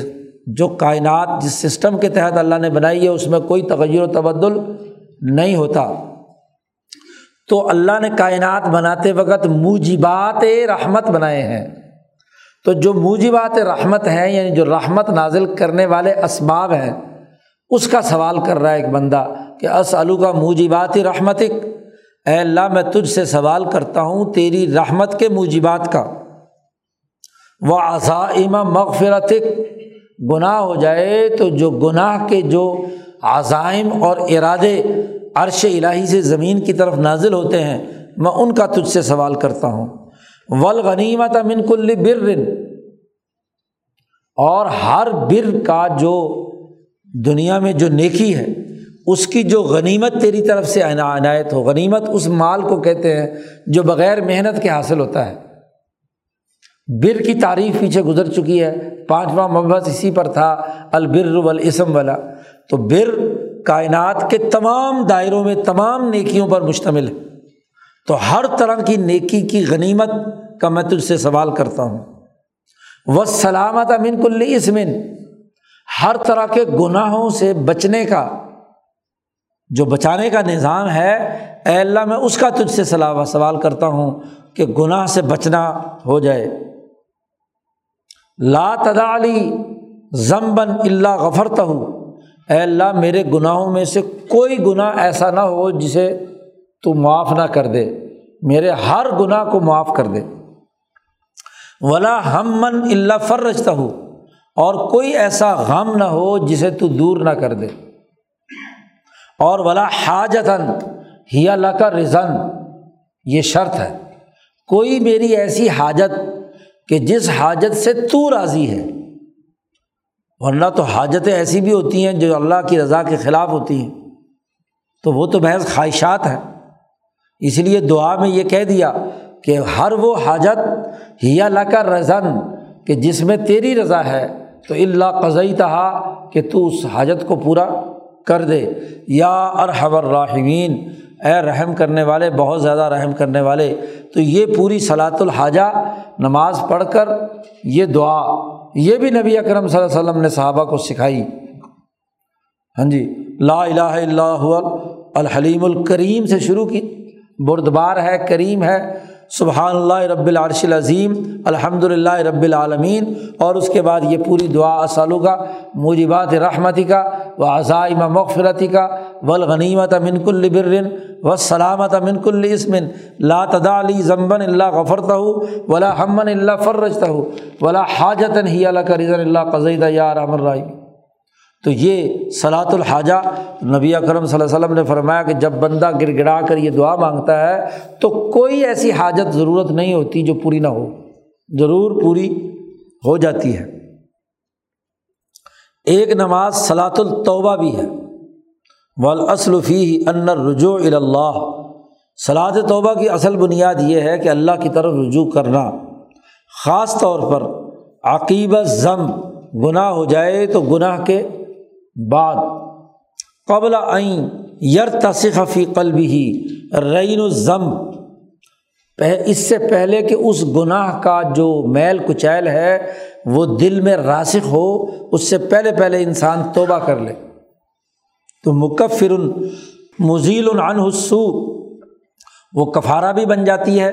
جو کائنات جس سسٹم کے تحت اللہ نے بنائی ہے اس میں کوئی تغیر و تبدل نہیں ہوتا۔ تو اللہ نے کائنات بناتے وقت موجبات رحمت بنائے ہیں، تو جو موجبات رحمت ہیں یعنی جو رحمت نازل کرنے والے اسباب ہیں، اس کا سوال کر رہا ہے ایک بندہ کہ اسألک موجبات رحمتک، اے اللہ میں تجھ سے سوال کرتا ہوں تیری رحمت کے موجبات کا، وعزائم مغفرتک، گناہ ہو جائے تو جو گناہ کے جو عزائم اور ارادے عرش الہی سے زمین کی طرف نازل ہوتے ہیں میں ان کا تجھ سے سوال کرتا ہوں، والغنیمۃ من کل بر، اور ہر بر کا جو دنیا میں جو نیکی ہے اس کی جو غنیمت تیری طرف سے عنایت ہو۔ غنیمت اس مال کو کہتے ہیں جو بغیر محنت کے حاصل ہوتا ہے، بر کی تعریف پیچھے گزر چکی ہے، پانچواں مبحث اسی پر تھا البر والاسم والا۔ تو بر کائنات کے تمام دائروں میں تمام نیکیوں پر مشتمل ہے، تو ہر طرح کی نیکی کی غنیمت کا میں تجھ سے سوال کرتا ہوں، والسلامۃ من کل اسم، ہر طرح کے گناہوں سے بچنے کا جو بچانے کا نظام ہے، اے اللہ میں اس کا تجھ سے سوال کرتا ہوں کہ گناہ سے بچنا ہو جائے۔ لا تدع لی ذنبا الا غفرتہ، اے اللہ میرے گناہوں میں سے کوئی گناہ ایسا نہ ہو جسے تو معاف نہ کر دے، میرے ہر گناہ کو معاف کر دے۔ ولا ہما الا فرجتہ، اور کوئی ایسا غم نہ ہو جسے تو دور نہ کر دے۔ اور ولا حاجتا ہی لک رضا، یہ شرط ہے، کوئی میری ایسی حاجت کہ جس حاجت سے تو راضی ہے، ورنہ تو حاجتیں ایسی بھی ہوتی ہیں جو اللہ کی رضا کے خلاف ہوتی ہیں، تو وہ تو محض خواہشات ہیں۔ اس لیے دعا میں یہ کہہ دیا کہ ہر وہ حاجت ہی لک رضا، کہ جس میں تیری رضا ہے، تو الا قضیتھا، کہ تو اس حاجت کو پورا کر دے۔ یا ارحم الراحمین، اے رحم کرنے والے، بہت زیادہ رحم کرنے والے۔ تو یہ پوری صلاۃ الحاجہ نماز پڑھ کر یہ دعا، یہ بھی نبی اکرم صلی اللہ علیہ وسلم نے صحابہ کو سکھائی۔ ہاں جی، لا الہ الا هو الحلیم الکریم سے شروع کی، بردبار ہے، کریم ہے، سبحان اللہ رب العرش العظیم، الحمد للہ رب العالمین، اور اس کے بعد یہ پوری دعا، اسالوکا موجبات رحمتکا وعزائم مغفرتکا والغنیمۃ من کل بر والسلامۃ من کل اسم، لا تدع لی ذنبا الا غفرته ولا ہما الا فرجته ولا حاجة ہی لک رضا الا قضیتها یا ارحم الراحمین۔ تو یہ صلاۃ الحاجہ نبی اکرم صلی اللہ علیہ وسلم نے فرمایا کہ جب بندہ گڑ گڑا کر یہ دعا مانگتا ہے تو کوئی ایسی حاجت ضرورت نہیں ہوتی جو پوری نہ ہو، ضرور پوری ہو جاتی ہے۔ ایک نماز صلاۃ التوبہ بھی ہے، والاصل فیہ ان الرجوع الی اللہ۔ صلاۃ توبہ کی اصل بنیاد یہ ہے کہ اللہ کی طرف رجوع کرنا، خاص طور پر عقیب الذنب، گناہ ہو جائے تو گناہ کے بعد، قبل ان یرتسخ فی قلبہ رین الذنب، اس سے پہلے کہ اس گناہ کا جو میل کچیل ہے وہ دل میں راسخ ہو، اس سے پہلے پہلے انسان توبہ کر لے۔ تو مکفر مزیل عنہ السوء، وہ کفارہ بھی بن جاتی ہے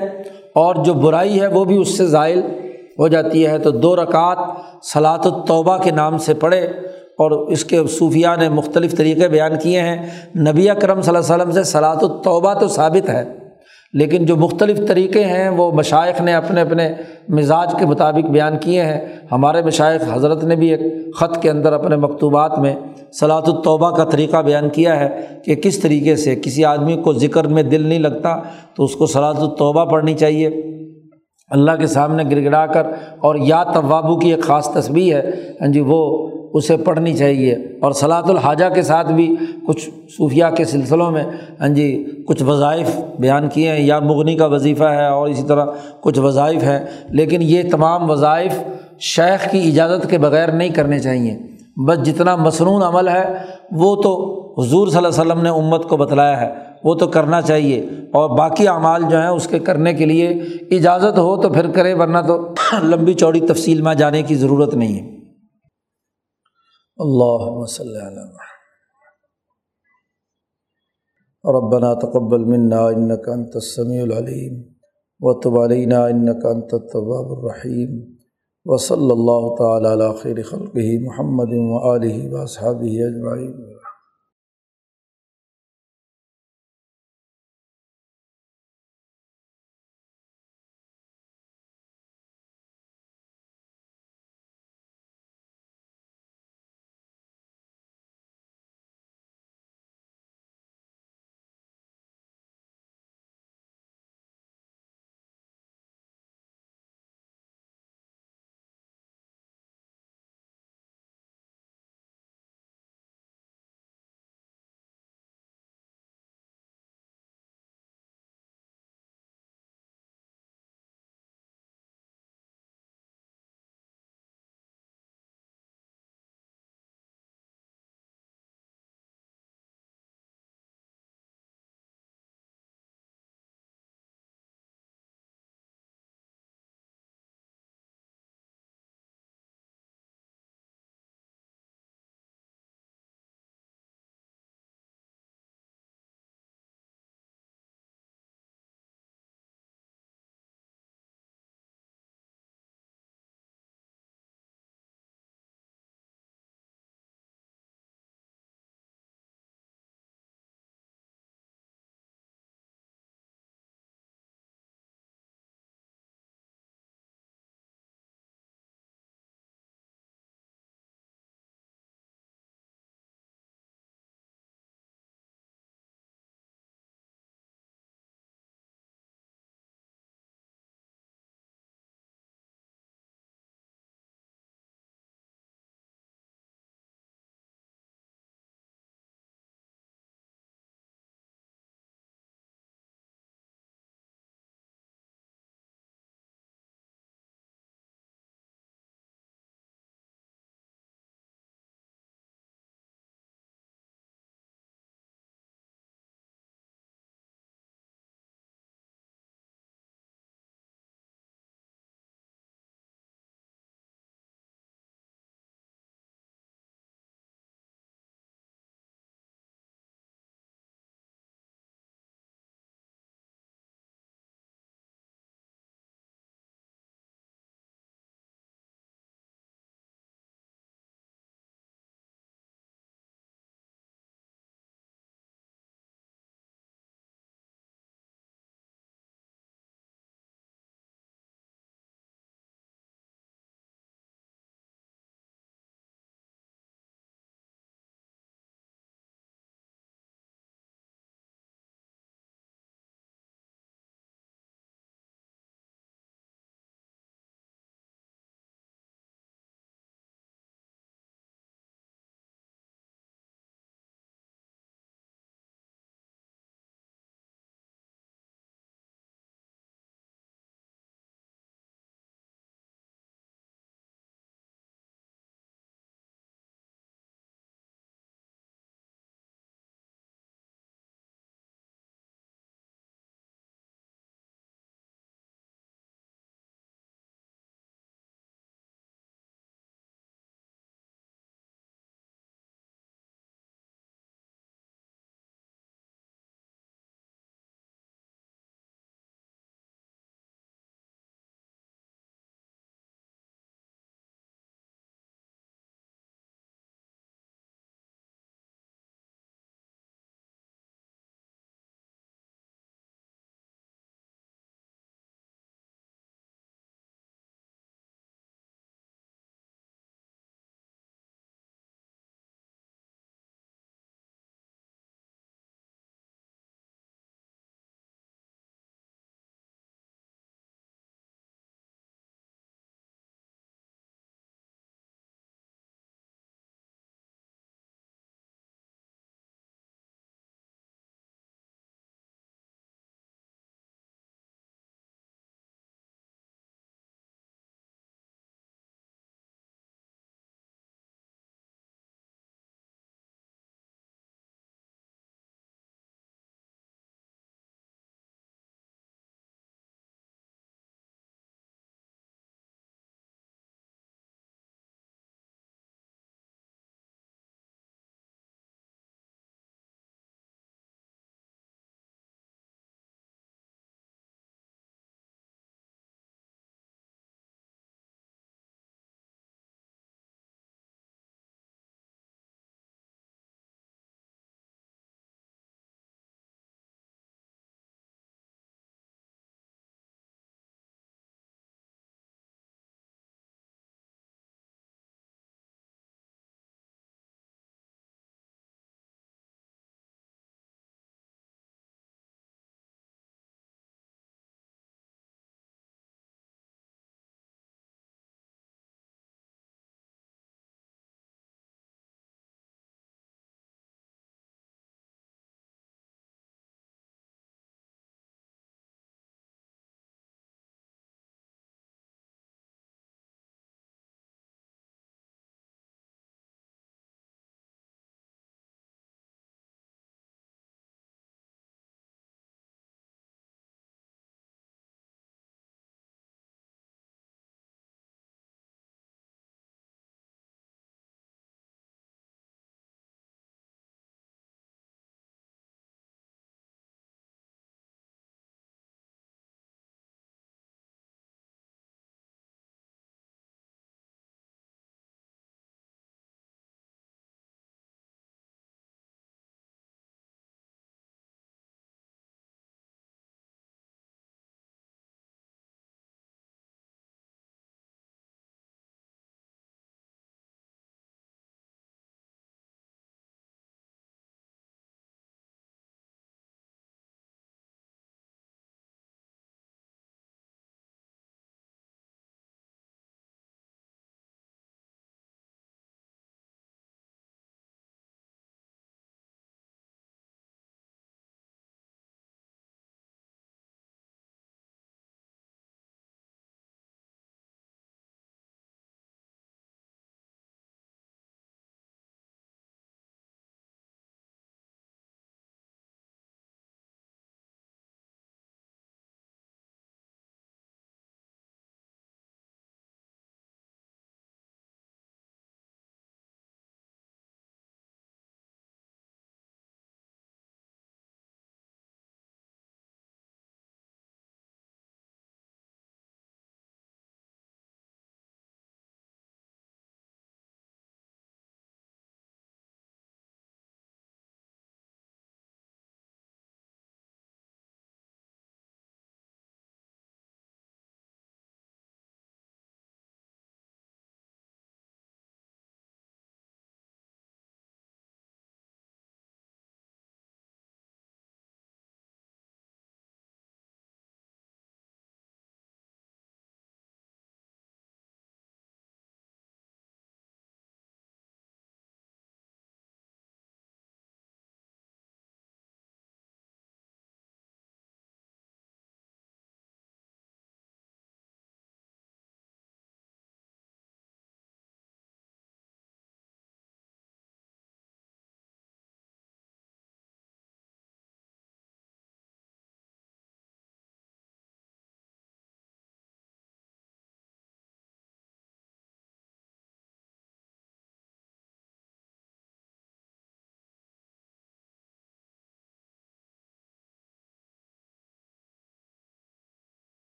اور جو برائی ہے وہ بھی اس سے زائل ہو جاتی ہے۔ تو دو رکعت صلاۃ التوبہ کے نام سے پڑھے، اور اس کے صوفیاء نے مختلف طریقے بیان کیے ہیں۔ نبی اکرم صلی اللہ علیہ وسلم سے صلاۃ التوبہ تو ثابت ہے، لیکن جو مختلف طریقے ہیں وہ مشائخ نے اپنے اپنے مزاج کے مطابق بیان کیے ہیں۔ ہمارے مشائخ حضرت نے بھی ایک خط کے اندر اپنے مکتوبات میں صلاۃ التوبہ کا طریقہ بیان کیا ہے کہ کس طریقے سے، کسی آدمی کو ذکر میں دل نہیں لگتا تو اس کو صلاۃ التوبہ پڑھنی چاہیے، اللہ کے سامنے گڑ گڑا کر، اور یا توابو کی ایک خاص تسبیح ہے جی، وہ اسے پڑھنی چاہیے۔ اور صلاۃ الحاجہ کے ساتھ بھی کچھ صوفیہ کے سلسلوں میں ہاں جی کچھ وظائف بیان کیے ہیں، یا مغنی کا وظیفہ ہے اور اسی طرح کچھ وظائف ہیں، لیکن یہ تمام وظائف شیخ کی اجازت کے بغیر نہیں کرنے چاہیے۔ بس جتنا مسنون عمل ہے وہ تو حضور صلی اللہ علیہ وسلم نے امت کو بتلایا ہے، وہ تو کرنا چاہیے، اور باقی اعمال جو ہیں اس کے کرنے کے لیے اجازت ہو تو پھر کرے، ورنہ تو لمبی چوڑی تفصیل میں جانے کی ضرورت نہیں ہے۔ اللهم صل على محمد۔ ربنا تقبل منا انك انت السميع العليم وتب علينا انك انت التواب الرحيم، وصلى الله تعالى على خير خلقه محمد واله واصحابه اجمعين۔